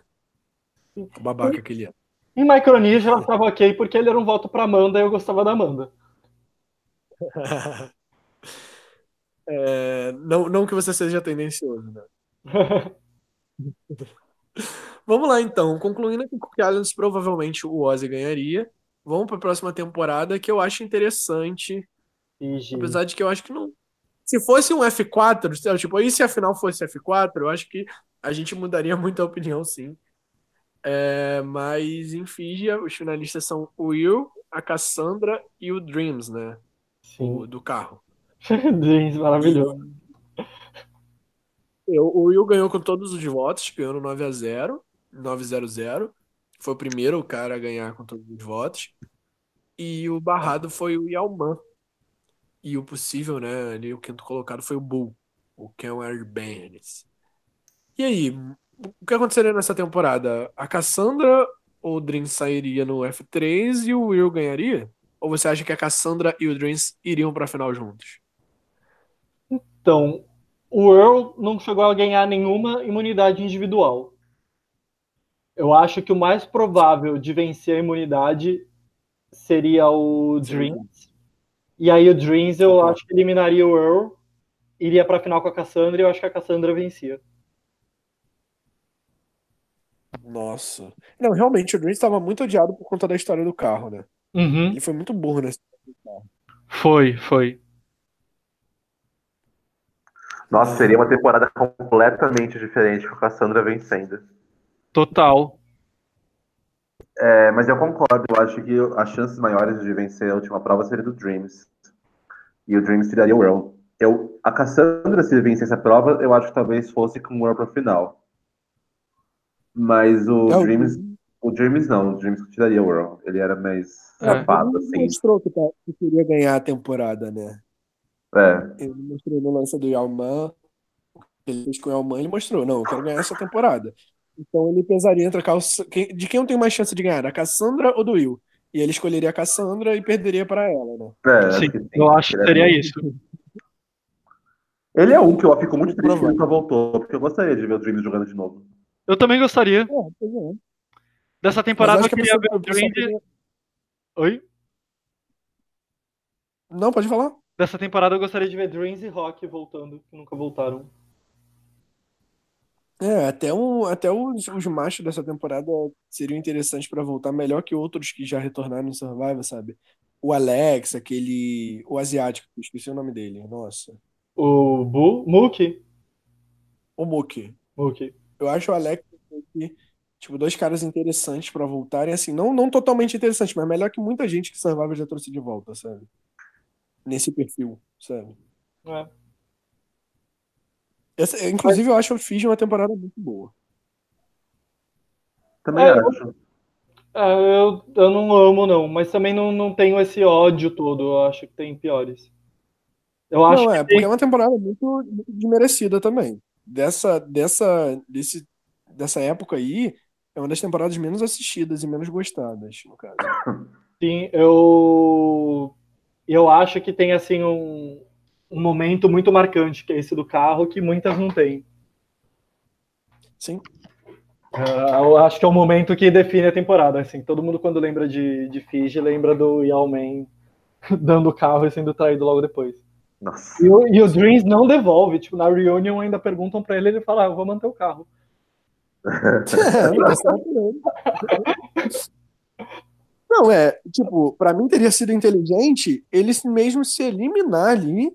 O babaca que ele é. Em Micronesia ela tava ok porque ele era um voto pra Amanda e eu gostava da Amanda. é, não, não que você seja tendencioso, né? Vamos lá então. Concluindo que o Cook Islands provavelmente o Ozzy ganharia. Vamos pra próxima temporada que eu acho interessante. Ixi. Apesar de que eu acho que não. Se fosse um F quatro, tipo, e se a final fosse F quatro, eu acho que a gente mudaria muito a opinião, sim. É, mas, em Fígia, os finalistas são o Will, a Cassandra e o Dreams, né? Sim. O, do carro. Dreams, maravilhoso. Eu, o Will ganhou com todos os votos, ganhou no nove a zero. nove a zero. Foi o primeiro cara a ganhar com todos os votos. E o barrado foi o Yalman. E o possível, né, ali o quinto colocado foi o Bull, o Ken Arbanes. E aí, o que aconteceria nessa temporada? A Cassandra ou o Dreams sairia no F três e o Will ganharia? Ou você acha que a Cassandra e o Dreams iriam pra final juntos? Então, o Will não chegou a ganhar nenhuma imunidade individual. Eu acho que o mais provável de vencer a imunidade seria o Dreams. E aí o Dreams, eu acho que eliminaria o Earl, iria pra final com a Cassandra, e eu acho que a Cassandra vencia. Nossa. Não, realmente, o Dreams tava muito odiado por conta da história do carro, né? Uhum. Ele foi muito burro nessa história do carro. Foi, foi. Nossa, seria uma temporada completamente diferente com a Cassandra vencendo. Total. É, mas eu concordo, eu acho que as chances maiores de vencer a última prova seria do Dreams. E o Dreams tiraria o Earl. Eu, a Cassandra, se vencer essa prova, eu acho que talvez fosse com o Earl para final. Mas o é, Dreams... O Dreams não, o Dreams tiraria o Earl. Ele era mais é, rapado, ele assim. Ele mostrou que, tá, que queria ganhar a temporada, né? É. Ele mostrou no lance do Yalman, ele fez com o Yalman, ele mostrou, não, eu quero ganhar essa temporada. Então ele pesaria entre a calça... De quem eu tenho mais chance de ganhar? A Cassandra ou do Will? E ele escolheria a Cassandra e perderia pra ela, né? É, sim, sim, eu acho que seria isso. Ele é um que eu fico muito triste que nunca voltou, porque eu gostaria de ver o Dreams jogando de novo. Eu também gostaria. É, é. Dessa temporada eu queria ver o Dreams... Queria... Oi? Não, pode falar. Dessa temporada eu gostaria de ver Dreams e Rock voltando, que nunca voltaram. É, até, um, até os, os machos dessa temporada seriam interessantes pra voltar, melhor que outros que já retornaram no Survivor, sabe? O Alex, aquele... O asiático, esqueci o nome dele, nossa. O Bu... Mookie? O Mookie. Mookie. Eu acho o Alex, tipo, dois caras interessantes pra voltarem, assim, não, não totalmente interessantes, mas melhor que muita gente que Survivor já trouxe de volta, sabe? Nesse perfil, sabe? É. Essa, inclusive, eu acho que fiz uma temporada muito boa. Também é, acho. É, eu, eu não amo, não. Mas também não, não tenho esse ódio todo. Eu acho que tem piores. Eu acho não, é, que porque tem... é uma temporada muito, muito desmerecida também. Dessa, dessa, desse, dessa época aí, é uma das temporadas menos assistidas e menos gostadas, no caso. Sim, eu, eu acho que tem assim um, um momento muito marcante, que é esse do carro, que muitas não têm. Sim. Uh, eu acho que é o momento que define a temporada. Assim, todo mundo, quando lembra de, de Fiji, lembra do Yao Man dando o carro e sendo traído logo depois. Nossa. E, e os Dreams não devolve. Tipo, na reunião ainda perguntam pra ele, ele fala, ah, eu vou manter o carro. Não, é, tipo, pra mim teria sido inteligente ele mesmo se eliminar ali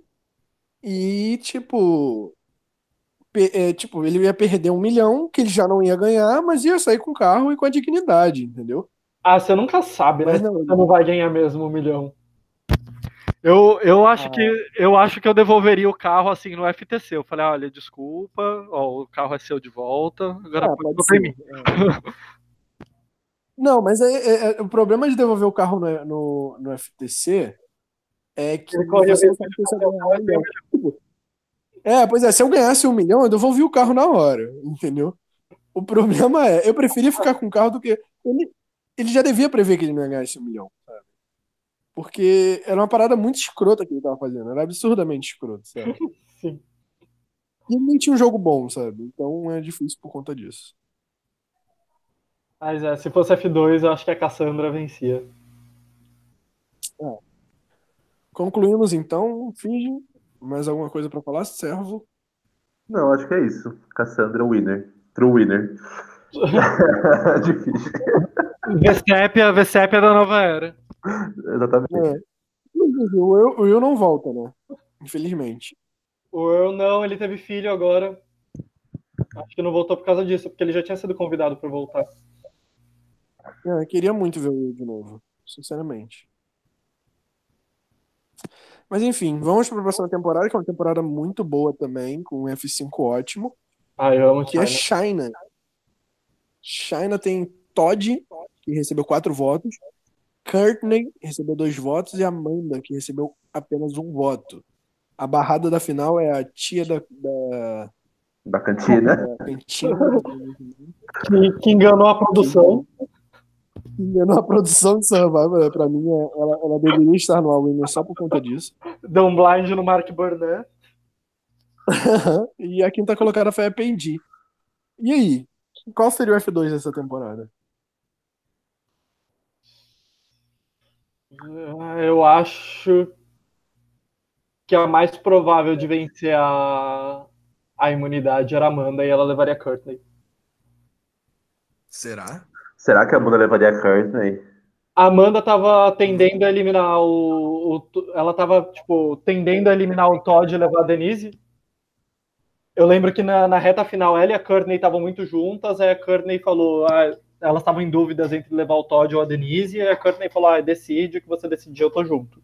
e, tipo, é, tipo, ele ia perder um milhão, que ele já não ia ganhar, mas ia sair com o carro e com a dignidade, entendeu? Ah, você nunca sabe, mas né? Não, você não vai ganhar mesmo um milhão. Eu, eu, acho ah. que, eu acho que eu devolveria o carro, assim, no F T C. Eu falei, olha, desculpa, ó, o carro é seu de volta, agora ah, pode ser. Mim. É. Não, mas é, é, o problema de devolver o carro no, no, no F T C é que... Ele corre você sabe que você vai ganhar um milhão. Milhão. É, pois é, se eu ganhasse um milhão, eu devolvi o carro na hora, entendeu? O problema é, eu preferia ficar com o carro do que... Ele, ele já devia prever que ele não ia ganhar esse um milhão, sabe? Porque era uma parada muito escrota que ele tava fazendo. Era absurdamente escroto, sabe? Sim. E nem tinha um jogo bom, sabe? Então é difícil por conta disso. Mas é, se fosse F dois, eu acho que a Cassandra vencia. É. Concluímos então. Finge. Mais alguma coisa pra falar, Servo? Não, acho que é isso. Cassandra winner. True winner. Difícil. Vestépia, Vestépia da nova era. Exatamente. É. O, Will, o Will não volta, né? Infelizmente. O Will não, ele teve filho agora. Acho que não voltou por causa disso, porque ele já tinha sido convidado para voltar. É, eu queria muito ver o Will de novo, sinceramente. Mas enfim, vamos para a próxima temporada, que é uma temporada muito boa também, com um F cinco ótimo. Ah, eu amo que China. É China. China tem Todd, que recebeu quatro votos. Courtney recebeu dois votos e Amanda, que recebeu apenas um voto. A barrada da final é a tia da... Da, da cantina. Da cantina. que, que enganou a produção. Que enganou a produção de Survivor. Pra mim, ela, ela deveria estar no All-Winner só por conta disso. Deu um blind no Mark Burnett. E a quinta colocada foi a Pendi. E aí? Qual seria o F dois dessa temporada? Eu acho que a mais provável de vencer a, a imunidade era a Amanda e ela levaria a Courtney. Será? Será que a Amanda levaria a Courtney? A Amanda tava tendendo a eliminar o, o... Ela tava, tipo, tendendo a eliminar o Todd e levar a Denise. Eu lembro que na, na reta final ela e a Courtney estavam muito juntas, aí a Courtney falou... Ah, elas estavam em dúvidas entre levar o Todd ou a Denise, e a Courtney falou, ah, decide, o que você decidir, eu tô junto.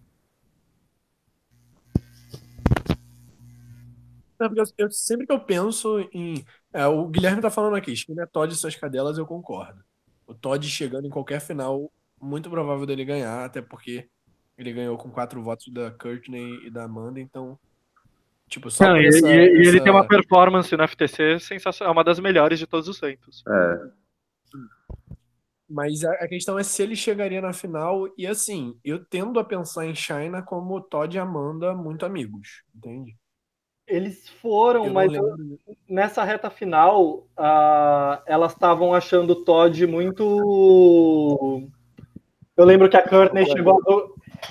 Eu, sempre que eu penso em... É, o Guilherme tá falando aqui, se não é Todd e suas cadelas, eu concordo. O Todd chegando em qualquer final, muito provável dele ganhar, até porque ele ganhou com quatro votos da Courtney e da Amanda, então... Tipo, só não, essa, e, e essa... ele tem uma performance no F T C sensacional, uma das melhores de todos os tempos. É... Mas a questão é se ele chegaria na final. E assim, eu tendo a pensar em China como Todd e Amanda muito amigos, entende? Eles foram, eu mas eu, nessa reta final uh, elas estavam achando o Todd muito... Eu lembro que a Courtney chegou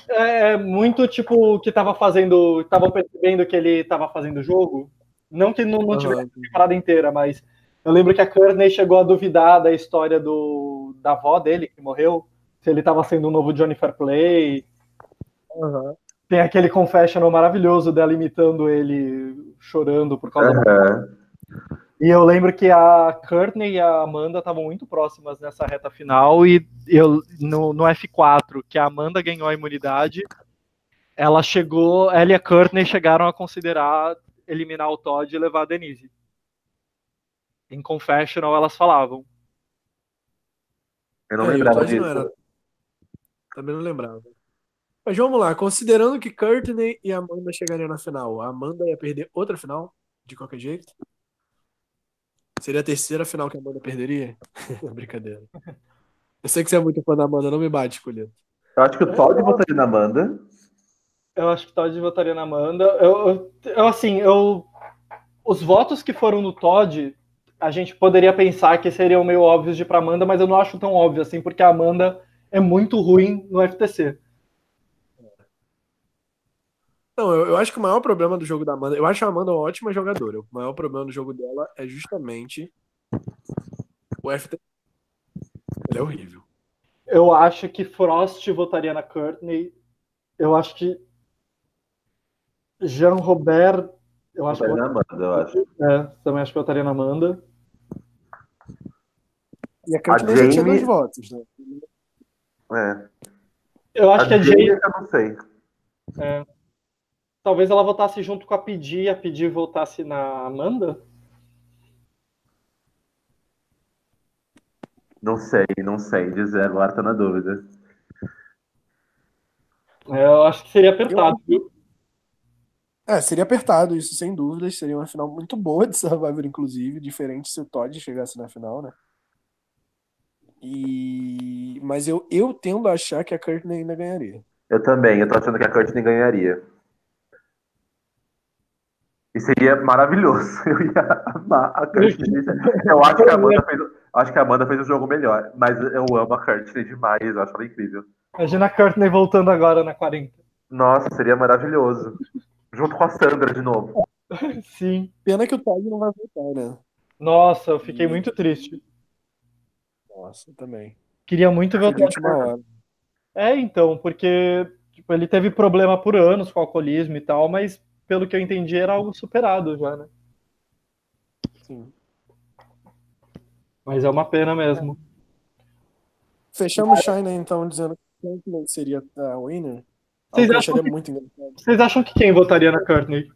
a... é, muito tipo que tava fazendo, tava percebendo que ele tava fazendo jogo. Não que não, não tivesse a temporada inteira, mas eu lembro que a Courtney chegou a duvidar da história do, da avó dele, que morreu, se ele estava sendo um novo Johnny Fairplay. Uhum. Tem aquele confessional maravilhoso dela imitando ele, chorando por causa uhum. da... E eu lembro que a Courtney e a Amanda estavam muito próximas nessa reta final, e eu, no, no F quatro, que a Amanda ganhou a imunidade, ela chegou, ela e a Courtney chegaram a considerar eliminar o Todd e levar a Denise. Em Confessional elas falavam. Eu não é, lembrava disso. Não era... Também não lembrava. Mas vamos lá, considerando que Courtney e Amanda chegariam na final, a Amanda ia perder outra final, de qualquer jeito? Seria a terceira final que a Amanda perderia? Brincadeira. Eu sei que você é muito fã da Amanda, não me bate, escolhendo. Eu acho que o Todd votaria na Amanda. Eu acho que o Todd votaria na Amanda. Eu, eu, eu assim, eu... Os votos que foram no Todd, a gente poderia pensar que seriam meio óbvios de ir pra Amanda, mas eu não acho tão óbvio assim, porque a Amanda é muito ruim no F T C. Não, eu, eu acho que o maior problema do jogo da Amanda... Eu acho a Amanda uma ótima jogadora. O maior problema do jogo dela é justamente o F T C. Ele é horrível. Eu acho que Frost votaria na Courtney. Eu acho que Jean Robert... Eu acho que... na Amanda, eu acho. É, também acho que votaria na Amanda. E a Courtney já tinha dois votos, né? É. Eu acho a que a Jane... eu não sei. É. Talvez ela votasse junto com a P D e a P D votasse na Amanda? Não sei, não sei. De zero, agora tá na dúvida. É, eu acho que seria apertado, viu? É, seria apertado, isso sem dúvidas. Seria uma final muito boa de Survivor, inclusive. Diferente se o Todd chegasse na final, né? E... Mas eu, eu tendo a achar que a Courtney ainda ganharia. Eu também, eu tô achando que a Courtney ganharia. E seria maravilhoso. Eu ia amar a Courtney. Eu acho que a Amanda fez, acho que a Amanda fez um jogo melhor. Mas eu amo a Courtney demais. Eu acho ela incrível. Imagina a Courtney voltando agora na quarenta. Nossa, seria maravilhoso. Junto com a Sandra de novo. Sim. Pena que o Todd não vai voltar, né? Nossa, eu fiquei e... muito triste. Nossa, também. Queria muito ver o Todd. É, então, porque tipo, ele teve problema por anos com o alcoolismo e tal, mas pelo que eu entendi, era algo superado já, né? Sim. Mas é uma pena mesmo. Fechamos o China, então, dizendo que quem seria a winner. Vocês acham, que... muito Vocês acham que quem votaria na Courtney?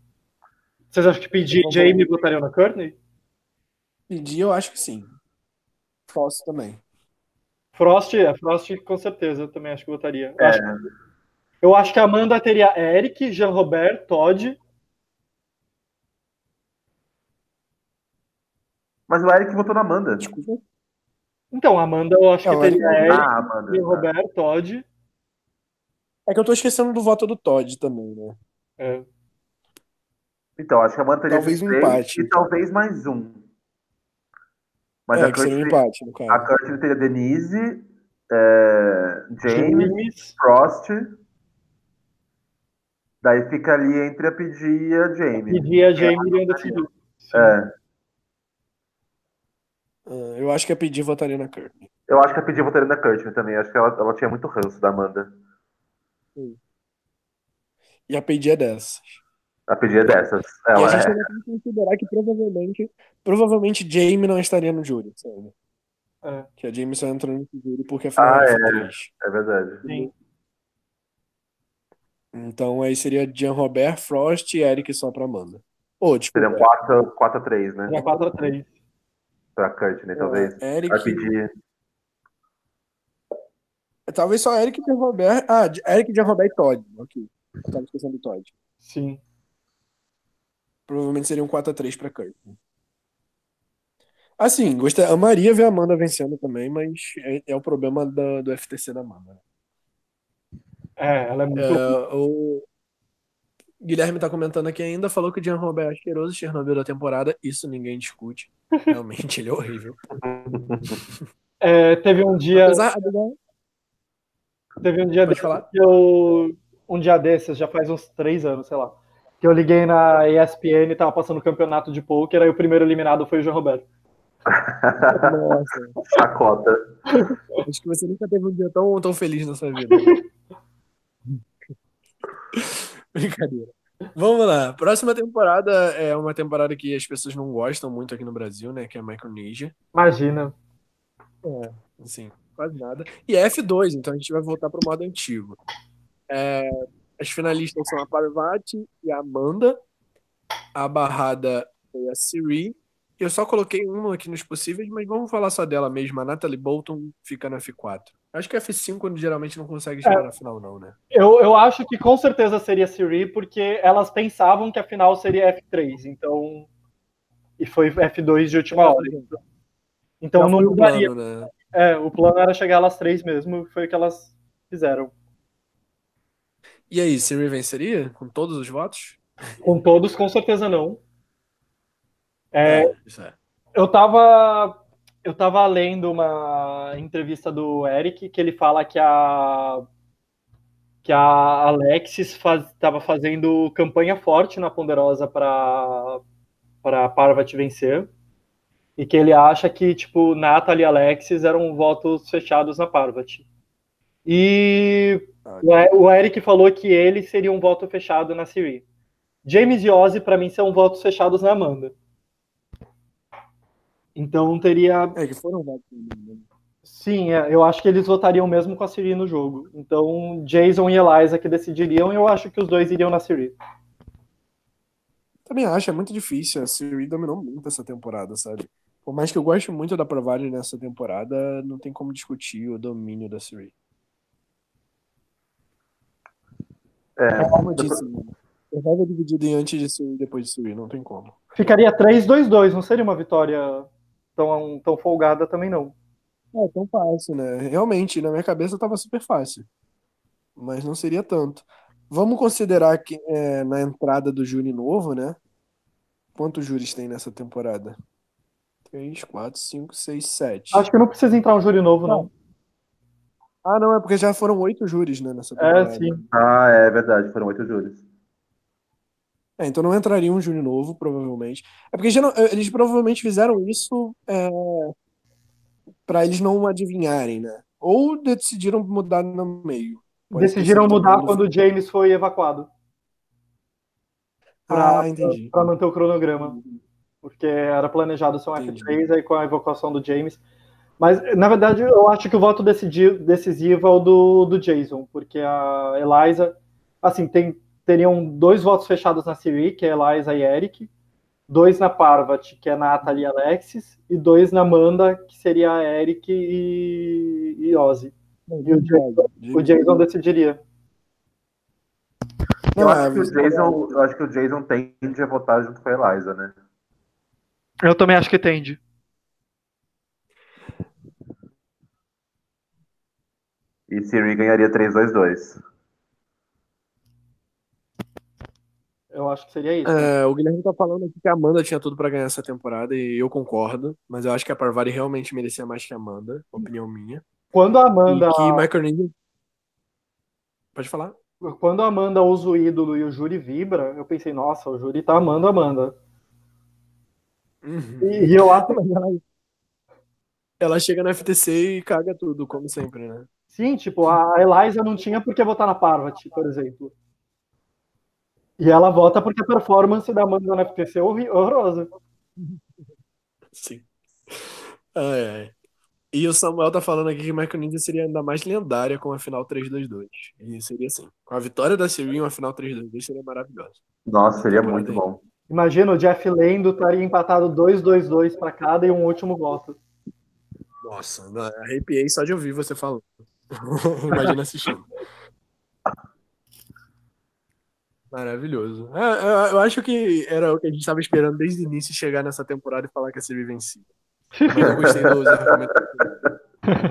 Vocês acham que P D e Jamie votariam na Courtney? P D eu acho que sim. Frost também. Frost, é, Frost com certeza eu também acho que votaria. É. Eu acho que... Eu acho que a Amanda teria Eric, Jean Robert, Todd. Mas o Eric votou na Amanda. Desculpa. Então, a Amanda eu acho é, que teria Eric, Eric ah, Amanda, Jean Robert, tá. Todd. É que eu tô esquecendo do voto do Todd também, né? É. Então, acho que a Amanda teria talvez um empate. E talvez mais um. Mas é, a Curtis um empate, no caso. A Curtis teria Denise, é, James, James, Frost... Daí fica ali entre a P D e a Jamie. P D e a Jamie ainda decidiu. É. Eu acho que a P D votaria na Courtney. Eu acho que a P D votaria na Courtney também. Eu acho que ela, ela tinha muito ranço da Amanda. Sim. E a P D é dessas. A P D é dessas. Ela e a gente é... tem que considerar que provavelmente, provavelmente Jamie não estaria no júri, sabe? É. Que a Jamie só entrou no júri porque afinal ah, é. É verdade. Sim. Então aí seria Jean Robert, Frost e Eric só pra Amanda. Ou, tipo, seriam quatro a três, né? Seria quatro a três. Pra Courtney, talvez. É, Eric... Vai pedir. Talvez só Eric e Jean Robert. Ah, Eric, Jean Robert e Todd. Ok. Eu tava esquecendo do Todd. Sim. Provavelmente seria um quatro a três pra Courtney. Assim, gostei... amaria ver a Amanda vencendo também, mas é, é o problema do, do F T C da Amanda, né? É, ela é muito... uh, o Guilherme tá comentando aqui ainda, falou que o Jean Robert é asqueroso, Chernobyl da temporada, isso ninguém discute. Realmente, ele é horrível. É, teve um dia... Apesar... Teve um dia desses que eu... Um dia desses, já faz uns três anos, sei lá, que eu liguei na E S P N e tava passando o um campeonato de pôquer, aí o primeiro eliminado foi o Jean Robert. Nossa. Chacota. Acho que você nunca teve um dia tão, tão feliz na sua vida. Brincadeira. Vamos lá. Próxima temporada é uma temporada que as pessoas não gostam muito aqui no Brasil, né? Que é a Micronesia. Imagina. É, assim, quase nada. E é F dois, então a gente vai voltar para o modo antigo. É, as finalistas são a Parvati e a Amanda. A barrada foi a Siri. Eu só coloquei uma aqui nos possíveis, mas vamos falar só dela mesma. A Natalie Bolton fica na F quatro. Acho que a F cinco geralmente não consegue chegar é, na final, não, né? Eu, eu acho que com certeza seria Siri, porque elas pensavam que a final seria F três, então... E foi F dois de última hora. Então, então não mudaria. Plano, né? É, o plano era chegar às três mesmo, foi o que elas fizeram. E aí, Siri venceria? Com todos os votos? Com todos, com certeza não. É, é, isso é. Eu tava... Eu tava lendo uma entrevista do Eric, que ele fala que a... que a Alexis faz, tava fazendo campanha forte na Ponderosa para para Parvati vencer. E que ele acha que, tipo, Nathalie e Alexis eram votos fechados na Parvati. E o Eric falou que ele seria um voto fechado na Siri. James e Ozzy, pra mim, são votos fechados na Amanda. Então teria... É, que foram votos. Sim, eu acho que eles votariam mesmo com a Siri no jogo. Então, Jason e Eliza que decidiriam, eu acho que os dois iriam na Siri. Também acho, é muito difícil. A Siri dominou muito essa temporada, sabe? Por mais que eu goste muito da Provalho nessa temporada, não tem como discutir o domínio da Siri. É, como eu disse, eu tava dividido em antes de Siri e depois de Siri, não tem como. Ficaria três dois dois, não seria uma vitória tão, tão folgada também, não. É, tão fácil, né? Realmente, na minha cabeça tava super fácil. Mas não seria tanto. Vamos considerar que é, na entrada do júri novo, né? Quantos júris tem nessa temporada? três, quatro, cinco, seis, sete. Acho que não precisa entrar um júri novo, não. não. Ah, não, é porque já foram oito júris, né, nessa temporada. É, sim. Ah, é verdade, foram oito júris. É, então não entraria um júri novo, provavelmente. É porque já não, eles provavelmente fizeram isso... É... Pra eles não adivinharem, né? Ou decidiram mudar no meio. Pode decidiram mudar quando o James foi evacuado. Pra, ah, entendi. Pra manter o cronograma. Porque era planejado ser um F três, aí com a evacuação do James. Mas, na verdade, eu acho que o voto decisivo é o do, do Jason. Porque a Eliza... Assim, tem, teriam dois votos fechados na Siri, que é Eliza e Eric. Dois na Parvati, que é Nathalie e Alexis, e dois na Amanda, que seria a Eric e, e Ozzy. E o Jason, o Jason decidiria. Eu, ah, acho que o Jason, eu acho que o Jason tende a votar junto com a Eliza, né? Eu também acho que tende. E Siri ganharia três dois dois. Eu acho que seria isso. É, o Guilherme tá falando aqui que a Amanda tinha tudo pra ganhar essa temporada, e eu concordo, mas eu acho que a Parvati realmente merecia mais que a Amanda, opinião minha. Quando a Amanda... E que Michael Ninja... Pode falar? Quando a Amanda usa o ídolo e o júri vibra, eu pensei, nossa, o júri tá amando a Amanda. Uhum. E, e eu acho que ela... ela chega na F T C e caga tudo, como sempre, né? Sim, tipo, a Eliza não tinha por que votar na Parvati, por exemplo. E ela vota porque a performance da Amanda na F T C é horrorosa. Sim. Ai, ai. E o Samuel tá falando aqui que Michael Ninja seria ainda mais lendária com a final três dois dois. E seria assim. Com a vitória da Siri, uma final três dois dois seria maravilhosa. Nossa, seria muito bom. Imagina, o Jeff Lendo estaria empatado dois dois dois pra cada e um último voto. Nossa, arrepiei só de ouvir você falando. Imagina assistindo. Maravilhoso. Eu acho que era o que a gente estava esperando desde o início, chegar nessa temporada e falar que a Siri vencia. Mas eu gostei dos argumentos.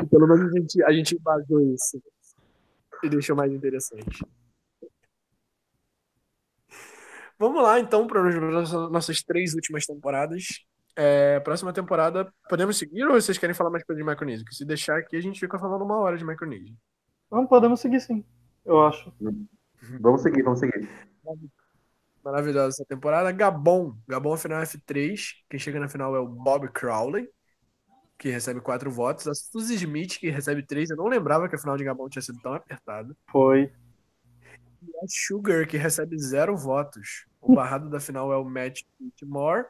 Pelo menos a gente, a gente embasou isso e deixou mais interessante. Vamos lá, então, para as nossas três últimas temporadas. É, próxima temporada, podemos seguir ou vocês querem falar mais coisa de Micronesia? Porque se deixar aqui, a gente fica falando uma hora de Micronesia. Não, podemos seguir sim, eu acho. Vamos seguir, vamos seguir. Maravilhosa essa temporada. Gabon. Gabon, final F três. Quem chega na final é o Bob Crowley, que recebe quatro votos. A Suzy Smith, que recebe três. Eu não lembrava que a final de Gabon tinha sido tão apertada. Foi. E a Sugar, que recebe zero votos. O barrado da final é o Matt Whitmore.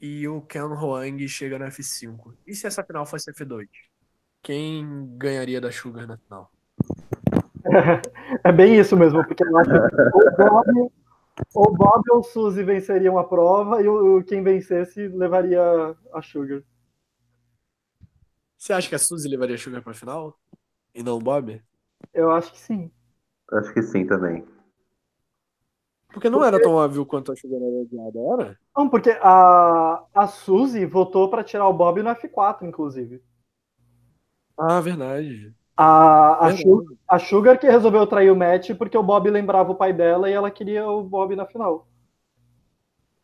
E o Ken Hoang chega na F cinco. E se essa final fosse F dois? Quem ganharia da Sugar na final? É bem isso mesmo, porque eu acho que o Bob ou o Suzy venceriam a prova e o, quem vencesse levaria a Sugar. Você acha que a Suzy levaria a Sugar pra final? E não o Bob? Eu acho que sim. Acho que sim também. Porque não porque... era tão óbvio quanto a Sugar era odiada, era? Não, porque a, a Suzy votou pra tirar o Bob no F quatro, inclusive. Ah, verdade. A, a, é Sugar, a Sugar que resolveu trair o Matt porque o Bob lembrava o pai dela e ela queria o Bob na final.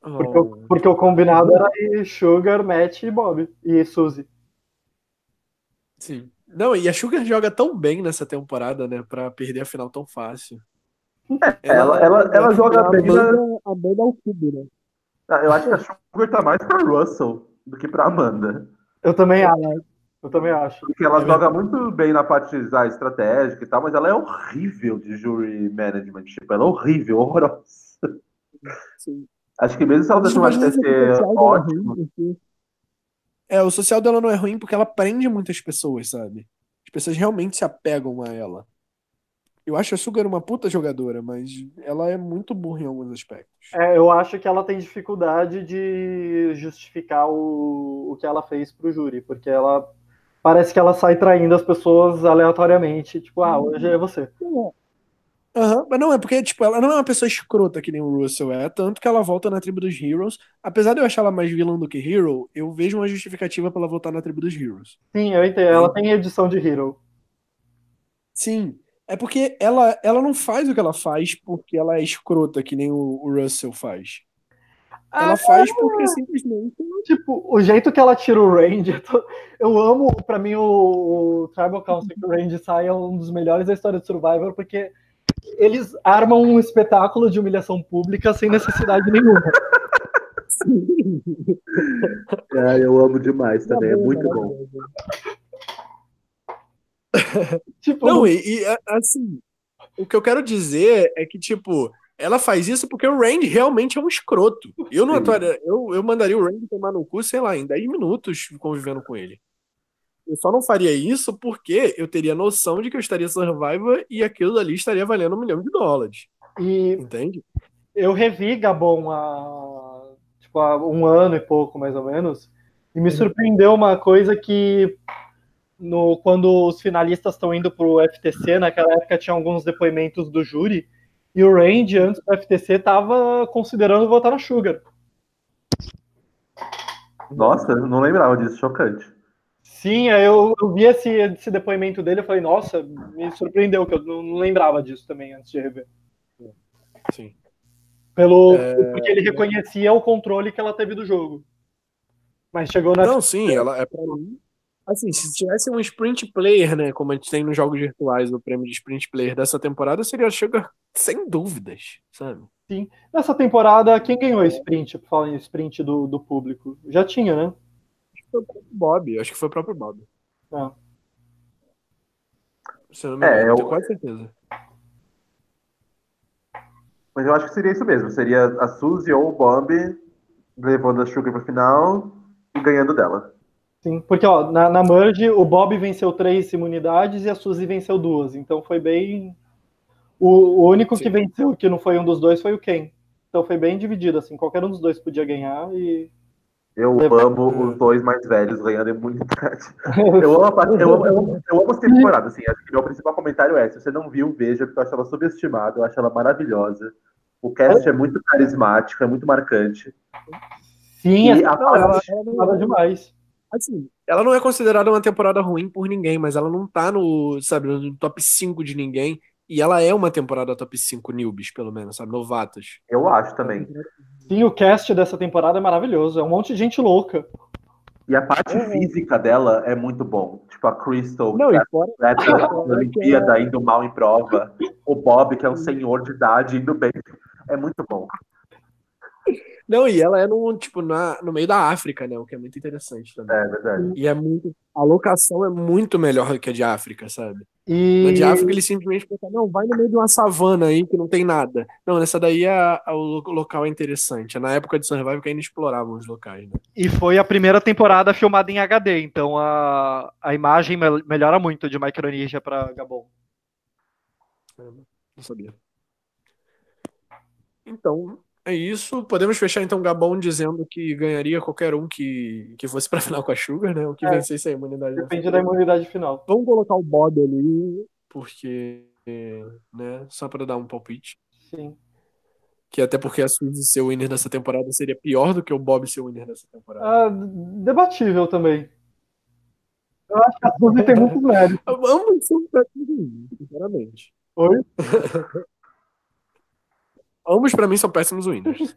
Oh. Porque, o, porque o combinado era Sugar, Matt e Bob. E Suzy. Sim. Não, e a Sugar joga tão bem nessa temporada, né? Pra perder a final tão fácil. É, ela, ela, ela, ela joga bem. A Amanda ao cubo, né? Eu acho que a Sugar tá mais pra Russell do que pra Amanda. Eu também acho. Eu também acho. Porque ela é joga verdade. muito bem na parte ah, estratégica e tal, mas ela é horrível de jury management. Tipo, ela é horrível, horrorosa. Sim. Acho que mesmo se ela tivesse ser ótimo... É, o social dela não é ruim porque ela prende muitas pessoas, sabe? As pessoas realmente se apegam a ela. Eu acho a Sugar uma puta jogadora, mas ela é muito burra em alguns aspectos. É, eu acho que ela tem dificuldade de justificar o, o que ela fez pro júri, porque ela parece que ela sai traindo as pessoas aleatoriamente, tipo, ah, hoje é você. Aham, uhum, mas não é porque, tipo, ela não é uma pessoa escrota que nem o Russell é, tanto que ela volta na tribo dos Heroes. Apesar de eu achar ela mais vilã do que Hero, eu vejo uma justificativa pra ela voltar na tribo dos Heroes. Sim, eu entendo, ela tem edição de Hero. Sim, é porque ela, ela não faz o que ela faz porque ela é escrota que nem o, o Russell faz. Ela ah, faz porque simplesmente... Tipo, o jeito que ela tira o range... Eu amo, pra mim, o, o Tribal Council que o range sai é um dos melhores da história de Survivor porque... Eles armam um espetáculo de humilhação pública sem necessidade nenhuma. Sim. É, eu amo demais também, é muito bom. Tipo, não, e, e assim, o que eu quero dizer é que, tipo, ela faz isso porque o Randy realmente é um escroto. Eu, não atuaria, eu, eu mandaria o Randy tomar no cu, sei lá, em dez minutos convivendo com ele. Eu só não faria isso porque eu teria noção de que eu estaria Survivor e aquilo dali estaria valendo um milhão de dólares. E entende? Eu revi Gabon há, tipo, há um ano e pouco, mais ou menos, e me surpreendeu uma coisa que no, quando os finalistas estão indo pro F T C, naquela época tinha alguns depoimentos do júri, e o Randy, antes do F T C, estava considerando votar na Sugar. Nossa, eu não lembrava disso, chocante. Sim, eu, eu vi esse, esse depoimento dele e falei, nossa, me surpreendeu, que eu não, não lembrava disso também antes de rever. Sim. Pelo, é... Porque ele reconhecia o controle que ela teve do jogo. Mas chegou na... Não, sim, ela é pra mim... Assim, se tivesse um sprint player, né, como a gente tem nos jogos virtuais, no prêmio de sprint player dessa temporada, seria a Sugar sem dúvidas, sabe? Sim. Nessa temporada, quem ganhou sprint, por falar em sprint do, do público? Já tinha, né? Foi o próprio Bob, acho que foi o próprio Bob. Ah. Se eu não me engano, é, eu tenho quase certeza. Mas eu acho que seria isso mesmo. Seria a Suzy ou o Bob levando a Sugar para final e ganhando dela. Sim, porque ó, na, na Merge o Bob venceu três imunidades e a Suzy venceu duas. Então foi bem... O, o único Sim. que venceu que não foi um dos dois foi o Ken. Então foi bem dividido, assim. Qualquer um dos dois podia ganhar e... Eu amo os dois mais velhos ganhando imunidade. Eu amo, a parte, eu, amo, eu, amo, eu amo essa temporada, assim. Acho que meu principal comentário é: se você não viu, veja, porque eu acho ela subestimada, eu acho ela maravilhosa. O cast é, é muito carismático, é muito marcante. Sim, e a não, ela, ela não fala demais. Assim, ela não é considerada uma temporada ruim por ninguém, mas ela não tá no, sabe, no top cinco de ninguém. E ela é uma temporada top cinco newbies, pelo menos, sabe? Novatos. Eu acho também. Sim, o cast dessa temporada é maravilhoso. É um monte de gente louca. E a parte é. física dela é muito bom. Tipo, a Crystal, não, a fora... atleta da Olimpíada, indo mal em prova. O Bob, que é um senhor de idade, indo bem. É muito bom. Não, e ela é no, tipo, na, no meio da África, né? O que é muito interessante também. É verdade. E é muito, a locação é muito melhor que a de África, sabe? E... Na de África eles simplesmente pensam, não, vai no meio de uma savana aí que não tem nada. Não, nessa daí a, a, o local é interessante. É na época de Survivor que ainda exploravam os locais, né? E foi a primeira temporada filmada em H D, então a, a imagem melhora muito de Micronesia pra Gabon. Não sabia. Então... É isso, podemos fechar então o Gabon dizendo que ganharia qualquer um que, que fosse pra final com a Sugar, né? O que é, vencesse a imunidade. Depende da, da imunidade final. Vamos colocar o Bob ali, porque, né, só pra dar um palpite. Sim. Que até porque a Suzy ser o winner dessa temporada seria pior do que o Bob ser o winner dessa temporada. Ah, debatível também. Eu acho que a Suzy tem muito mérito. Eu amo isso pra mim, sinceramente. Oi? Ambos, pra mim, são péssimos winners.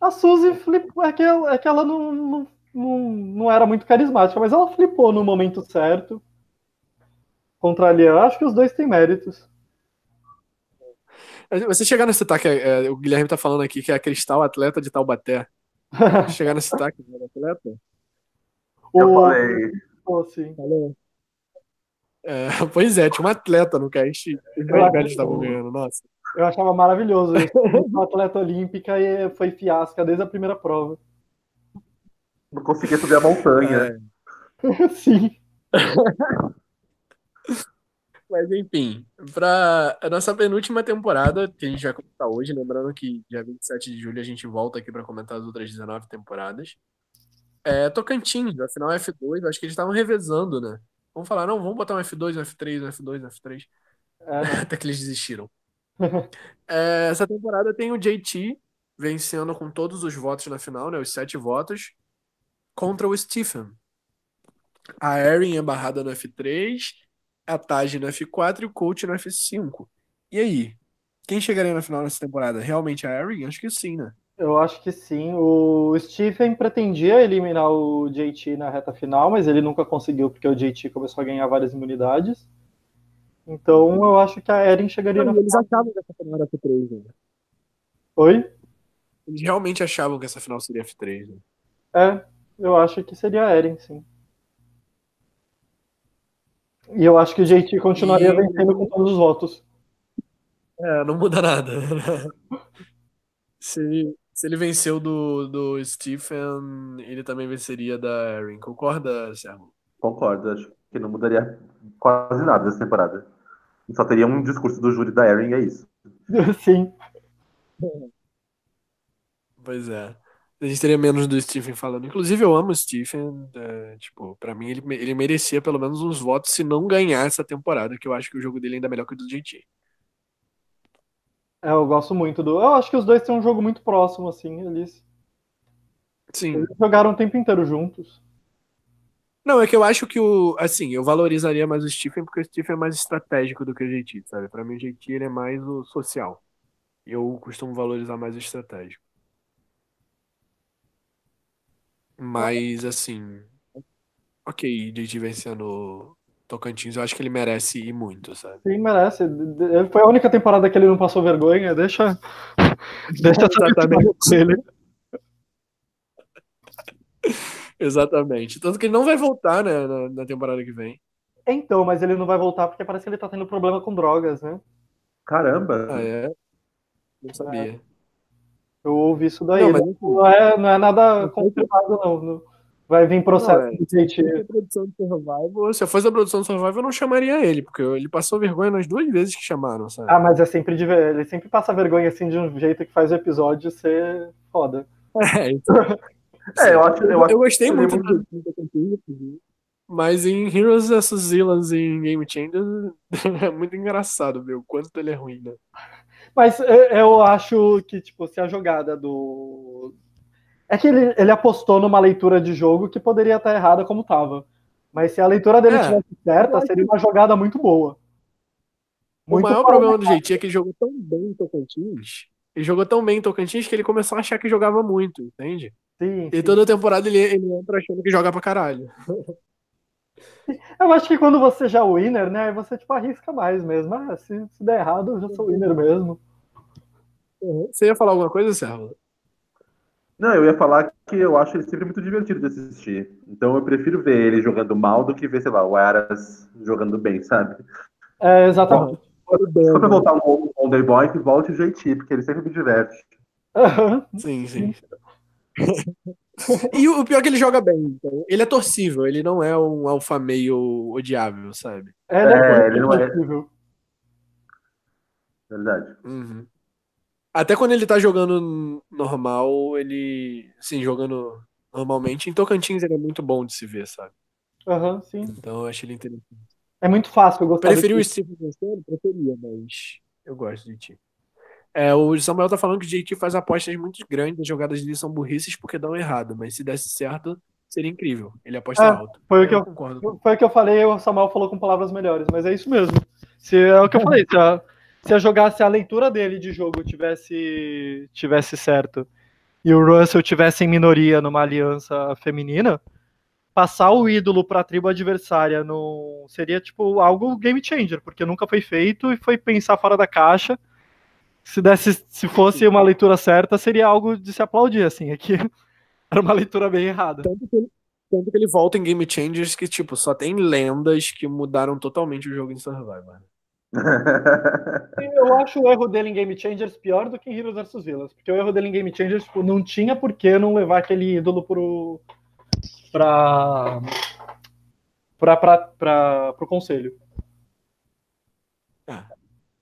A Suzy flipou. É que ela, é que ela não, não, não, não era muito carismática, mas ela flipou no momento certo. Contra a Lian, acho que os dois têm méritos. Você chegar nesse taque, é, o Guilherme tá falando aqui que é a Cristal Atleta de Taubaté. Chegar nesse taque, né, atleta? Eu o... falei. Oh, sim. Falei. É, pois é, tinha um atleta no cast. Os mais velhos estavam ganhando, nossa. Eu achava maravilhoso isso. Uma atleta olímpica e foi fiasca desde a primeira prova. Não conseguia subir a montanha. É. Sim. Mas enfim, para a nossa penúltima temporada, que a gente vai comentar hoje, lembrando que dia vinte e sete de julho a gente volta aqui para comentar as outras dezenove temporadas. É Tocantins, afinal F dois, acho que eles estavam revezando, né? Vamos falar, não, vamos botar um F dois, um F três, um F dois, um F três. É, né? Até que eles desistiram. É, essa temporada tem o J T vencendo com todos os votos na final, né? Os sete votos, contra o Stephen. A Erin é barrada no F três, a Taj no F quatro e o Coach no F cinco. E aí? Quem chegaria na final nessa temporada? Realmente a Erin? Acho que sim, né? Eu acho que sim. O Stephen pretendia eliminar o J T na reta final, mas ele nunca conseguiu, porque o J T começou a ganhar várias imunidades. Então eu acho que a Erin chegaria não, na eles final. Eles achavam que essa final era F três, né? Oi? Eles realmente achavam que essa final seria F três, né? É, eu acho que seria a Erin, sim. E eu acho que o J T continuaria e... vencendo com todos os votos. É, não muda nada. se, se ele venceu do, do Stephen, ele também venceria da Erin. Concorda, Sérgio? Concordo, acho que não mudaria quase nada dessa temporada. Só teria um discurso do júri da Erin, é isso. Sim. Pois é. A gente teria menos do Stephen falando. Inclusive, eu amo o Stephen. É, tipo, pra mim, ele, ele merecia pelo menos uns votos se não ganhar essa temporada, que eu acho que o jogo dele ainda é melhor que o do J T. É, eu gosto muito do... Eu acho que os dois têm um jogo muito próximo, assim. Eles, Sim. eles jogaram o tempo inteiro juntos. Não, é que eu acho que o... Assim, eu valorizaria mais o Stephen, porque o Stephen é mais estratégico do que o J T, sabe? Pra mim, o J T ele é mais o social. Eu costumo valorizar mais o estratégico. Mas, assim... Ok, J T vencendo Tocantins, eu acho que ele merece ir muito, sabe? Sim, merece. Foi a única temporada que ele não passou vergonha. Deixa... Deixa exatamente dele. Exatamente. Tanto que ele não vai voltar, né, na, na temporada que vem. Então, mas ele não vai voltar porque parece que ele tá tendo problema com drogas, né? Caramba! Ah, é? Não sabia. É. Eu ouvi isso daí. Não, mas... não, é, não é nada complicado, não. Vai vir processo não, é. de se produção de Survivor. Se eu fosse a produção de Survivor, eu não chamaria ele, porque ele passou vergonha nas duas vezes que chamaram, sabe? Ah, mas é sempre de... ele sempre passa vergonha assim de um jeito que faz o episódio ser foda. É, então... é eu, acho, eu, eu acho. Eu gostei muito, muito do... mas em Heroes versus. Zealands e em Game Changers é muito engraçado ver o quanto ele é ruim, né? Mas eu acho que, tipo, se a jogada do... É que ele, ele apostou numa leitura de jogo que poderia estar errada como estava. Mas se a leitura dele estivesse é. certa, seria uma jogada muito boa. Muito o maior boa. problema do J T é que ele jogou tão bem em Tocantins, ele jogou tão bem em Tocantins que ele começou a achar que jogava muito, entende? Sim, e sim. toda temporada ele, ele entra achando que joga pra caralho. Eu acho que quando você já é winner, né, você tipo, arrisca mais mesmo. Ah, se, se der errado, eu já sou winner mesmo. Uhum. Você ia falar alguma coisa, Sérgio? Não, eu ia falar que eu acho ele sempre muito divertido de assistir. Então eu prefiro ver ele jogando mal do que ver, sei lá, o Aras jogando bem, sabe? É, exatamente. Só pra voltar um pouco com o Day Boy, que volte o J T, porque ele sempre me diverte. Uhum. Sim, sim. E o pior é que ele joga bem, então. Ele é torcível, ele não é um alfa meio odiável, sabe? É, é ele não é. Verdade. Uhum. Até quando ele tá jogando normal, ele... Sim, jogando normalmente. Em Tocantins ele é muito bom de se ver, sabe? Aham, uhum, sim. Então eu acho ele interessante. É muito fácil, eu gostava. Preferiu o Steve vencer? Preferia, mas eu gosto de ti. É, o Samuel tá falando que o J T faz apostas muito grandes, as jogadas dele são burrices porque dão errado, mas se desse certo, seria incrível. Ele aposta é, alto. Foi o que eu, eu concordo. Foi o que eu falei, o Samuel falou com palavras melhores, mas é isso mesmo. Se, é o que eu falei, se a, se a jogasse a leitura dele de jogo tivesse, tivesse certo, e o Russell tivesse em minoria numa aliança feminina, passar o ídolo para a tribo adversária no, seria tipo algo game changer, porque nunca foi feito e foi pensar fora da caixa. Se, desse, se fosse uma leitura certa, seria algo de se aplaudir, assim. Aqui era uma leitura bem errada. Tanto que ele, tanto que ele volta em Game Changers que, tipo, só tem lendas que mudaram totalmente o jogo em Survivor. Eu acho o erro dele em Game Changers pior do que em Heroes versus. Villains, porque o erro dele em Game Changers, tipo, não tinha por que não levar aquele ídolo pro... pra... pra... pra... pra... pro conselho. Ah.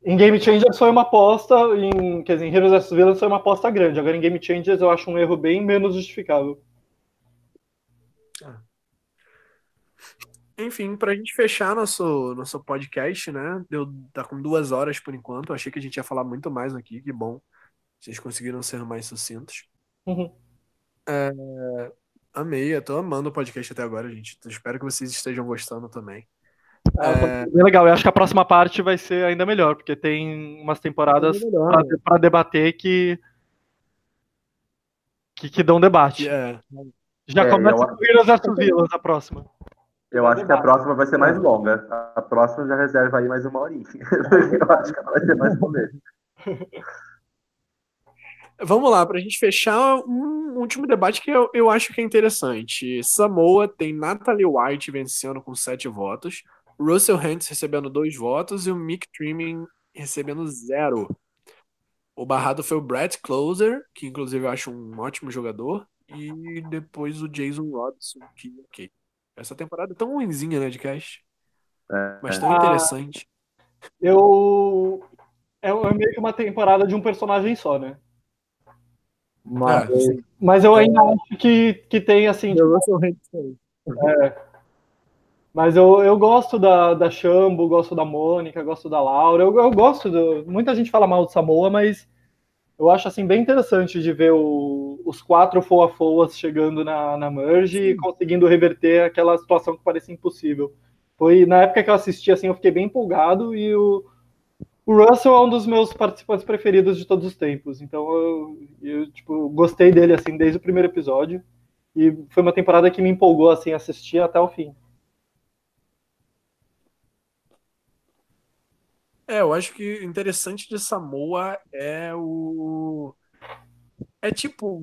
Em Game Changers foi uma aposta, em, quer dizer, em Heroes versus. Villains foi uma aposta grande. Agora em Game Changers eu acho um erro bem menos justificável. Ah. Enfim, pra gente fechar nosso, nosso podcast, né? Deu, tá com duas horas por enquanto. Eu achei que a gente ia falar muito mais aqui, que bom. Vocês conseguiram ser mais sucintos. Uhum. É, amei, eu tô amando o podcast até agora, gente. Eu espero que vocês estejam gostando também. É, é bem legal, eu acho que a próxima parte vai ser ainda melhor, porque tem umas temporadas é para debater que, que que dão debate. É. Já é, começa a Vilas versus Vilas a próxima. Eu é acho debate. Que a próxima vai ser mais longa. A próxima já reserva aí mais uma horinha. Eu acho que ela vai ser mais longa. Vamos lá, pra gente fechar um último debate que eu, eu acho que é interessante. Samoa tem Natalie White vencendo com sete votos, Russell Hantz recebendo dois votos e o Mick Trimming recebendo zero. O barrado foi o Brett Closer, que inclusive eu acho um ótimo jogador, e depois o Jason Robson, que ok. Essa temporada é tão ruimzinha, né, de cast? É. Mas tão interessante. Ah, eu... É meio que uma temporada de um personagem só, né? Mas, é, mas eu ainda é. acho que, que tem assim. Eu tipo, é. Mas eu, eu gosto da, da Shambo, gosto da Mônica, gosto da Laura. Eu, eu gosto. Do, muita gente fala mal de Samoa, mas eu acho assim bem interessante de ver o, os quatro foa-foas chegando na, na merge. Sim. E conseguindo reverter aquela situação que parecia impossível. Foi na época que eu assisti, assim, eu fiquei bem empolgado e o. O Russell é um dos meus participantes preferidos de todos os tempos, então eu, eu tipo, gostei dele assim desde o primeiro episódio e foi uma temporada que me empolgou assim assistir até o fim. É, eu acho que interessante de Samoa é o... É tipo,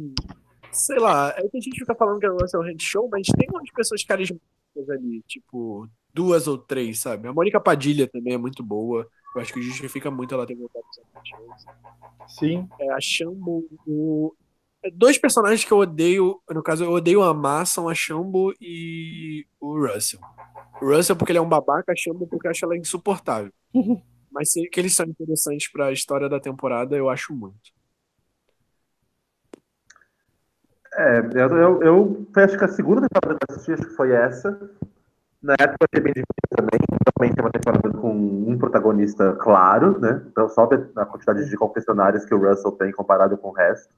sei lá, é que a gente fica falando que é o Russell Hand Show, mas tem umas pessoas carismáticas ali, tipo, duas ou três, sabe? A Mônica Padilha também é muito boa. Eu acho que justifica muito ela ter voltado para Sim. É, a Shambo... O... Dois personagens que eu odeio... No caso, eu odeio a Massa, a Shambo e o Russell. O Russell porque ele é um babaca, a Shambo porque eu acho ela insuportável. Mas se, que eles são interessantes para a história da temporada, eu acho muito. É, eu, eu, eu acho que a segunda temporada que eu assisti acho que foi essa. Na época foi bem difícil também, realmente é uma temporada com um protagonista claro, né? Então sobe a quantidade de confessionários que o Russell tem comparado com o resto.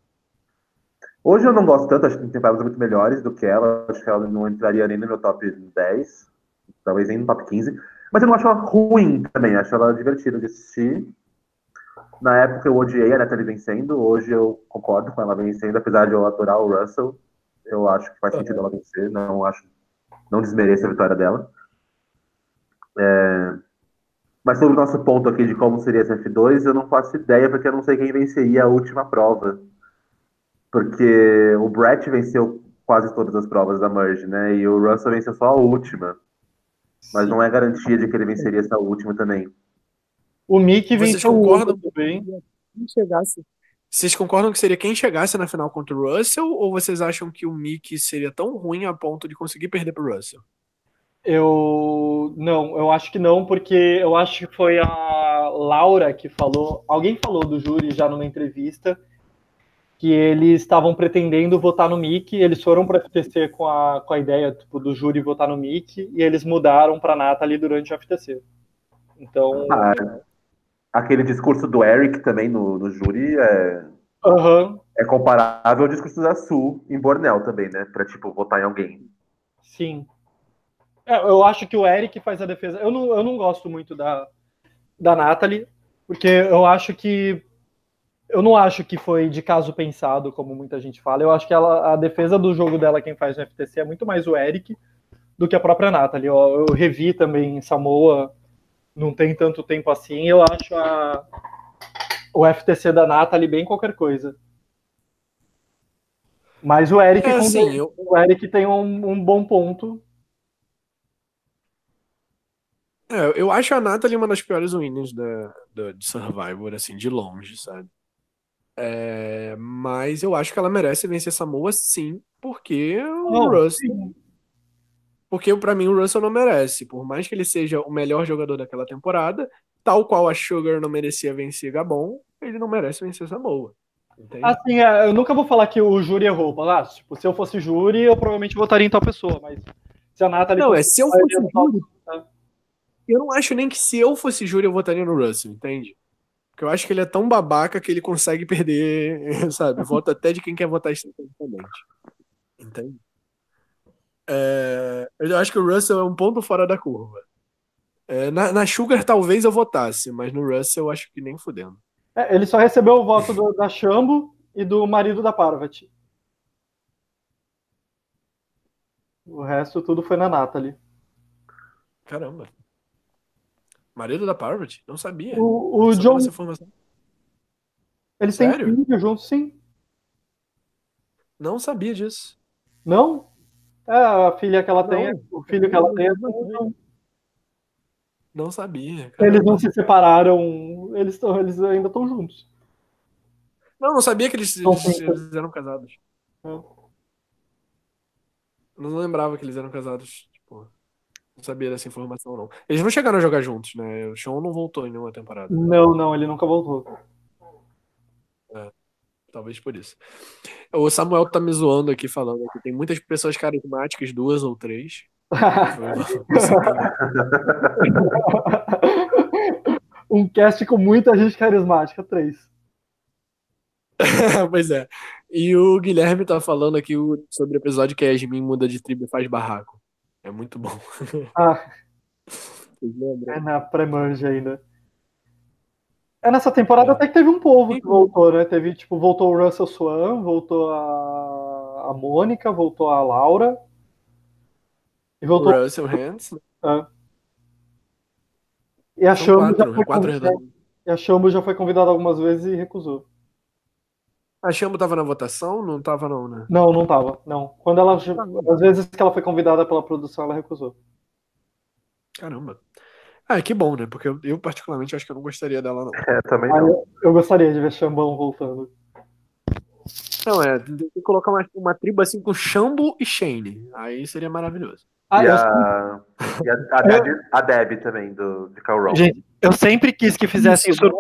Hoje eu não gosto tanto, acho que tem temporadas muito melhores do que ela, acho que ela não entraria nem no meu top dez, talvez nem no top quinze, mas eu não acho ela ruim também, acho ela divertida de assistir. Na época eu odiei a Natalie vencendo, hoje eu concordo com ela vencendo, apesar de eu adorar o Russell, eu acho que faz sentido ela vencer, não acho... Não desmereço a vitória dela. É... Mas sobre o nosso ponto aqui de como seria essa F dois, eu não faço ideia, porque eu não sei quem venceria a última prova. Porque o Brett venceu quase todas as provas da Merge, né? E o Russell venceu só a última. Mas não é garantia de que ele venceria essa última também. O Mick venceu muito bem. Quem chegasse... Vocês concordam que seria quem chegasse na final contra o Russell, ou vocês acham que o Mick seria tão ruim a ponto de conseguir perder pro Russell? Eu... Não, eu acho que não, porque eu acho que foi a Laura que falou, alguém falou do júri já numa entrevista, que eles estavam pretendendo votar no Mick, eles foram para F T C com a, com a ideia tipo, do júri votar no Mick, e eles mudaram pra Natalie durante o F T C. Então... Ah, é. Aquele discurso do Eric também no, no júri é, uhum. é comparável ao discurso da Sue em Bornell também, né? Pra, tipo, votar em alguém. Sim. É, eu acho que o Eric faz a defesa. Eu não, eu não gosto muito da, da Natalie, porque eu acho que... Eu não acho que foi de caso pensado, como muita gente fala. Eu acho que ela, a defesa do jogo dela, quem faz no F T C, é muito mais o Eric do que a própria Natalie. Eu, eu revi também Samoa, não tem tanto tempo assim. Eu acho a, o F T C da Natalie bem qualquer coisa. Mas o Eric, é, sim, eu... o Eric tem um, um bom ponto. É, eu acho a Natalie uma das piores winners da, da, de Survivor, assim, de longe, sabe? É, mas eu acho que ela merece vencer Samoa, sim, porque o não, Russell sim. Porque pra mim o Russell não merece, por mais que ele seja o melhor jogador daquela temporada, tal qual a Sugar não merecia vencer Gabon, ele não merece vencer Samoa, entende? Assim, eu nunca vou falar que o júri errou, lá, tipo, se eu fosse júri eu provavelmente votaria em tal pessoa, mas se a Natalie não, fosse... é, se eu fosse júri, eu não acho nem que se eu fosse júri eu votaria no Russell, entende? Porque eu acho que ele é tão babaca que ele consegue perder, sabe? Voto até de quem quer votar instantaneamente. Entende? É, eu acho que o Russell é um ponto fora da curva. É, na, na Sugar talvez eu votasse, mas no Russell eu acho que nem fudendo. É, ele só recebeu o voto do, da Shambo e do marido da Parvati. O resto tudo foi na Natalie. Caramba. Marido da Parvati? Não sabia. O, o John... Eles têm filho junto, sim. Não sabia disso. Não? É, a filha que ela não. tem, o filho que ela tem. Não, não sabia. Cara. Eles não se separaram, eles, tão, eles ainda estão juntos. Não, não sabia que eles, eles, eles eram casados. Não. não lembrava que eles eram casados, tipo... Não sabia dessa informação, não. Eles não chegaram a jogar juntos, né? O Sean não voltou em nenhuma temporada. Não, não, ele nunca voltou. É, talvez por isso. O Samuel tá me zoando aqui, falando que tem muitas pessoas carismáticas, duas ou três. Um cast com muita gente carismática, três. Pois é. E o Guilherme tá falando aqui sobre o episódio que a Yasmin muda de tribo e faz barraco. É muito bom. Ah, é na pré-merge ainda. É nessa temporada é. até que teve um povo que voltou, né? Teve, tipo, voltou o Russell Swan, voltou a, a Mônica, voltou a Laura. E voltou o Russell Hans. Ah. E a Shambo já foi convidada. E a Shambo já foi convidada algumas vezes e recusou. A Shambo tava na votação? Não tava não, né? Não, não tava, não. Quando ela, às vezes que ela foi convidada pela produção, ela recusou. Caramba. Ah, que bom, né? Porque eu, eu particularmente acho que eu não gostaria dela, não. É, também não. Ah, eu, eu gostaria de ver Xambão voltando. Não, é, tem que colocar uma, uma tribo assim com Shambo e Shane. Aí seria maravilhoso. Ah, e eu... a, e a, a, Deb, a Deb também, do, de Cal Rock. Gente, eu sempre quis que fizessem Sur...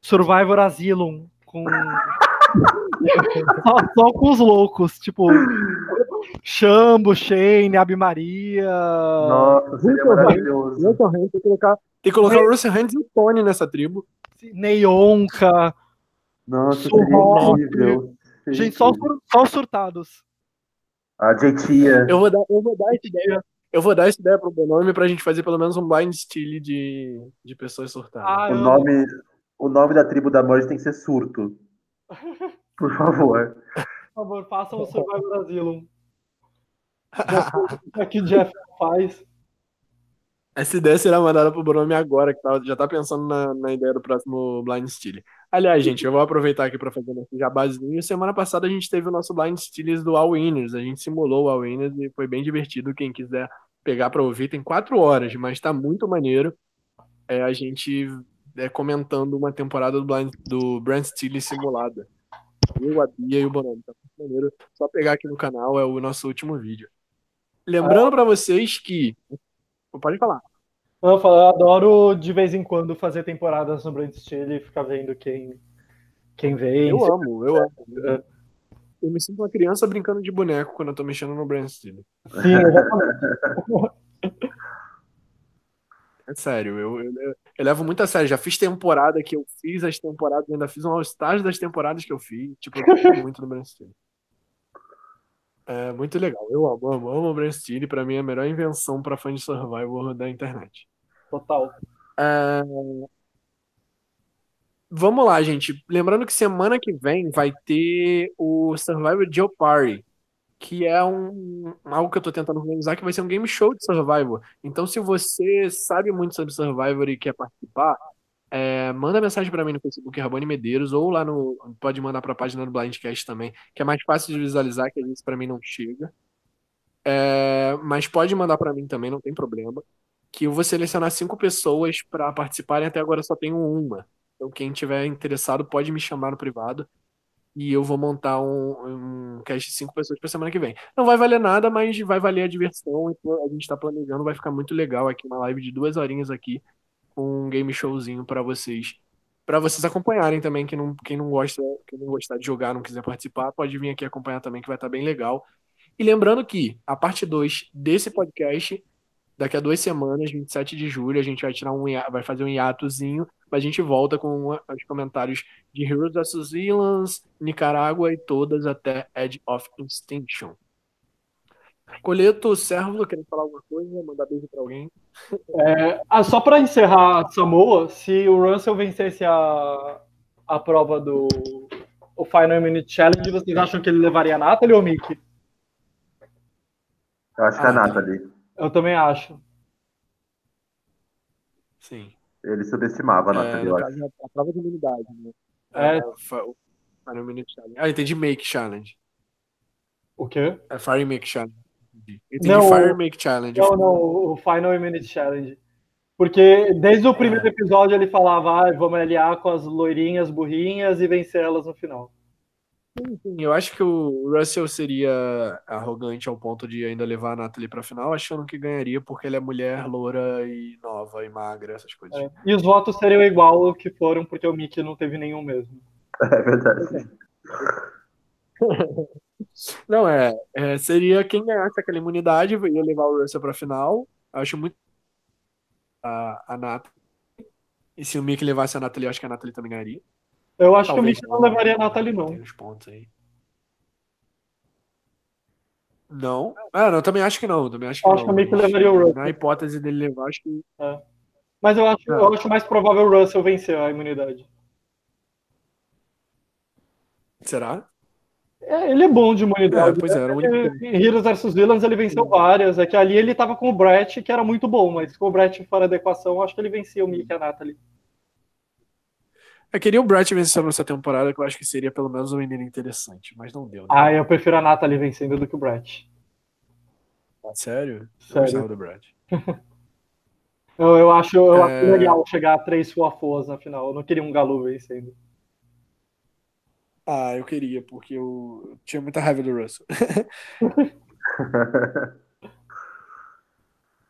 Survivor Asylum com... Só, só com os loucos, tipo Shambo, Shane, Abi Maria. Nossa, seria maravilhoso. Russell Hans, tem que colocar, tem que colocar o Russell Hans e o Tony nessa tribo. Neionca. Nossa, Surrock, seria incrível. Gente, só, só surtados. A J T. Eu vou dar, eu vou dar essa ideia. Eu vou dar essa ideia pro meu nome pra gente fazer pelo menos um blind steal de, de pessoas surtadas. Ah, o, eu... nome, o nome da tribo da Merge tem que ser surto. Por favor. Por favor, façam o Survivor Asylum. O que o Jeff faz. Essa ideia será mandada pro Brome agora, que tá, já tá pensando na, na ideia do próximo Blind Steal. Aliás, gente, eu vou aproveitar aqui para fazer nosso jabazinho. Semana passada a gente teve o nosso Blind Steal do All Winners. A gente simulou o All Winners e foi bem divertido. Quem quiser pegar para ouvir, tem quatro horas, mas tá muito maneiro. É, a gente... É, comentando uma temporada do, Blind, do Brand Steele simulada. Eu, a Bia e o Bonano. Tá muito maneiro. Só pegar aqui no canal, é o nosso último vídeo. Lembrando ah. pra vocês que... Pode falar. Eu, falo, eu adoro, de vez em quando, fazer temporadas no Brand Steele e ficar vendo quem, quem vem. Eu amo, eu amo. É. Eu me sinto uma criança brincando de boneco quando eu tô mexendo no Brand Steele. Sim, exatamente. É sério, eu, eu, eu levo muito a sério. Já fiz temporada que eu fiz as temporadas, ainda fiz um All-Stars das temporadas que eu fiz. Tipo, eu gosto muito do Brasil. É muito legal. Eu amo, amo, amo o Brestini. Pra mim é a melhor invenção pra fã de Survivor da internet. Total. Uh... Vamos lá, gente. Lembrando que semana que vem vai ter o Survivor Jeopardy, que é um algo que eu tô tentando organizar, que vai ser um game show de Survivor. Então, se você sabe muito sobre Survivor e quer participar, é, manda mensagem pra mim no Facebook, Rabone Medeiros, ou lá no... Pode mandar pra página do BlindCast também, que é mais fácil de visualizar, que às vezes pra mim não chega. É, mas pode mandar pra mim também, não tem problema. Que eu vou selecionar cinco pessoas pra participarem, até agora só tenho uma. Então, quem tiver interessado, pode me chamar no privado. E eu vou montar um, um cast de cinco pessoas pra semana que vem. Não vai valer nada, mas vai valer a diversão. Então a gente tá planejando, vai ficar muito legal aqui, uma live de duas horinhas aqui, com um game showzinho pra vocês. Pra vocês acompanharem também, quem não, quem não gosta, quem não gostar de jogar, não quiser participar, pode vir aqui acompanhar também, que vai estar bem legal. E lembrando que a parte dois desse podcast, daqui a duas semanas, vinte e sete de julho, a gente vai tirar um vai fazer um hiatozinho, mas a gente volta com os comentários de Heroes versus. Villains, Nicarágua e todas até Edge of Extinction. Coleto, Sérvulo, querendo falar alguma coisa? Mandar beijo pra alguém? É, ah, só pra encerrar Samoa, se o Russell vencesse a, a prova do o Final Minute Challenge, vocês acham que ele levaria a Nathalie ou o Mickey? Eu acho ah, que é a Nathalie. Eu também acho. Sim. Ele subestimava a Nathalie, é, eu acho. A prova de imunidade, né? É. é o Fire Minute Challenge. Ah, entendi Make Challenge. O quê? É Fire Make Challenge. Entendi não, Fire Make Challenge. Não, não, o Final Minute Challenge. Porque desde o primeiro é. episódio ele falava, ah, vamos aliar com as loirinhas, burrinhas e vencer elas no final. Eu acho que o Russell seria arrogante ao ponto de ainda levar a Nathalie pra final, achando que ganharia porque ele é mulher, loura e nova e magra, essas coisas. É. E os votos seriam igual ao que foram, porque o Mickey não teve nenhum mesmo. É verdade. Não, é, é seria quem ganhasse aquela imunidade ia levar o Russell pra final. Acho muito a, a Nathalie. E se o Mickey levasse a Nathalie, eu acho que a Nathalie também ganharia. Eu acho Talvez que o Mickey não levaria a Nathalie, não. Tem uns pontos aí. Não? Ah, não, eu também acho que não. Eu também acho que, eu acho não, que o Mickey levaria o Russell. Na hipótese dele levar, acho que... É. Mas eu acho, eu acho mais provável o Russell vencer a imunidade. Será? É, ele é bom de imunidade. É, pois é, era muito ele, bom. Em Heroes versus. Villains ele venceu várias. É que ali ele tava com o Brett, que era muito bom, mas com o Brett fora da equação, eu acho que ele vencia o Mickey e a Nathalie. Eu queria o Brett vencendo essa temporada, que eu acho que seria pelo menos um menino interessante, mas não deu. Né? Ah, eu prefiro a Nathalie vencendo do que o Brett. Ah, sério? Sério. Eu gostava do Brett. eu, eu acho, eu é... acho legal chegar a três Fuafôs na final. Eu não queria um Galo vencendo. Ah, eu queria, porque eu, eu tinha muita raiva do Russell.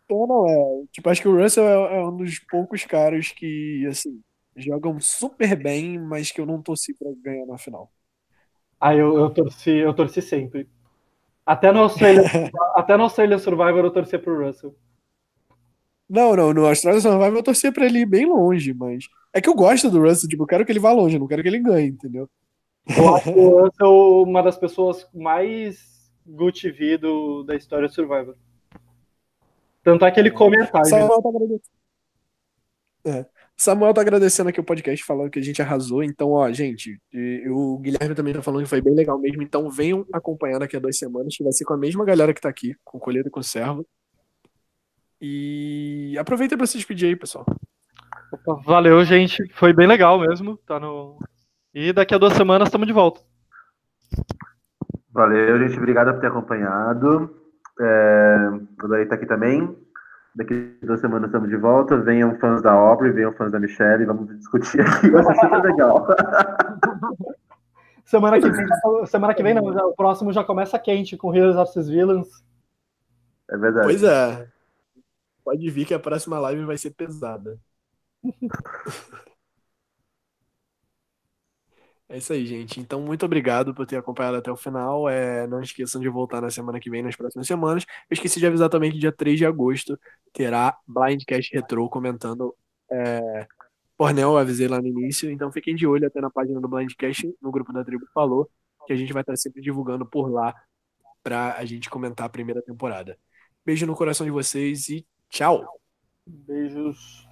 Então não é. Tipo, acho que o Russell é, é um dos poucos caras que, assim... jogam super bem, mas que eu não torci pra ganhar na final. Ah, eu, eu torci eu torci sempre. Até no Australia, até no Australia Survivor eu torcia pro Russell. Não, não, no Australia Survivor eu torcia pra ele ir bem longe, mas... É que eu gosto do Russell, tipo, eu quero que ele vá longe, eu não quero que ele ganhe, entendeu? Eu acho o Russell uma das pessoas mais good T V do, da história do Survivor. Tanto é que ele come a tarde. É. Samuel tá agradecendo aqui o podcast, falando que a gente arrasou. Então, ó, gente, eu, o Guilherme também tá falando que foi bem legal mesmo. Então, venham acompanhar daqui a duas semanas, que vai ser com a mesma galera que tá aqui, com o Colheiro e com o Servo. E aproveita pra se despedir aí, pessoal. Valeu, gente. Foi bem legal mesmo. Tá no... E daqui a duas semanas estamos de volta. Valeu, gente. Obrigado por ter acompanhado. É... O Daí tá aqui também. Daqui a duas semanas estamos de volta. Venham fãs da Aubrey, venham fãs da Michelle. Vamos discutir aqui. Vai ser super legal. Semana que vem, semana que vem não, o próximo já começa quente com Heroes versus. Villains. É verdade. Pois é. Pode vir que a próxima live vai ser pesada. É isso aí, gente. Então, muito obrigado por ter acompanhado até o final. É, não esqueçam de voltar na semana que vem, nas próximas semanas. Eu esqueci de avisar também que dia três de agosto terá BlindCast Retro comentando é, Pornel, eu avisei lá no início. Então, fiquem de olho até na página do BlindCast, no grupo da Tribo Falou, que a gente vai estar sempre divulgando por lá pra a gente comentar a primeira temporada. Beijo no coração de vocês e tchau! Beijos!